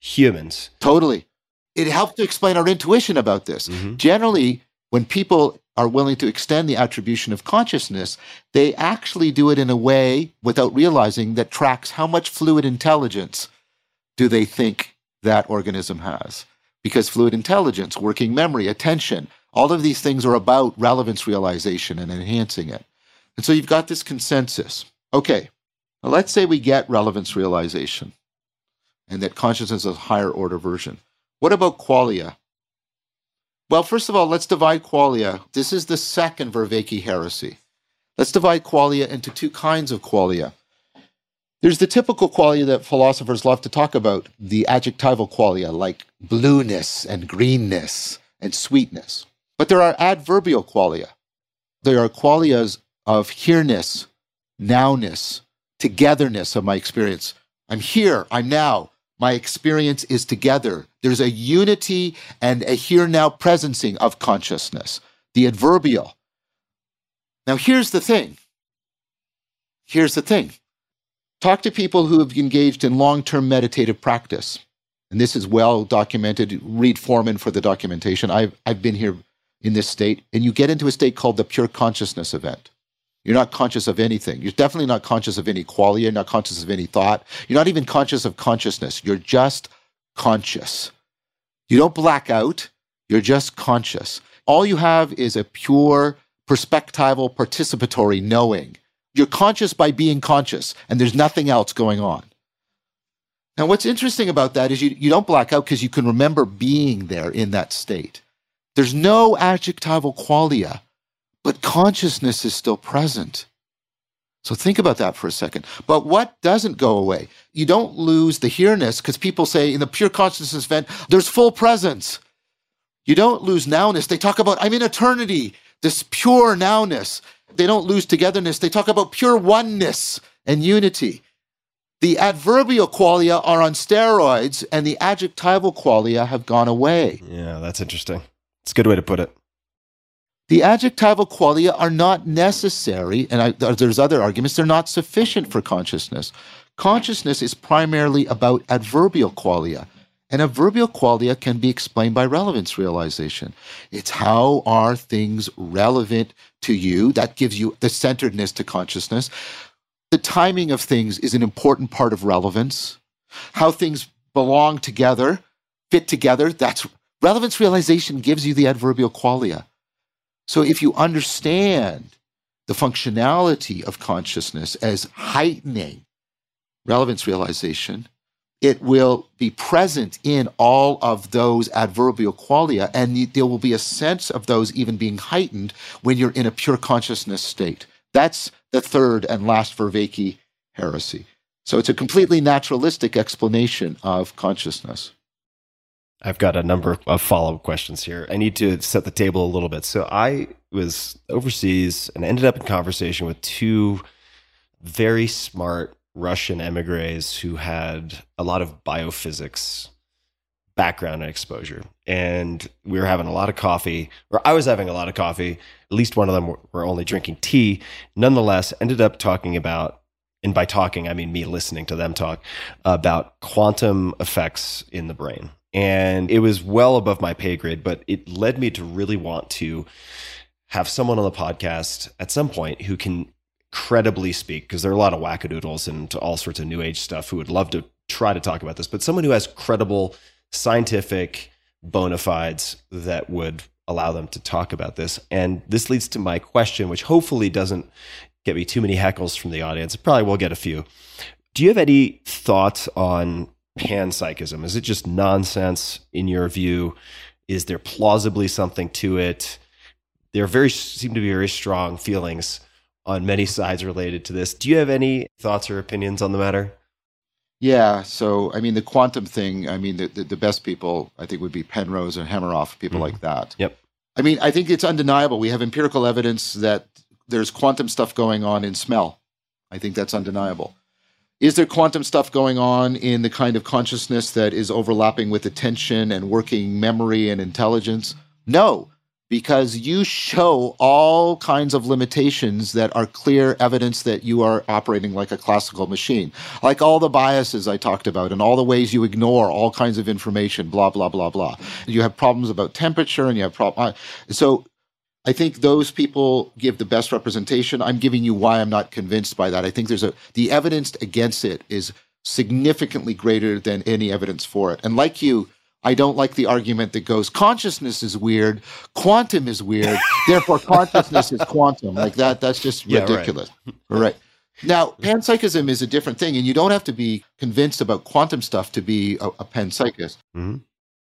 humans. Totally. It helps to explain our intuition about this. Mm-hmm. Generally, when people are willing to extend the attribution of consciousness, they actually do it in a way, without realizing, that tracks how much fluid intelligence do they think that organism has. Because fluid intelligence, working memory, attention, all of these things are about relevance realization and enhancing it. And so you've got this consensus. Okay, well, let's say we get relevance realization and that consciousness is a higher order version. What about qualia? Well, first of all, let's divide qualia. This is the second Vervaeke heresy. Let's divide qualia into two kinds of qualia. There's the typical qualia that philosophers love to talk about, the adjectival qualia, like blueness and greenness and sweetness. But there are adverbial qualia. There are qualias of here-ness, now-ness, togetherness of my experience. I'm here, I'm now. My experience is together. There's a unity and a here-now presencing of consciousness, the adverbial. Now, here's the thing. Here's the thing. Talk to people who have engaged in long-term meditative practice. And this is well documented. Read Foreman for the documentation. I've, I've been here in this state. And you get into a state called the pure consciousness event. You're not conscious of anything. You're definitely not conscious of any qualia. You're not conscious of any thought. You're not even conscious of consciousness. You're just conscious. You don't black out. You're just conscious. All you have is a pure perspectival participatory knowing. You're conscious by being conscious, and there's nothing else going on. Now, what's interesting about that is you, you don't black out because you can remember being there in that state. There's no adjectival qualia, but consciousness is still present. So think about that for a second. But what doesn't go away? You don't lose the here-ness, because people say in the pure consciousness event, there's full presence. You don't lose nowness. They talk about, I'm in eternity, this pure nowness. They don't lose togetherness. They talk about pure oneness and unity. The adverbial qualia are on steroids, and the adjectival qualia have gone away. Yeah, that's interesting. It's a good way to put it. The adjectival qualia are not necessary, and I, there's other arguments, they're not sufficient for consciousness. Consciousness is primarily about adverbial qualia, and adverbial qualia can be explained by relevance realization. It's how are things relevant to you? That gives you the centeredness to consciousness. The timing of things is an important part of relevance. How things belong together, fit together, that's relevance realization gives you the adverbial qualia. So if you understand the functionality of consciousness as heightening relevance realization, it will be present in all of those adverbial qualia, and there will be a sense of those even being heightened when you're in a pure consciousness state. That's the third and last Vervaeke heresy. So it's a completely naturalistic explanation of consciousness. I've got a number of follow-up questions here. I need to set the table a little bit. So I was overseas and ended up in conversation with two very smart Russian emigres who had a lot of biophysics background and exposure. And we were having a lot of coffee, or I was having a lot of coffee. At least one of them were only drinking tea. Nonetheless, ended up talking about, and by talking, I mean me listening to them talk, about quantum effects in the brain. And it was well above my pay grade, but it led me to really want to have someone on the podcast at some point who can credibly speak, because there are a lot of wackadoodles and all sorts of new age stuff who would love to try to talk about this, but someone who has credible scientific bona fides that would allow them to talk about this. And this leads to my question, which hopefully doesn't get me too many heckles from the audience. It probably will get a few. Do you have any thoughts on panpsychism? Is it just nonsense in your view? Is there plausibly something to it? There very seem to be very strong feelings on many sides related to this. Do you have any thoughts or opinions on the matter? Yeah, so, I mean, the quantum thing, I mean, the, the, the best people, I think, would be Penrose and Hameroff, people mm-hmm. like that. Yep. I mean, I think it's undeniable. We have empirical evidence that there's quantum stuff going on in smell. I think that's undeniable. Is there quantum stuff going on in the kind of consciousness that is overlapping with attention and working memory and intelligence? No, because you show all kinds of limitations that are clear evidence that you are operating like a classical machine, like all the biases I talked about and all the ways you ignore all kinds of information, blah, blah, blah, blah. You have problems about temperature and you have problems. So I think those people give the best representation. I'm giving you why I'm not convinced by that. I think there's a the evidence against it is significantly greater than any evidence for it. And like you, I don't like the argument that goes, consciousness is weird, quantum is weird, therefore consciousness is quantum. Like that, that's just yeah, ridiculous. Right. right. Now, panpsychism is a different thing, and you don't have to be convinced about quantum stuff to be a, a panpsychist. Mm-hmm.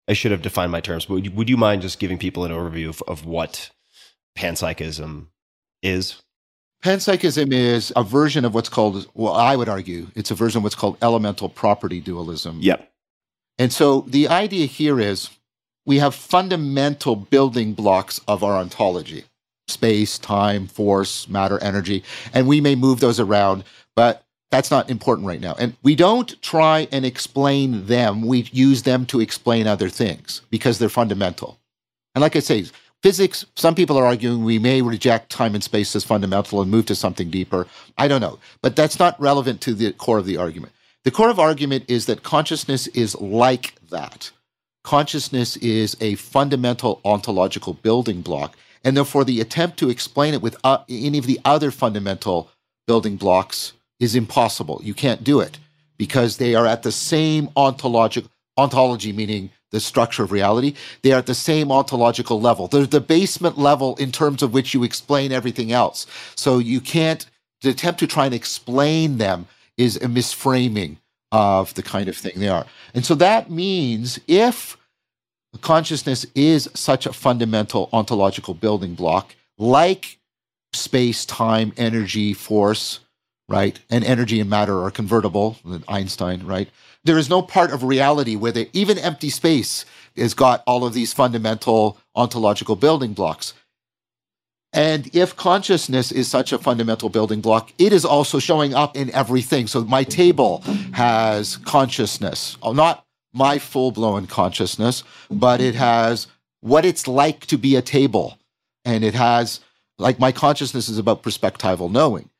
I should have defined my terms, but would you, would you mind just giving people an overview of, of what panpsychism is? Panpsychism is a version of what's called, well, I would argue, it's a version of what's called elemental property dualism. Yep. And so the idea here is we have fundamental building blocks of our ontology, space, time, force, matter, energy, and we may move those around, but that's not important right now. And we don't try and explain them. We use them to explain other things because they're fundamental. And like I say, physics, some people are arguing we may reject time and space as fundamental and move to something deeper. I don't know. But that's not relevant to the core of the argument. The core of argument is that consciousness is like that. Consciousness is a fundamental ontological building block, and therefore the attempt to explain it with any of the other fundamental building blocks is impossible. You can't do it because they are at the same ontological, ontology meaning the structure of reality, they are at the same ontological level. They're the basement level in terms of which you explain everything else. So you can't, the attempt to try and explain them is a misframing of the kind of thing they are. And so that means if consciousness is such a fundamental ontological building block, like space, time, energy, force, right? And energy and matter are convertible, Einstein, right? There is no part of reality where they, even empty space has got all of these fundamental ontological building blocks. And if consciousness is such a fundamental building block, it is also showing up in everything. So my table has consciousness, not my full-blown consciousness, but it has what it's like to be a table. And it has, like, my consciousness is about perspectival knowing.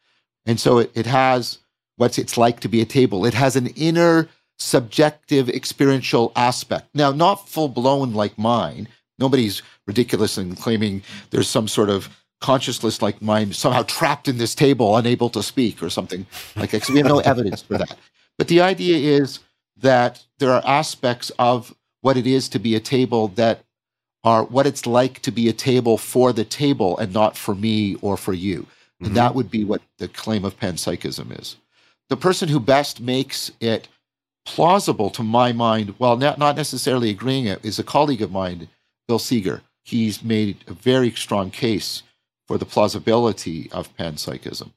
And so it, it has what it's like to be a table. It has an inner subjective experiential aspect. Now, not full-blown like mine. Nobody's ridiculous in claiming there's some sort of consciousness like mine somehow trapped in this table, unable to speak or something like that. So we have no evidence for that. But the idea is that there are aspects of what it is to be a table that are what it's like to be a table for the table and not for me or for you. And mm-hmm. that would be what the claim of panpsychism is. The person who best makes it plausible to my mind, while not necessarily agreeing it, is a colleague of mine, Bill Seeger. He's made a very strong case for the plausibility of panpsychism.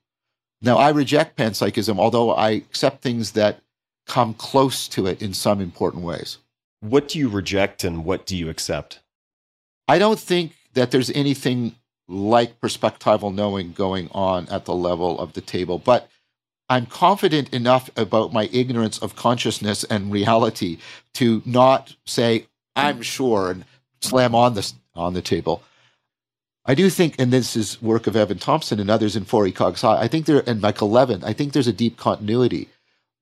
Now, I reject panpsychism, although I accept things that come close to it in some important ways. What do you reject and what do you accept? I don't think that there's anything like perspectival knowing going on at the level of the table, but I'm confident enough about my ignorance of consciousness and reality to not say, I'm sure, and slam on the, on the table. I do think, and this is work of Evan Thompson and others in four E Cog Psi, I think there, and Michael Levin, I think there's a deep continuity,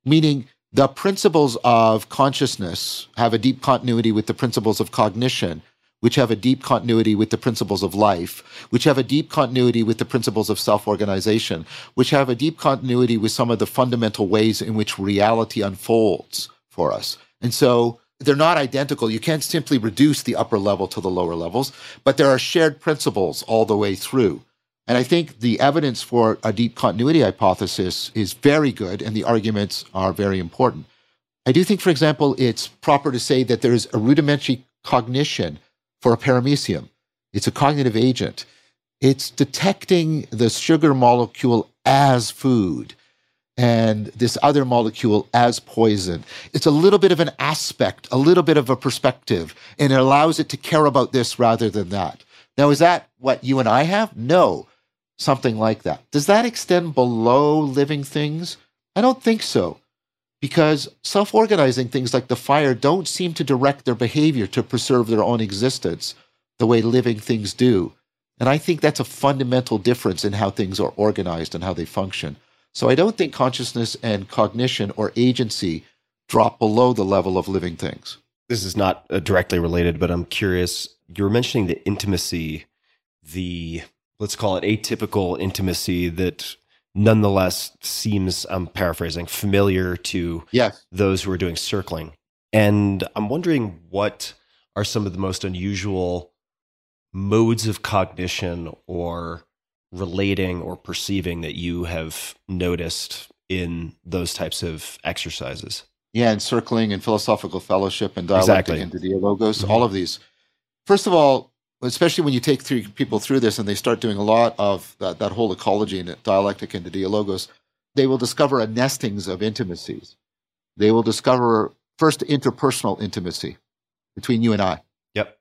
meaning the principles of consciousness have a deep continuity with the principles of cognition, which have a deep continuity with the principles of life, which have a deep continuity with the principles of self-organization, which have a deep continuity with some of the fundamental ways in which reality unfolds for us. And so they're not identical. You can't simply reduce the upper level to the lower levels, but there are shared principles all the way through. And I think the evidence for a deep continuity hypothesis is very good, and the arguments are very important. I do think, for example, it's proper to say that there is a rudimentary cognition for a paramecium. It's a cognitive agent. It's detecting the sugar molecule as food and this other molecule as poison. It's a little bit of an aspect, a little bit of a perspective, and it allows it to care about this rather than that. Now, is that what you and I have? No, something like that. Does that extend below living things? I don't think so, because self-organizing things like the fire don't seem to direct their behavior to preserve their own existence the way living things do. And I think that's a fundamental difference in how things are organized and how they function. So I don't think consciousness and cognition or agency drop below the level of living things. This is not directly related, but I'm curious. You were mentioning the intimacy, the, let's call it atypical intimacy that nonetheless seems, I'm paraphrasing, familiar to yes. those who are doing circling. And I'm wondering, what are some of the most unusual modes of cognition or relating or perceiving that you have noticed in those types of exercises? Yeah, and circling and philosophical fellowship and dialectic exactly. and dialogos, mm-hmm. all of these. First of all, especially when you take three people through this and they start doing a lot of that, that whole ecology and dialectic and the dialogos, they will discover a nestings of intimacies. They will discover first interpersonal intimacy between you and I. Yep.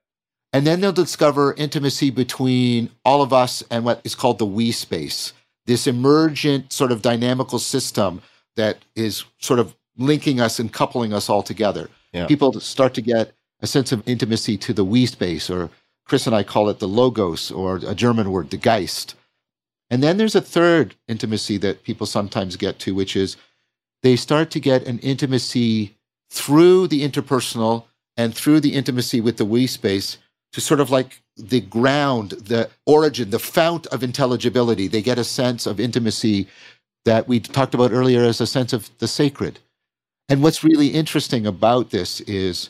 And then they'll discover intimacy between all of us and what is called the we space, this emergent sort of dynamical system that is sort of linking us and coupling us all together. Yep. People start to get a sense of intimacy to the we space, or Chris and I call it the logos, or a German word, the Geist. And then there's a third intimacy that people sometimes get to, which is they start to get an intimacy through the interpersonal and through the intimacy with the we space to sort of like the ground, the origin, the fount of intelligibility. They get a sense of intimacy that we talked about earlier as a sense of the sacred. And what's really interesting about this is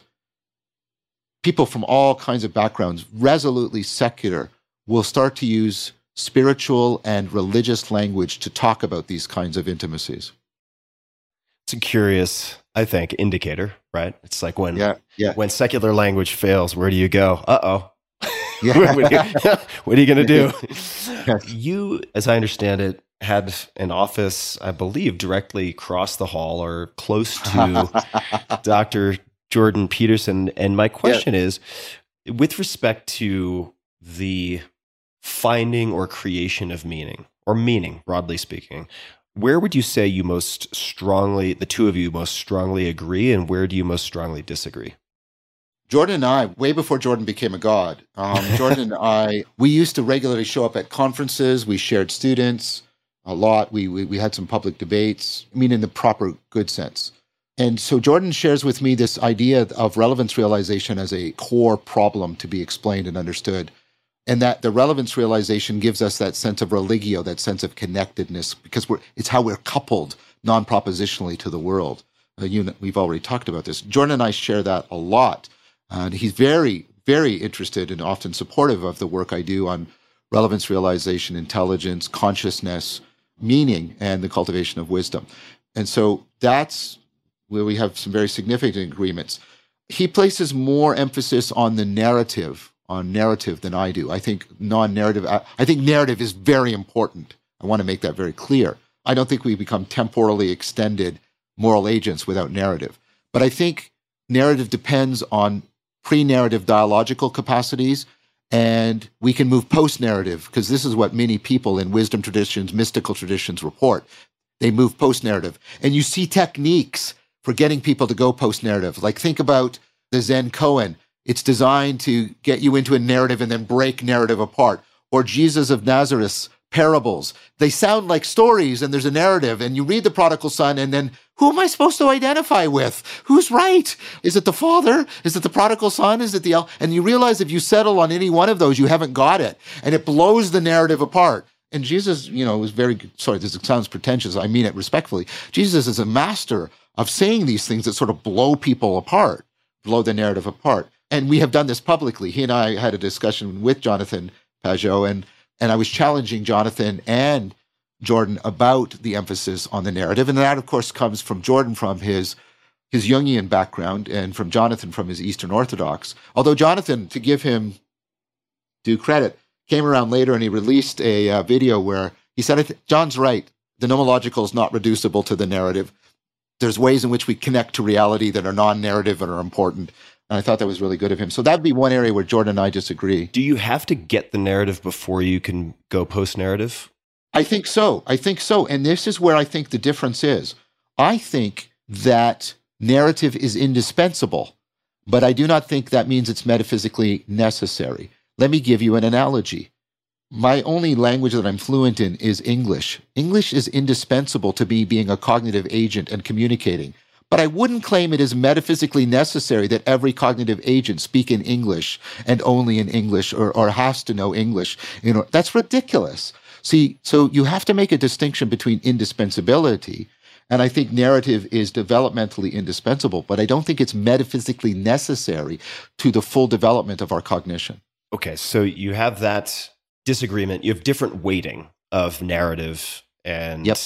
people from all kinds of backgrounds, resolutely secular, will start to use spiritual and religious language to talk about these kinds of intimacies. It's a curious, I think, indicator, right? It's like when yeah, yeah. when secular language fails, where do you go? Uh-oh. Yeah. What are you, you going to do? Yes. You, as I understand it, had an office, I believe, directly across the hall or close to Doctor Jordan Peterson. And my question yeah. is, with respect to the finding or creation of meaning, or meaning, broadly speaking, where would you say you most strongly, the two of you most strongly agree, and where do you most strongly disagree? Jordan and I, way before Jordan became a god, um, Jordan and I, we used to regularly show up at conferences. We shared students a lot. We, we we had some public debates, I mean, in the proper good sense. And so Jordan shares with me this idea of relevance realization as a core problem to be explained and understood, and that the relevance realization gives us that sense of religio, that sense of connectedness, because we're it's how we're coupled non-propositionally to the world. Uh, you, we've already talked about this. Jordan and I share that a lot. Uh, and he's very, very interested and often supportive of the work I do on relevance realization, intelligence, consciousness, meaning, and the cultivation of wisdom. And so that's where we have some very significant agreements. He places more emphasis on the narrative, on narrative than I do. I think non-narrative, I, I think narrative is very important. I want to make that very clear. I don't think we become temporally extended moral agents without narrative. But I think narrative depends on pre-narrative dialogical capacities, and we can move post-narrative, because this is what many people in wisdom traditions, mystical traditions report. They move post-narrative. And you see techniques for getting people to go post-narrative. Like, think about the Zen koan. It's designed to get you into a narrative and then break narrative apart. Or Jesus of Nazareth's parables. They sound like stories, and there's a narrative, and you read the prodigal son, and then who am I supposed to identify with? Who's right? Is it the father? Is it the prodigal son? Is it the el-? And you realize if you settle on any one of those, you haven't got it, and it blows the narrative apart. And Jesus, you know, was very sorry. This sounds pretentious. I mean it respectfully. Jesus is a master of saying these things that sort of blow people apart, blow the narrative apart. And we have done this publicly. He and I had a discussion with Jonathan Pajot, and And I was challenging Jonathan and Jordan about the emphasis on the narrative. And that, of course, comes from Jordan from his, his Jungian background, and from Jonathan from his Eastern Orthodox. Although Jonathan, to give him due credit, came around later and he released a uh, video where he said, John's right, the nomological is not reducible to the narrative. There's ways in which we connect to reality that are non-narrative and are important. And I thought that was really good of him. So that'd be one area where Jordan and I disagree. Do you have to get the narrative before you can go post-narrative? I think so. I think so. And this is where I think the difference is. I think that narrative is indispensable, but I do not think that means it's metaphysically necessary. Let me give you an analogy. My only language that I'm fluent in is English. English is indispensable to be being a cognitive agent and communicating. But I wouldn't claim it is metaphysically necessary that every cognitive agent speak in English and only in English, or, or has to know English. You know, that's ridiculous. See, so you have to make a distinction between indispensability, and I think narrative is developmentally indispensable, but I don't think it's metaphysically necessary to the full development of our cognition. Okay, so you have that disagreement. You have different weighting of narrative and yep.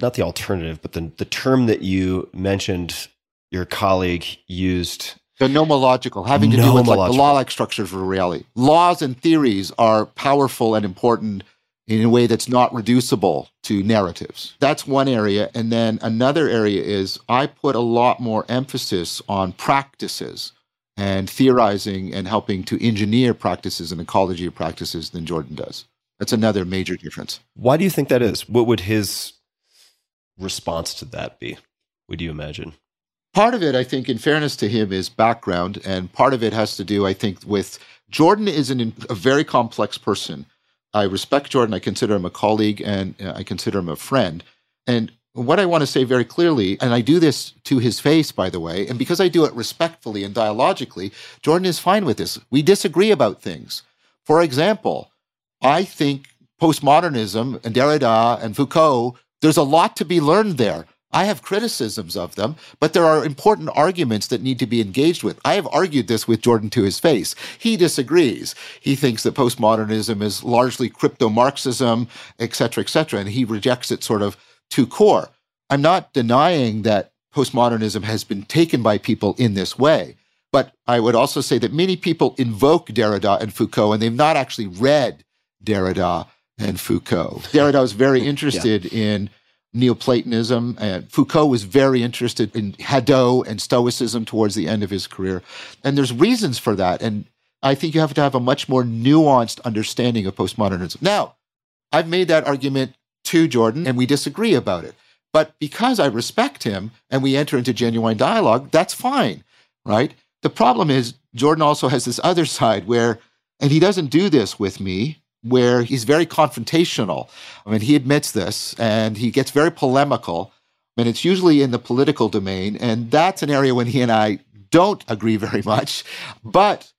Not the alternative, but the, the term that you mentioned, your colleague used. The nomological, having to nomological. do with like the law-like structures of reality. Laws and theories are powerful and important in a way that's not reducible to narratives. That's one area. And then another area is I put a lot more emphasis on practices and theorizing and helping to engineer practices and ecology of practices than Jordan does. That's another major difference. Why do you think that is? What would his response to that be, would you imagine? Part of it, I think, in fairness to him, is background. And part of it has to do, I think, with Jordan is an, a very complex person. I respect Jordan. I consider him a colleague, and I consider him a friend. And what I want to say very clearly, and I do this to his face, by the way, and because I do it respectfully and dialogically, Jordan is fine with this. We disagree about things. For example, I think postmodernism and Derrida and Foucault, there's a lot to be learned there. I have criticisms of them, but there are important arguments that need to be engaged with. I have argued this with Jordan to his face. He disagrees. He thinks that postmodernism is largely crypto-Marxism, et cetera, et cetera, and he rejects it sort of to core. I'm not denying that postmodernism has been taken by people in this way, but I would also say that many people invoke Derrida and Foucault, and they've not actually read Derrida and Foucault. Derrida was very interested yeah. in Neoplatonism, and Foucault was very interested in Hadot and Stoicism towards the end of his career. And there's reasons for that. And I think you have to have a much more nuanced understanding of postmodernism. Now, I've made that argument to Jordan, and we disagree about it. But because I respect him and we enter into genuine dialogue, that's fine, right? The problem is Jordan also has this other side where, and he doesn't do this with me, where he's very confrontational. I mean, he admits this, and he gets very polemical, and it's usually in the political domain, and that's an area when he and I don't agree very much. But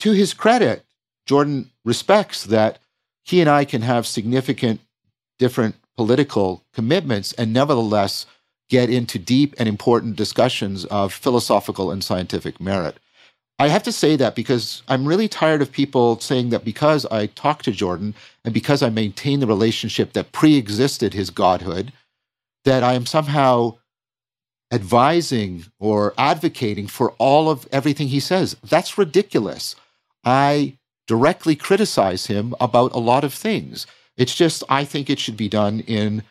to his credit, Jordan respects that he and I can have significant different political commitments and nevertheless get into deep and important discussions of philosophical and scientific merit. I have to say that because I'm really tired of people saying that because I talk to Jordan and because I maintain the relationship that pre-existed his godhood, that I am somehow advising or advocating for all of everything he says. That's ridiculous. I directly criticize him about a lot of things. It's just, I think it should be done in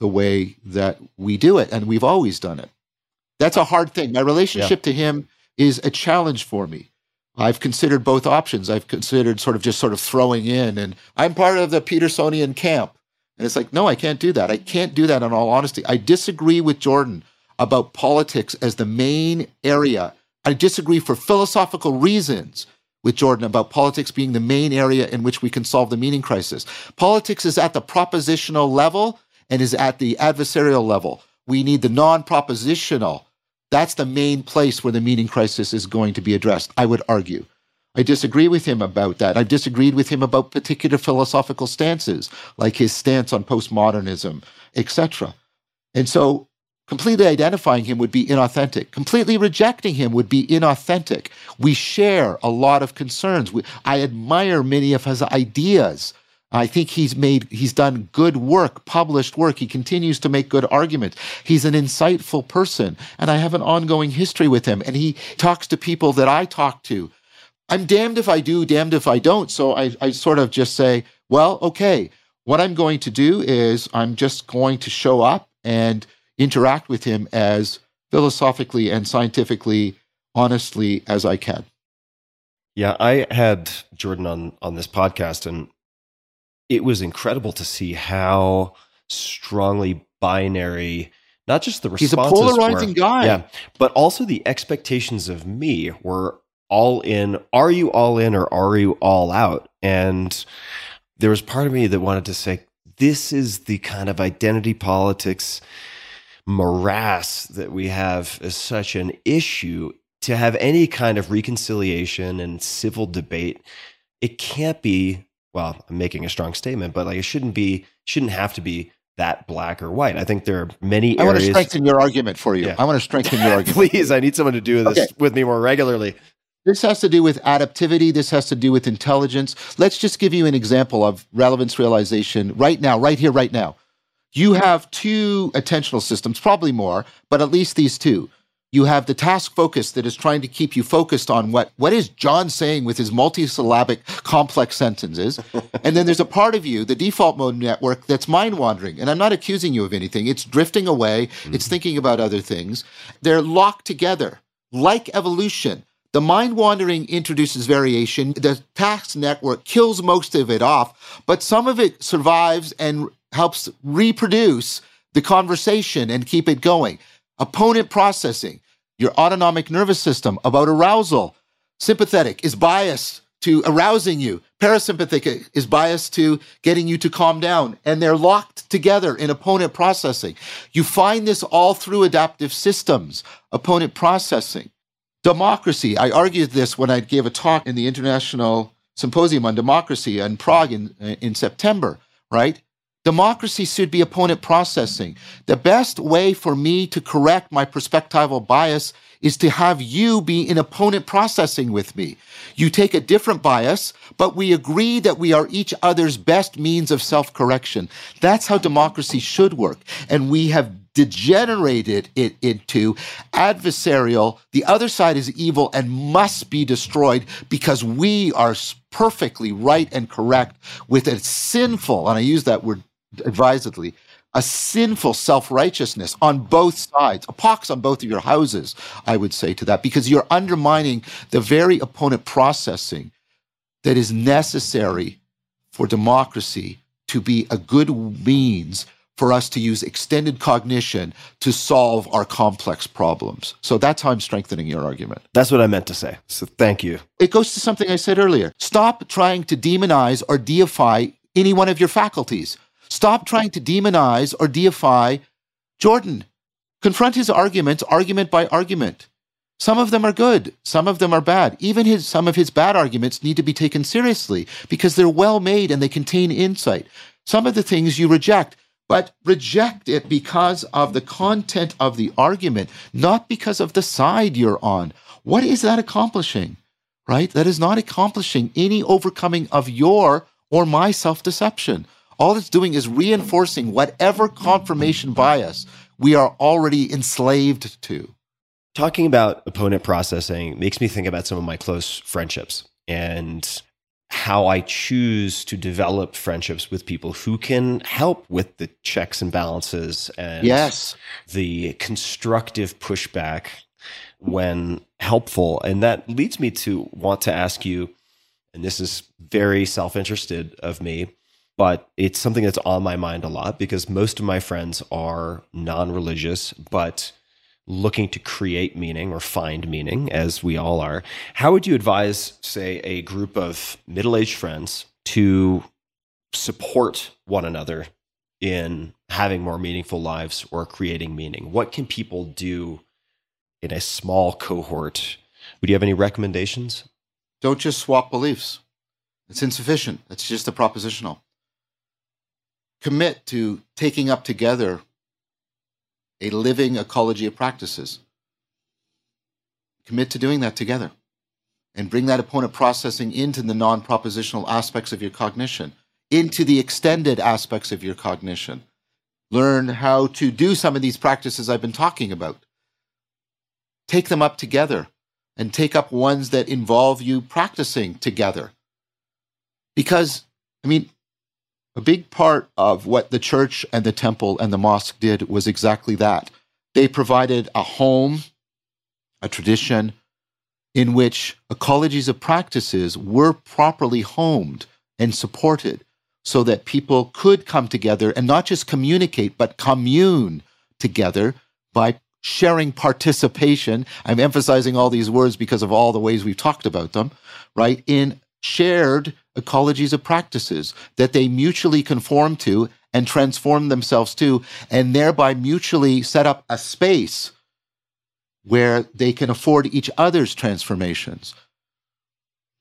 the way that we do it, and we've always done it. That's a hard thing. My relationship yeah. to him is a challenge for me. I've considered both options. I've considered sort of just sort of throwing in, and I'm part of the Petersonian camp. And it's like, no, I can't do that. I can't do that in all honesty. I disagree with Jordan about politics as the main area. I disagree for philosophical reasons with Jordan about politics being the main area in which we can solve the meaning crisis. Politics is at the propositional level and is at the adversarial level. We need the non-propositional. That's the main place where the meaning crisis is going to be addressed, I would argue. I disagree with him about that. I've disagreed with him about particular philosophical stances, like his stance on postmodernism, et cetera. And so completely identifying him would be inauthentic. Completely rejecting him would be inauthentic. We share a lot of concerns. We, I admire many of his ideas. I think he's made, he's done good work, published work. He continues to make good arguments. He's an insightful person, and I have an ongoing history with him, and he talks to people that I talk to. I'm damned if I do, damned if I don't. So I, I sort of just say, well, okay, what I'm going to do is I'm just going to show up and interact with him as philosophically and scientifically honestly as I can. Yeah, I had Jordan on, on this podcast, and it was incredible to see how strongly binary not just the responses were. He's a polarizing were, guy. Yeah, but also the expectations of me were all in. Are you all in or are you all out? And there was part of me that wanted to say, this is the kind of identity politics morass that we have as such an issue. To have any kind of reconciliation and civil debate, it can't be, well, I'm making a strong statement, but like it shouldn't be, shouldn't have to be that black or white. I think there are many I areas. I want to strengthen your argument for you. Yeah. I want to strengthen your argument. Please, I need someone to do this okay. with me more regularly. This has to do with adaptivity. This has to do with intelligence. Let's just give you an example of relevance realization right now, right here, right now. You have two attentional systems, probably more, but at least these two. You have the task focus that is trying to keep you focused on what, what is John saying with his multisyllabic complex sentences. And then there's a part of you, the default mode network, that's mind wandering. And I'm not accusing you of anything. It's drifting away. Mm-hmm. It's thinking about other things. They're locked together like evolution. The mind wandering introduces variation. The task network kills most of it off, but some of it survives and helps reproduce the conversation and keep it going. Opponent processing, your autonomic nervous system about arousal. Sympathetic is biased to arousing you. Parasympathetic is biased to getting you to calm down. And they're locked together in opponent processing. You find this all through adaptive systems, opponent processing. Democracy. I argued this when I gave a talk in the International Symposium on Democracy in Prague in, in September, right? Democracy should be opponent processing. The best way for me to correct my perspectival bias is to have you be in opponent processing with me. You take a different bias, but we agree that we are each other's best means of self-correction. That's how democracy should work. And we have degenerated it into adversarial. The other side is evil and must be destroyed because we are perfectly right and correct with a sinful, and I use that word advisedly, a sinful self-righteousness on both sides, a pox on both of your houses, I would say to that, because you're undermining the very opponent processing that is necessary for democracy to be a good means for us to use extended cognition to solve our complex problems. So that's how I'm strengthening your argument. That's what I meant to say. So thank you. It goes to something I said earlier. Stop trying to demonize or deify any one of your faculties. Stop trying to demonize or deify Jordan. Confront his arguments, argument by argument. Some of them are good. Some of them are bad. Even his, some of his bad arguments need to be taken seriously because they're well-made and they contain insight. Some of the things you reject, but reject it because of the content of the argument, not because of the side you're on. What is that accomplishing, right? That is not accomplishing any overcoming of your or my self-deception. All it's doing is reinforcing whatever confirmation bias we are already enslaved to. Talking about opponent processing makes me think about some of my close friendships and how I choose to develop friendships with people who can help with the checks and balances and yes. the constructive pushback when helpful. And that leads me to want to ask you, and this is very self-interested of me, but it's something that's on my mind a lot because most of my friends are non-religious, but looking to create meaning or find meaning, as we all are. How would you advise, say, a group of middle-aged friends to support one another in having more meaningful lives or creating meaning? What can people do in a small cohort? Would you have any recommendations? Don't just swap beliefs. It's insufficient. It's just a propositional. Commit to taking up together a living ecology of practices. Commit to doing that together and bring that opponent processing into the non-propositional aspects of your cognition, into the extended aspects of your cognition. Learn how to do some of these practices I've been talking about. Take them up together and take up ones that involve you practicing together. Because, I mean, a big part of what the church and the temple and the mosque did was exactly that. They provided a home, a tradition, in which ecologies of practices were properly homed and supported so that people could come together and not just communicate, but commune together by sharing participation. I'm emphasizing all these words because of all the ways we've talked about them, right? In shared ecologies of practices that they mutually conform to and transform themselves to, and thereby mutually set up a space where they can afford each other's transformations,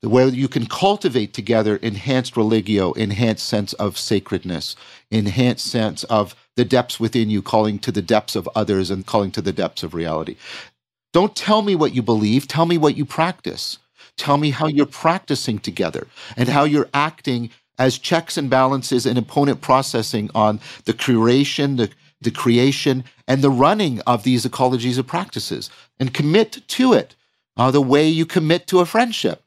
where you can cultivate together enhanced religio, enhanced sense of sacredness, enhanced sense of the depths within you, calling to the depths of others and calling to the depths of reality. Don't tell me what you believe, tell me what you practice. Tell me how you're practicing together and how you're acting as checks and balances and opponent processing on the curation, the, the creation, and the running of these ecologies of practices. And commit to it uh, the way you commit to a friendship,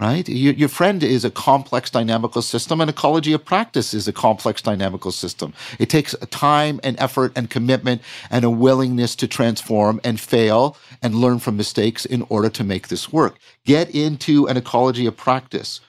right? Your, your friend is a complex dynamical system, and ecology of practice is a complex dynamical system. It takes time and effort and commitment and a willingness to transform and fail and learn from mistakes in order to make this work. Get into an ecology of practice.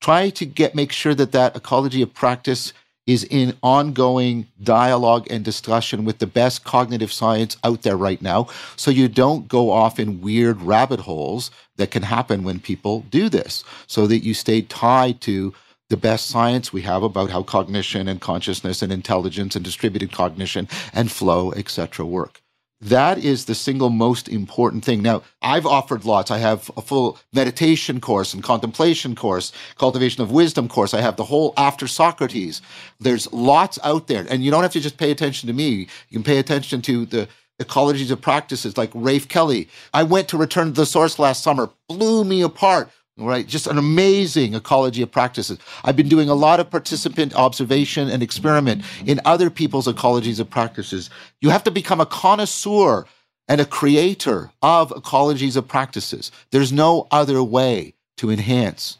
Try to get make sure that that ecology of practice is in ongoing dialogue and discussion with the best cognitive science out there right now, so you don't go off in weird rabbit holes that can happen when people do this, so that you stay tied to the best science we have about how cognition and consciousness and intelligence and distributed cognition and flow, et cetera work. That is the single most important thing. Now, I've offered lots. I have a full meditation course and contemplation course, cultivation of wisdom course. I have the whole After Socrates. There's lots out there. And you don't have to just pay attention to me. You can pay attention to the ecologies of practices like Rafe Kelly. I went to Return to the Source last summer, blew me apart. Right, just an amazing ecology of practices. I've been doing a lot of participant observation and experiment in other people's ecologies of practices. You have to become a connoisseur and a creator of ecologies of practices. There's no other way to enhance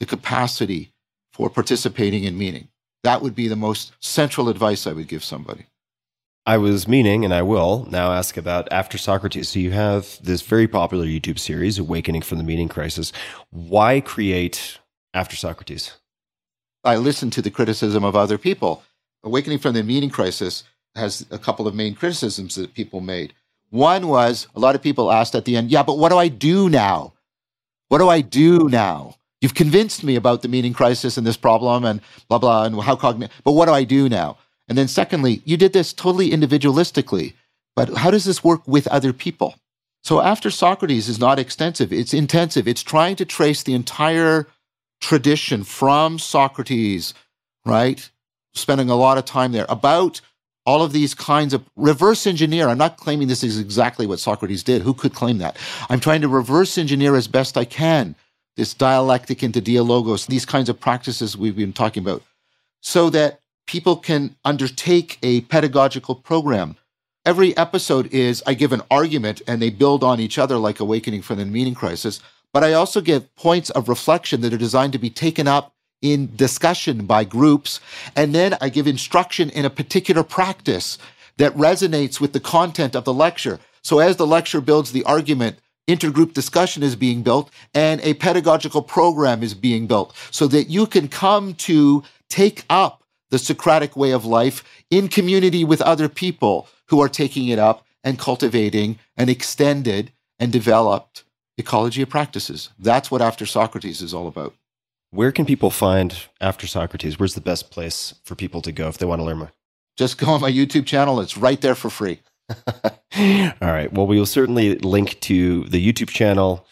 the capacity for participating in meaning. That would be the most central advice I would give somebody. I was meaning, and I will now ask about After Socrates. So you have this very popular YouTube series, Awakening from the Meaning Crisis. Why create After Socrates? I listened to the criticism of other people. Awakening from the Meaning Crisis has a couple of main criticisms that people made. One was, a lot of people asked at the end, yeah, but what do I do now? What do I do now? You've convinced me about the meaning crisis and this problem and blah, blah, and how cognitive, but what do I do now? And then secondly, you did this totally individualistically, but how does this work with other people? So After Socrates is not extensive, it's intensive. It's trying to trace the entire tradition from Socrates, right? Spending a lot of time there about all of these kinds of reverse engineer. I'm not claiming this is exactly what Socrates did. Who could claim that? I'm trying to reverse engineer as best I can this dialectic into dialogos, these kinds of practices we've been talking about, so that people can undertake a pedagogical program. Every episode is, I give an argument and they build on each other like Awakening from the Meaning Crisis, but I also give points of reflection that are designed to be taken up in discussion by groups, and then I give instruction in a particular practice that resonates with the content of the lecture. So as the lecture builds the argument, intergroup discussion is being built, and a pedagogical program is being built so that you can come to take up the Socratic way of life in community with other people who are taking it up and cultivating an extended and developed ecology of practices. That's what After Socrates is all about. Where can people find After Socrates? Where's the best place for people to go if they want to learn more? Just go on my YouTube channel. It's right there for free. All right. Well, we will certainly link to the YouTube channel,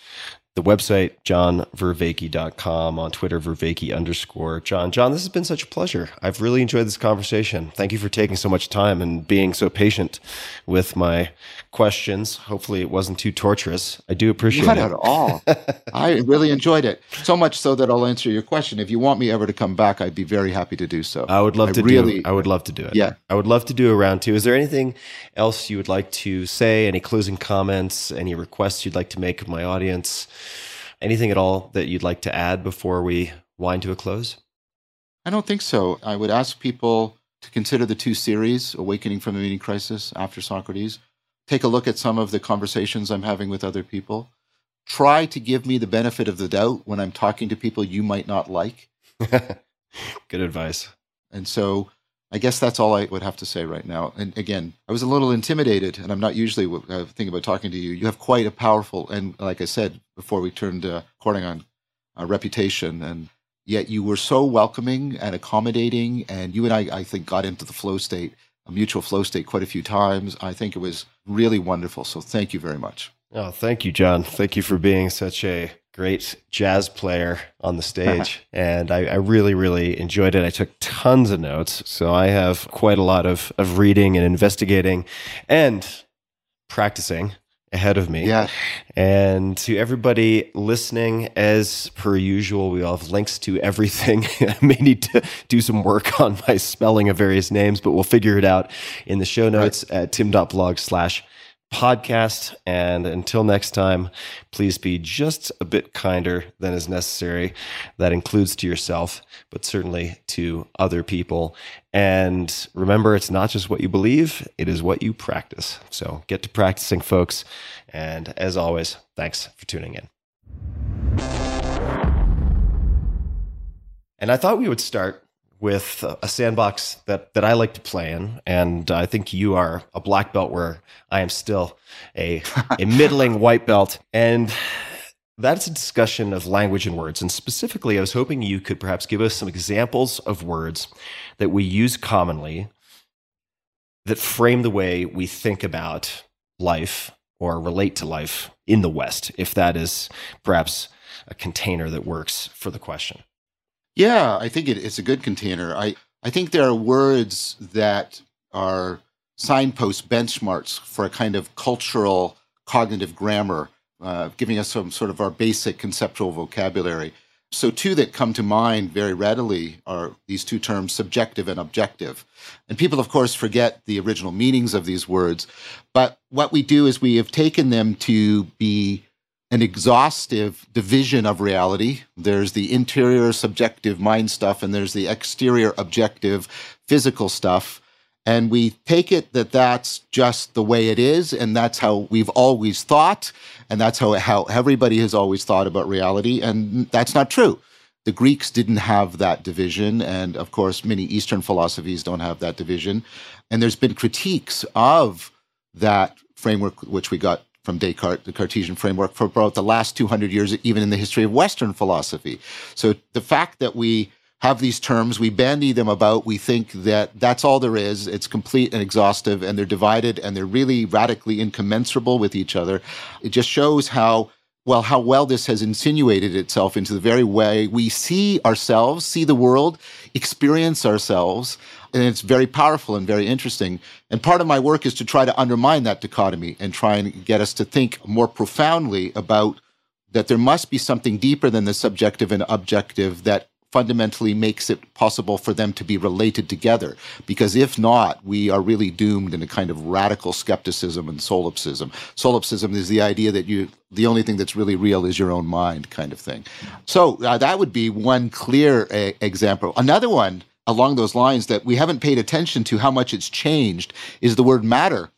the website, john vervaeke dot com, on Twitter, Vervaeke underscore John. John, this has been such a pleasure. I've really enjoyed this conversation. Thank you for taking so much time and being so patient with my questions. Hopefully it wasn't too torturous. I do appreciate Not it. Not at all. I really enjoyed it. So much so that I'll answer your question. If you want me ever to come back, I'd be very happy to do so. I would love I to really, do I would love to do it. Yeah. I would love to do a round two. Is there anything else you would like to say? Any closing comments? Any requests you'd like to make of my audience? Anything at all that you'd like to add before we wind to a close? I don't think so. I would ask people to consider the two series, Awakening from the Meaning Crisis, After Socrates. Take a look at some of the conversations I'm having with other people. Try to give me the benefit of the doubt when I'm talking to people you might not like. Good advice. And so I guess that's all I would have to say right now. And again, I was a little intimidated, and I'm not usually uh, thinking about talking to you. You have quite a powerful, and like I said before we turned uh, recording on, uh, reputation, and yet you were so welcoming and accommodating, and you and I, I think, got into the flow state, a mutual flow state quite a few times. I think it was really wonderful, so thank you very much. Oh, thank you, John. Thank you for being such a great jazz player on the stage. And I, I really, really enjoyed it. I took tons of notes. So I have quite a lot of, of reading and investigating and practicing ahead of me. Yeah. And to everybody listening, as per usual, we all have links to everything. I may need to do some work on my spelling of various names, but we'll figure it out in the show notes right. at tim.blog slash podcast. And until next time, please be just a bit kinder than is necessary. That includes to yourself, but certainly to other people. And remember, it's not just what you believe, it is what you practice. So get to practicing, folks. And as always, thanks for tuning in. And I thought we would start with a sandbox that, that I like to play in. And I think you are a black belt where I am still a, a middling white belt. And that's a discussion of language and words. And specifically, I was hoping you could perhaps give us some examples of words that we use commonly that frame the way we think about life or relate to life in the West, if that is perhaps a container that works for the question. Yeah, I think it, it's a good container. I, I think there are words that are signposts, benchmarks for a kind of cultural cognitive grammar, uh, giving us some sort of our basic conceptual vocabulary. So two that come to mind very readily are these two terms, subjective and objective. And people, of course, forget the original meanings of these words. But what we do is we have taken them to be an exhaustive division of reality. There's the interior subjective mind stuff, and there's the exterior objective physical stuff. And we take it that that's just the way it is, and that's how we've always thought, and that's how, how everybody has always thought about reality, and that's not true. The Greeks didn't have that division, and of course, many Eastern philosophies don't have that division. And there's been critiques of that framework, which we got from Descartes, the Cartesian framework, for about the last two hundred years, even in the history of Western philosophy. So the fact that we have these terms, we bandy them about, we think that that's all there is, it's complete and exhaustive, and they're divided, and they're really radically incommensurable with each other. It just shows how well, how well this has insinuated itself into the very way we see ourselves, see the world, experience ourselves, and it's very powerful and very interesting. And part of my work is to try to undermine that dichotomy and try and get us to think more profoundly about that there must be something deeper than the subjective and objective that fundamentally makes it possible for them to be related together. Because if not, we are really doomed in a kind of radical skepticism and solipsism. Solipsism is the idea that you, the only thing that's really real is your own mind, kind of thing. So uh, that would be one clear uh, example. Another one along those lines that we haven't paid attention to how much it's changed is the word matter.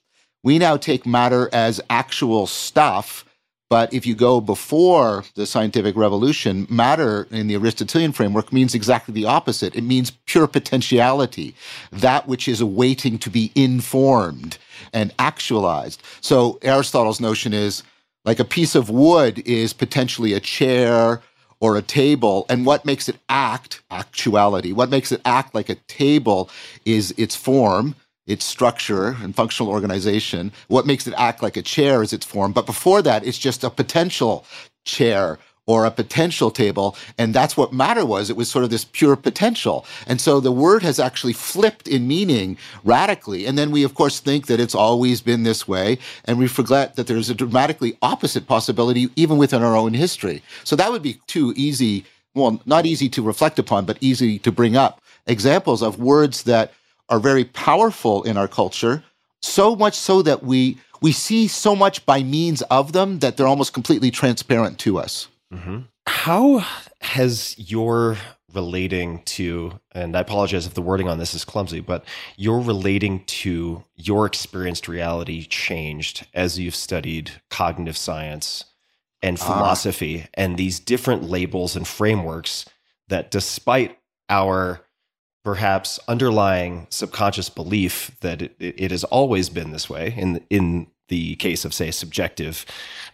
We now take matter as actual stuff. But if you go before the scientific revolution, matter in the Aristotelian framework means exactly the opposite. It means pure potentiality, that which is awaiting to be informed and actualized. So Aristotle's notion is like a piece of wood is potentially a chair or a table, and what makes it act, actuality, what makes it act like a table is its form, its structure and functional organization. What makes it act like a chair is its form. But before that, it's just a potential chair or a potential table. And that's what matter was. It was sort of this pure potential. And so the word has actually flipped in meaning radically. And then we, of course, think that it's always been this way. And we forget that there's a dramatically opposite possibility even within our own history. So that would be too easy, well, not easy to reflect upon, but easy to bring up examples of words that are very powerful in our culture, so much so that we we see so much by means of them that they're almost completely transparent to us. Mm-hmm. How has your relating to, and I apologize if the wording on this is clumsy, but your relating to your experienced reality changed as you've studied cognitive science and philosophy ah. and these different labels and frameworks that despite our perhaps underlying subconscious belief that it, it has always been this way in, in the case of, say, subjective,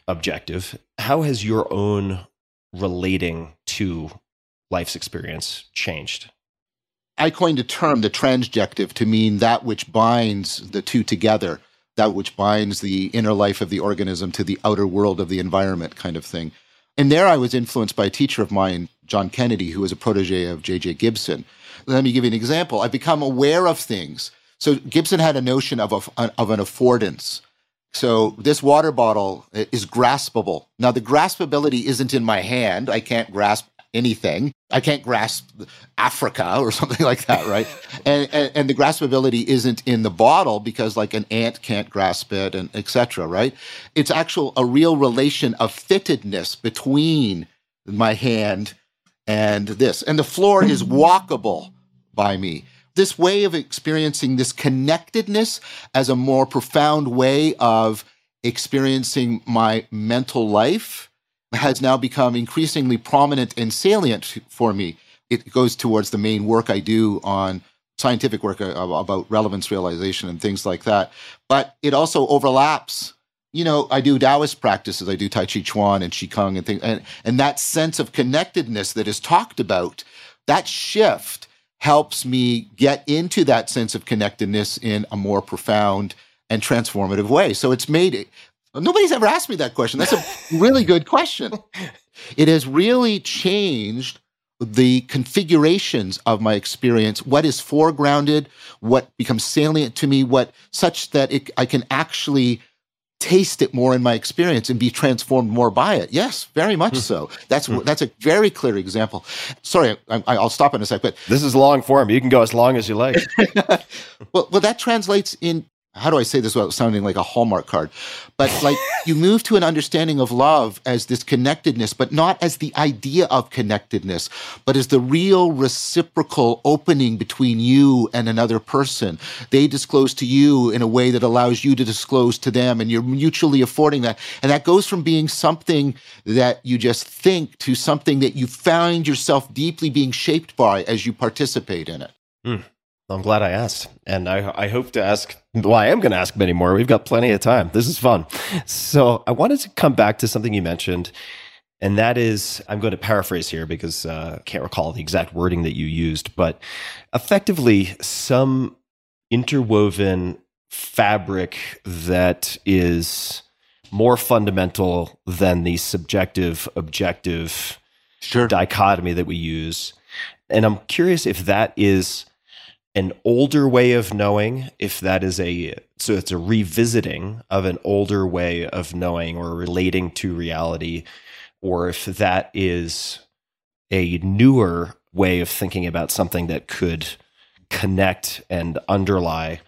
objective, how has your own relating to life's experience changed? I coined a term, the transjective, to mean that which binds the two together, that which binds the inner life of the organism to the outer world of the environment kind of thing. And there I was influenced by a teacher of mine, John Kennedy, who was a protege of J J. Gibson. Let me give you an example. I've become aware of things. So Gibson had a notion of, a, of an affordance. So this water bottle is graspable. Now, the graspability isn't in my hand. I can't grasp anything. I can't grasp Africa or something like that, right? and, and and the graspability isn't in the bottle because like an ant can't grasp it and et cetera, right? It's actual, a real relation of fittedness between my hand and this. And the floor is walkable by me. This way of experiencing this connectedness as a more profound way of experiencing my mental life has now become increasingly prominent and salient for me. It goes towards the main work I do on scientific work about relevance realization and things like that. But it also overlaps. You know, I do Taoist practices, I do Tai Chi Chuan and Qigong and things, and, and that sense of connectedness that is talked about, that shift helps me get into that sense of connectedness in a more profound and transformative way. So it's made it, nobody's ever asked me that question. That's a really good question. It has really changed the configurations of my experience, what is foregrounded, what becomes salient to me, what such that it, I can actually taste it more in my experience and be transformed more by it. Yes, very much so. That's that's a very clear example. Sorry, I, I'll stop in a sec. But this is long form. You can go as long as you like. well, well, that translates in how do I say this without sounding like a Hallmark card? But like you move to an understanding of love as this connectedness, but not as the idea of connectedness, but as the real reciprocal opening between you and another person. They disclose to you in a way that allows you to disclose to them, and you're mutually affording that. And that goes from being something that you just think to something that you find yourself deeply being shaped by as you participate in it. Mm. I'm glad I asked, and I, I hope to ask, well, I am going to ask many more. We've got plenty of time. This is fun. So I wanted to come back to something you mentioned, and that is, I'm going to paraphrase here because uh, I can't recall the exact wording that you used, but effectively some interwoven fabric that is more fundamental than the subjective-objective sure. dichotomy that we use. And I'm curious if that is an older way of knowing, if that is a, so it's a revisiting of an older way of knowing or relating to reality, or if that is a newer way of thinking about something that could connect and underlie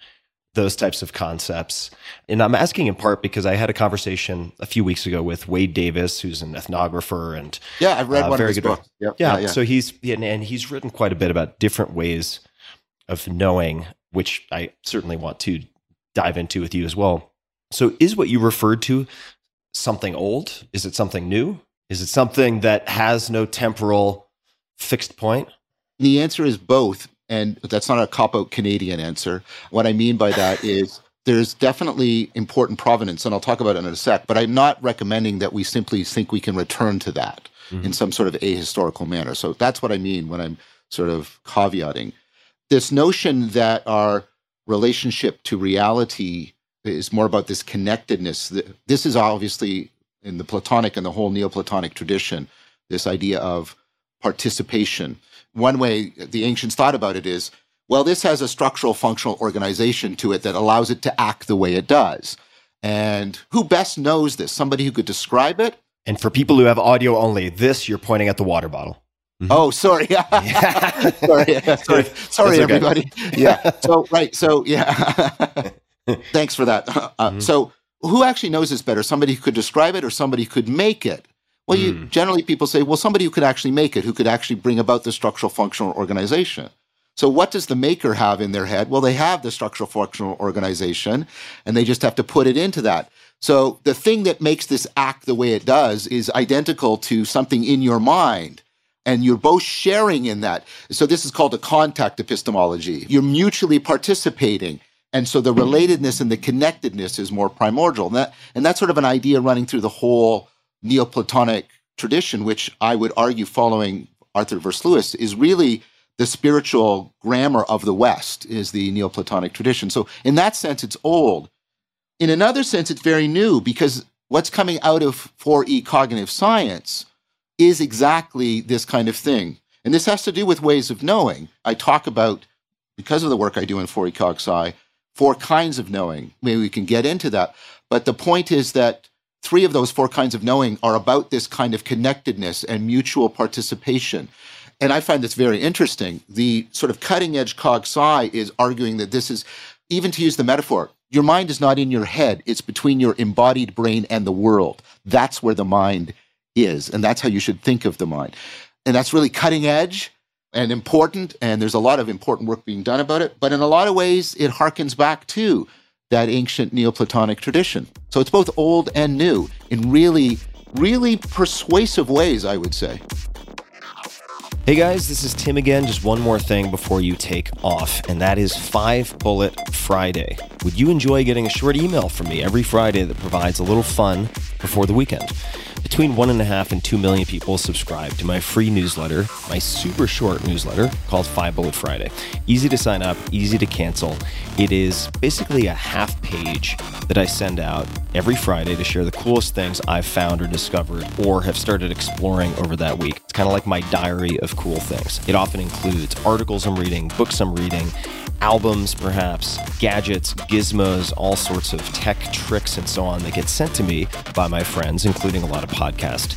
those types of concepts. And I'm asking in part because I had a conversation a few weeks ago with Wade Davis, who's an ethnographer, and yeah, I've read uh, one of his books. Yep. Yeah, yeah, yeah. So he's and, and he's written quite a bit about different ways of knowing, which I certainly want to dive into with you as well. So, is what you referred to something old? Is it something new? Is it something that has no temporal fixed point? The answer is both. And that's not a cop-out Canadian answer. What I mean by that is there's definitely important provenance, and I'll talk about it in a sec, but I'm not recommending that we simply think we can return to that mm-hmm. in some sort of ahistorical manner. So, that's what I mean when I'm sort of caveating. This notion that our relationship to reality is more about this connectedness, this is obviously in the Platonic and the whole Neoplatonic tradition, this idea of participation. One way the ancients thought about it is, well, this has a structural functional organization to it that allows it to act the way it does. And who best knows this? Somebody who could describe it? And for people who have audio only, this, you're pointing at the water bottle. Mm-hmm. Oh, sorry. Yeah. sorry. Sorry, sorry, okay. everybody. Yeah. So, right. So, yeah. Thanks for that. Uh, mm-hmm. So, who actually knows this better? Somebody who could describe it or somebody who could make it? Well, mm. you, generally people say, well, somebody who could actually make it, who could actually bring about the structural functional organization. So, what does the maker have in their head? Well, they have the structural functional organization, and they just have to put it into that. So, the thing that makes this act the way it does is identical to something in your mind. And you're both sharing in that. So this is called a contact epistemology. You're mutually participating. And so the relatedness and the connectedness is more primordial. And, that, and that's sort of an idea running through the whole Neoplatonic tradition, which I would argue following Arthur versus Lewis is really the spiritual grammar of the West is the Neoplatonic tradition. So in that sense, it's old. In another sense, it's very new because what's coming out of four E cognitive science is exactly this kind of thing. And this has to do with ways of knowing. I talk about, because of the work I do in four E Cog Sci, four kinds of knowing. Maybe we can get into that. But the point is that three of those four kinds of knowing are about this kind of connectedness and mutual participation. And I find this very interesting. The sort of cutting-edge Cog Sci is arguing that this is, even to use the metaphor, your mind is not in your head. It's between your embodied brain and the world. That's where the mind is, and that's how you should think of the mind. And that's really cutting edge and important, and there's a lot of important work being done about it. But in a lot of ways, it harkens back to that ancient Neoplatonic tradition. So it's both old and new in really, really persuasive ways, I would say. Hey guys, this is Tim again. Just one more thing before you take off, and that is Five Bullet Friday. Would you enjoy getting a short email from me every Friday that provides a little fun before the weekend? Between one and a half and two million people subscribe to my free newsletter, my super short newsletter called Five Bullet Friday. Easy to sign up, easy to cancel. It is basically a half page that I send out every Friday to share the coolest things I've found or discovered or have started exploring over that week. It's kind of like my diary of cool things. It often includes articles I'm reading, books I'm reading, albums perhaps, gadgets, gizmos, all sorts of tech tricks and so on that get sent to me by my friends, including a lot of podcast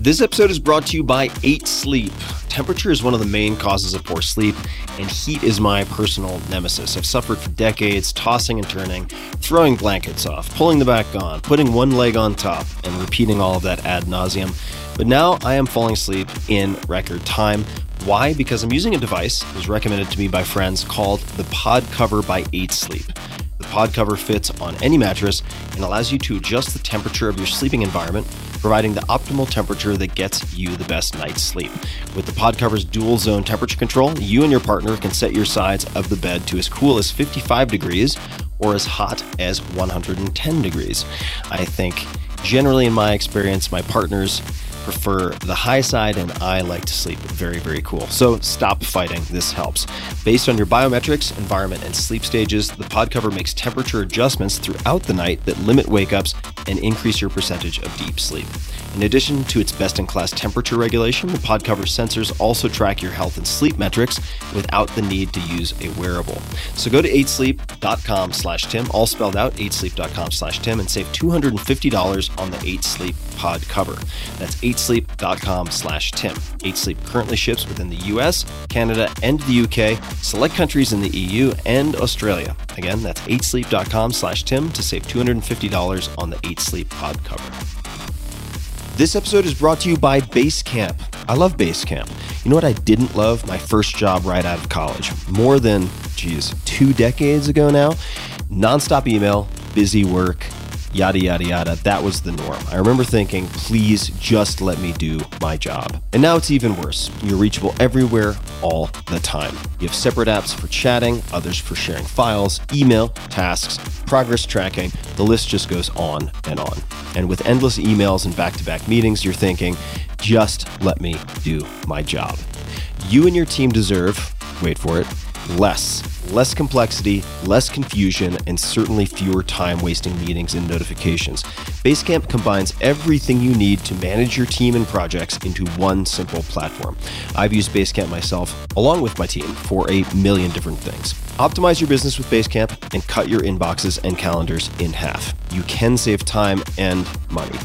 This episode is brought to you by Eight Sleep. Temperature is one of the main causes of poor sleep, and heat is my personal nemesis. I've suffered for decades, tossing and turning, throwing blankets off, pulling the back on, putting one leg on top, and repeating all of that ad nauseum. But now I am falling asleep in record time. Why? Because I'm using a device that was recommended to me by friends called the Pod Cover by Eight Sleep. The pod cover fits on any mattress and allows you to adjust the temperature of your sleeping environment, providing the optimal temperature that gets you the best night's sleep. With the pod cover's dual zone temperature control, you and your partner can set your sides of the bed to as cool as fifty-five degrees or as hot as one hundred ten degrees. I think generally in my experience, my partners prefer the high side, and I like to sleep very, very cool. So stop fighting. This helps. Based on your biometrics, environment, and sleep stages, the pod cover makes temperature adjustments throughout the night that limit wake-ups and increase your percentage of deep sleep. In addition to its best-in-class temperature regulation, the pod cover sensors also track your health and sleep metrics without the need to use a wearable. So go to eight sleep dot com slash Tim, all spelled out, eight sleep dot com slash Tim, and save two hundred fifty dollars on the eight sleep pod cover. That's eight sleep dot com slash Tim. eight sleep currently ships within the U S, Canada, and the U K, select countries in the E U, and Australia. Again, that's eight sleep dot com slash Tim to save two hundred fifty dollars on the eight sleep pod cover. This episode is brought to you by Basecamp. I love Basecamp. You know what I didn't love? My first job right out of college. More than, geez, two decades ago now. Nonstop email, busy work, yada, yada, yada. That was the norm. I remember thinking, please just let me do my job. And now it's even worse. You're reachable everywhere all the time. You have separate apps for chatting, others for sharing files, email, tasks, progress tracking. The list just goes on and on. And with endless emails and back-to-back meetings, you're thinking, just let me do my job. You and your team deserve, wait for it, less. Less complexity, less confusion, and certainly fewer time-wasting meetings and notifications. Basecamp combines everything you need to manage your team and projects into one simple platform. I've used Basecamp myself, along with my team, for a million different things. Optimize your business with Basecamp and cut your inboxes and calendars in half. You can save time and money.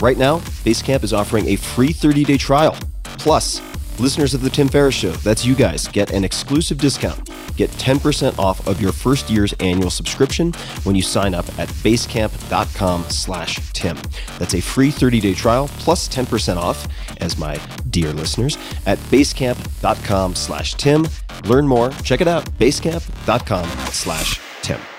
Right now, Basecamp is offering a free thirty-day trial. Plus, listeners of The Tim Ferriss Show, that's you guys, get an exclusive discount. Get ten percent off of your first year's annual subscription when you sign up at basecamp.com slash Tim. That's a free thirty-day trial plus ten percent off, as my dear listeners, at basecamp.com slash Tim. Learn more. Check it out. Basecamp.com slash Tim.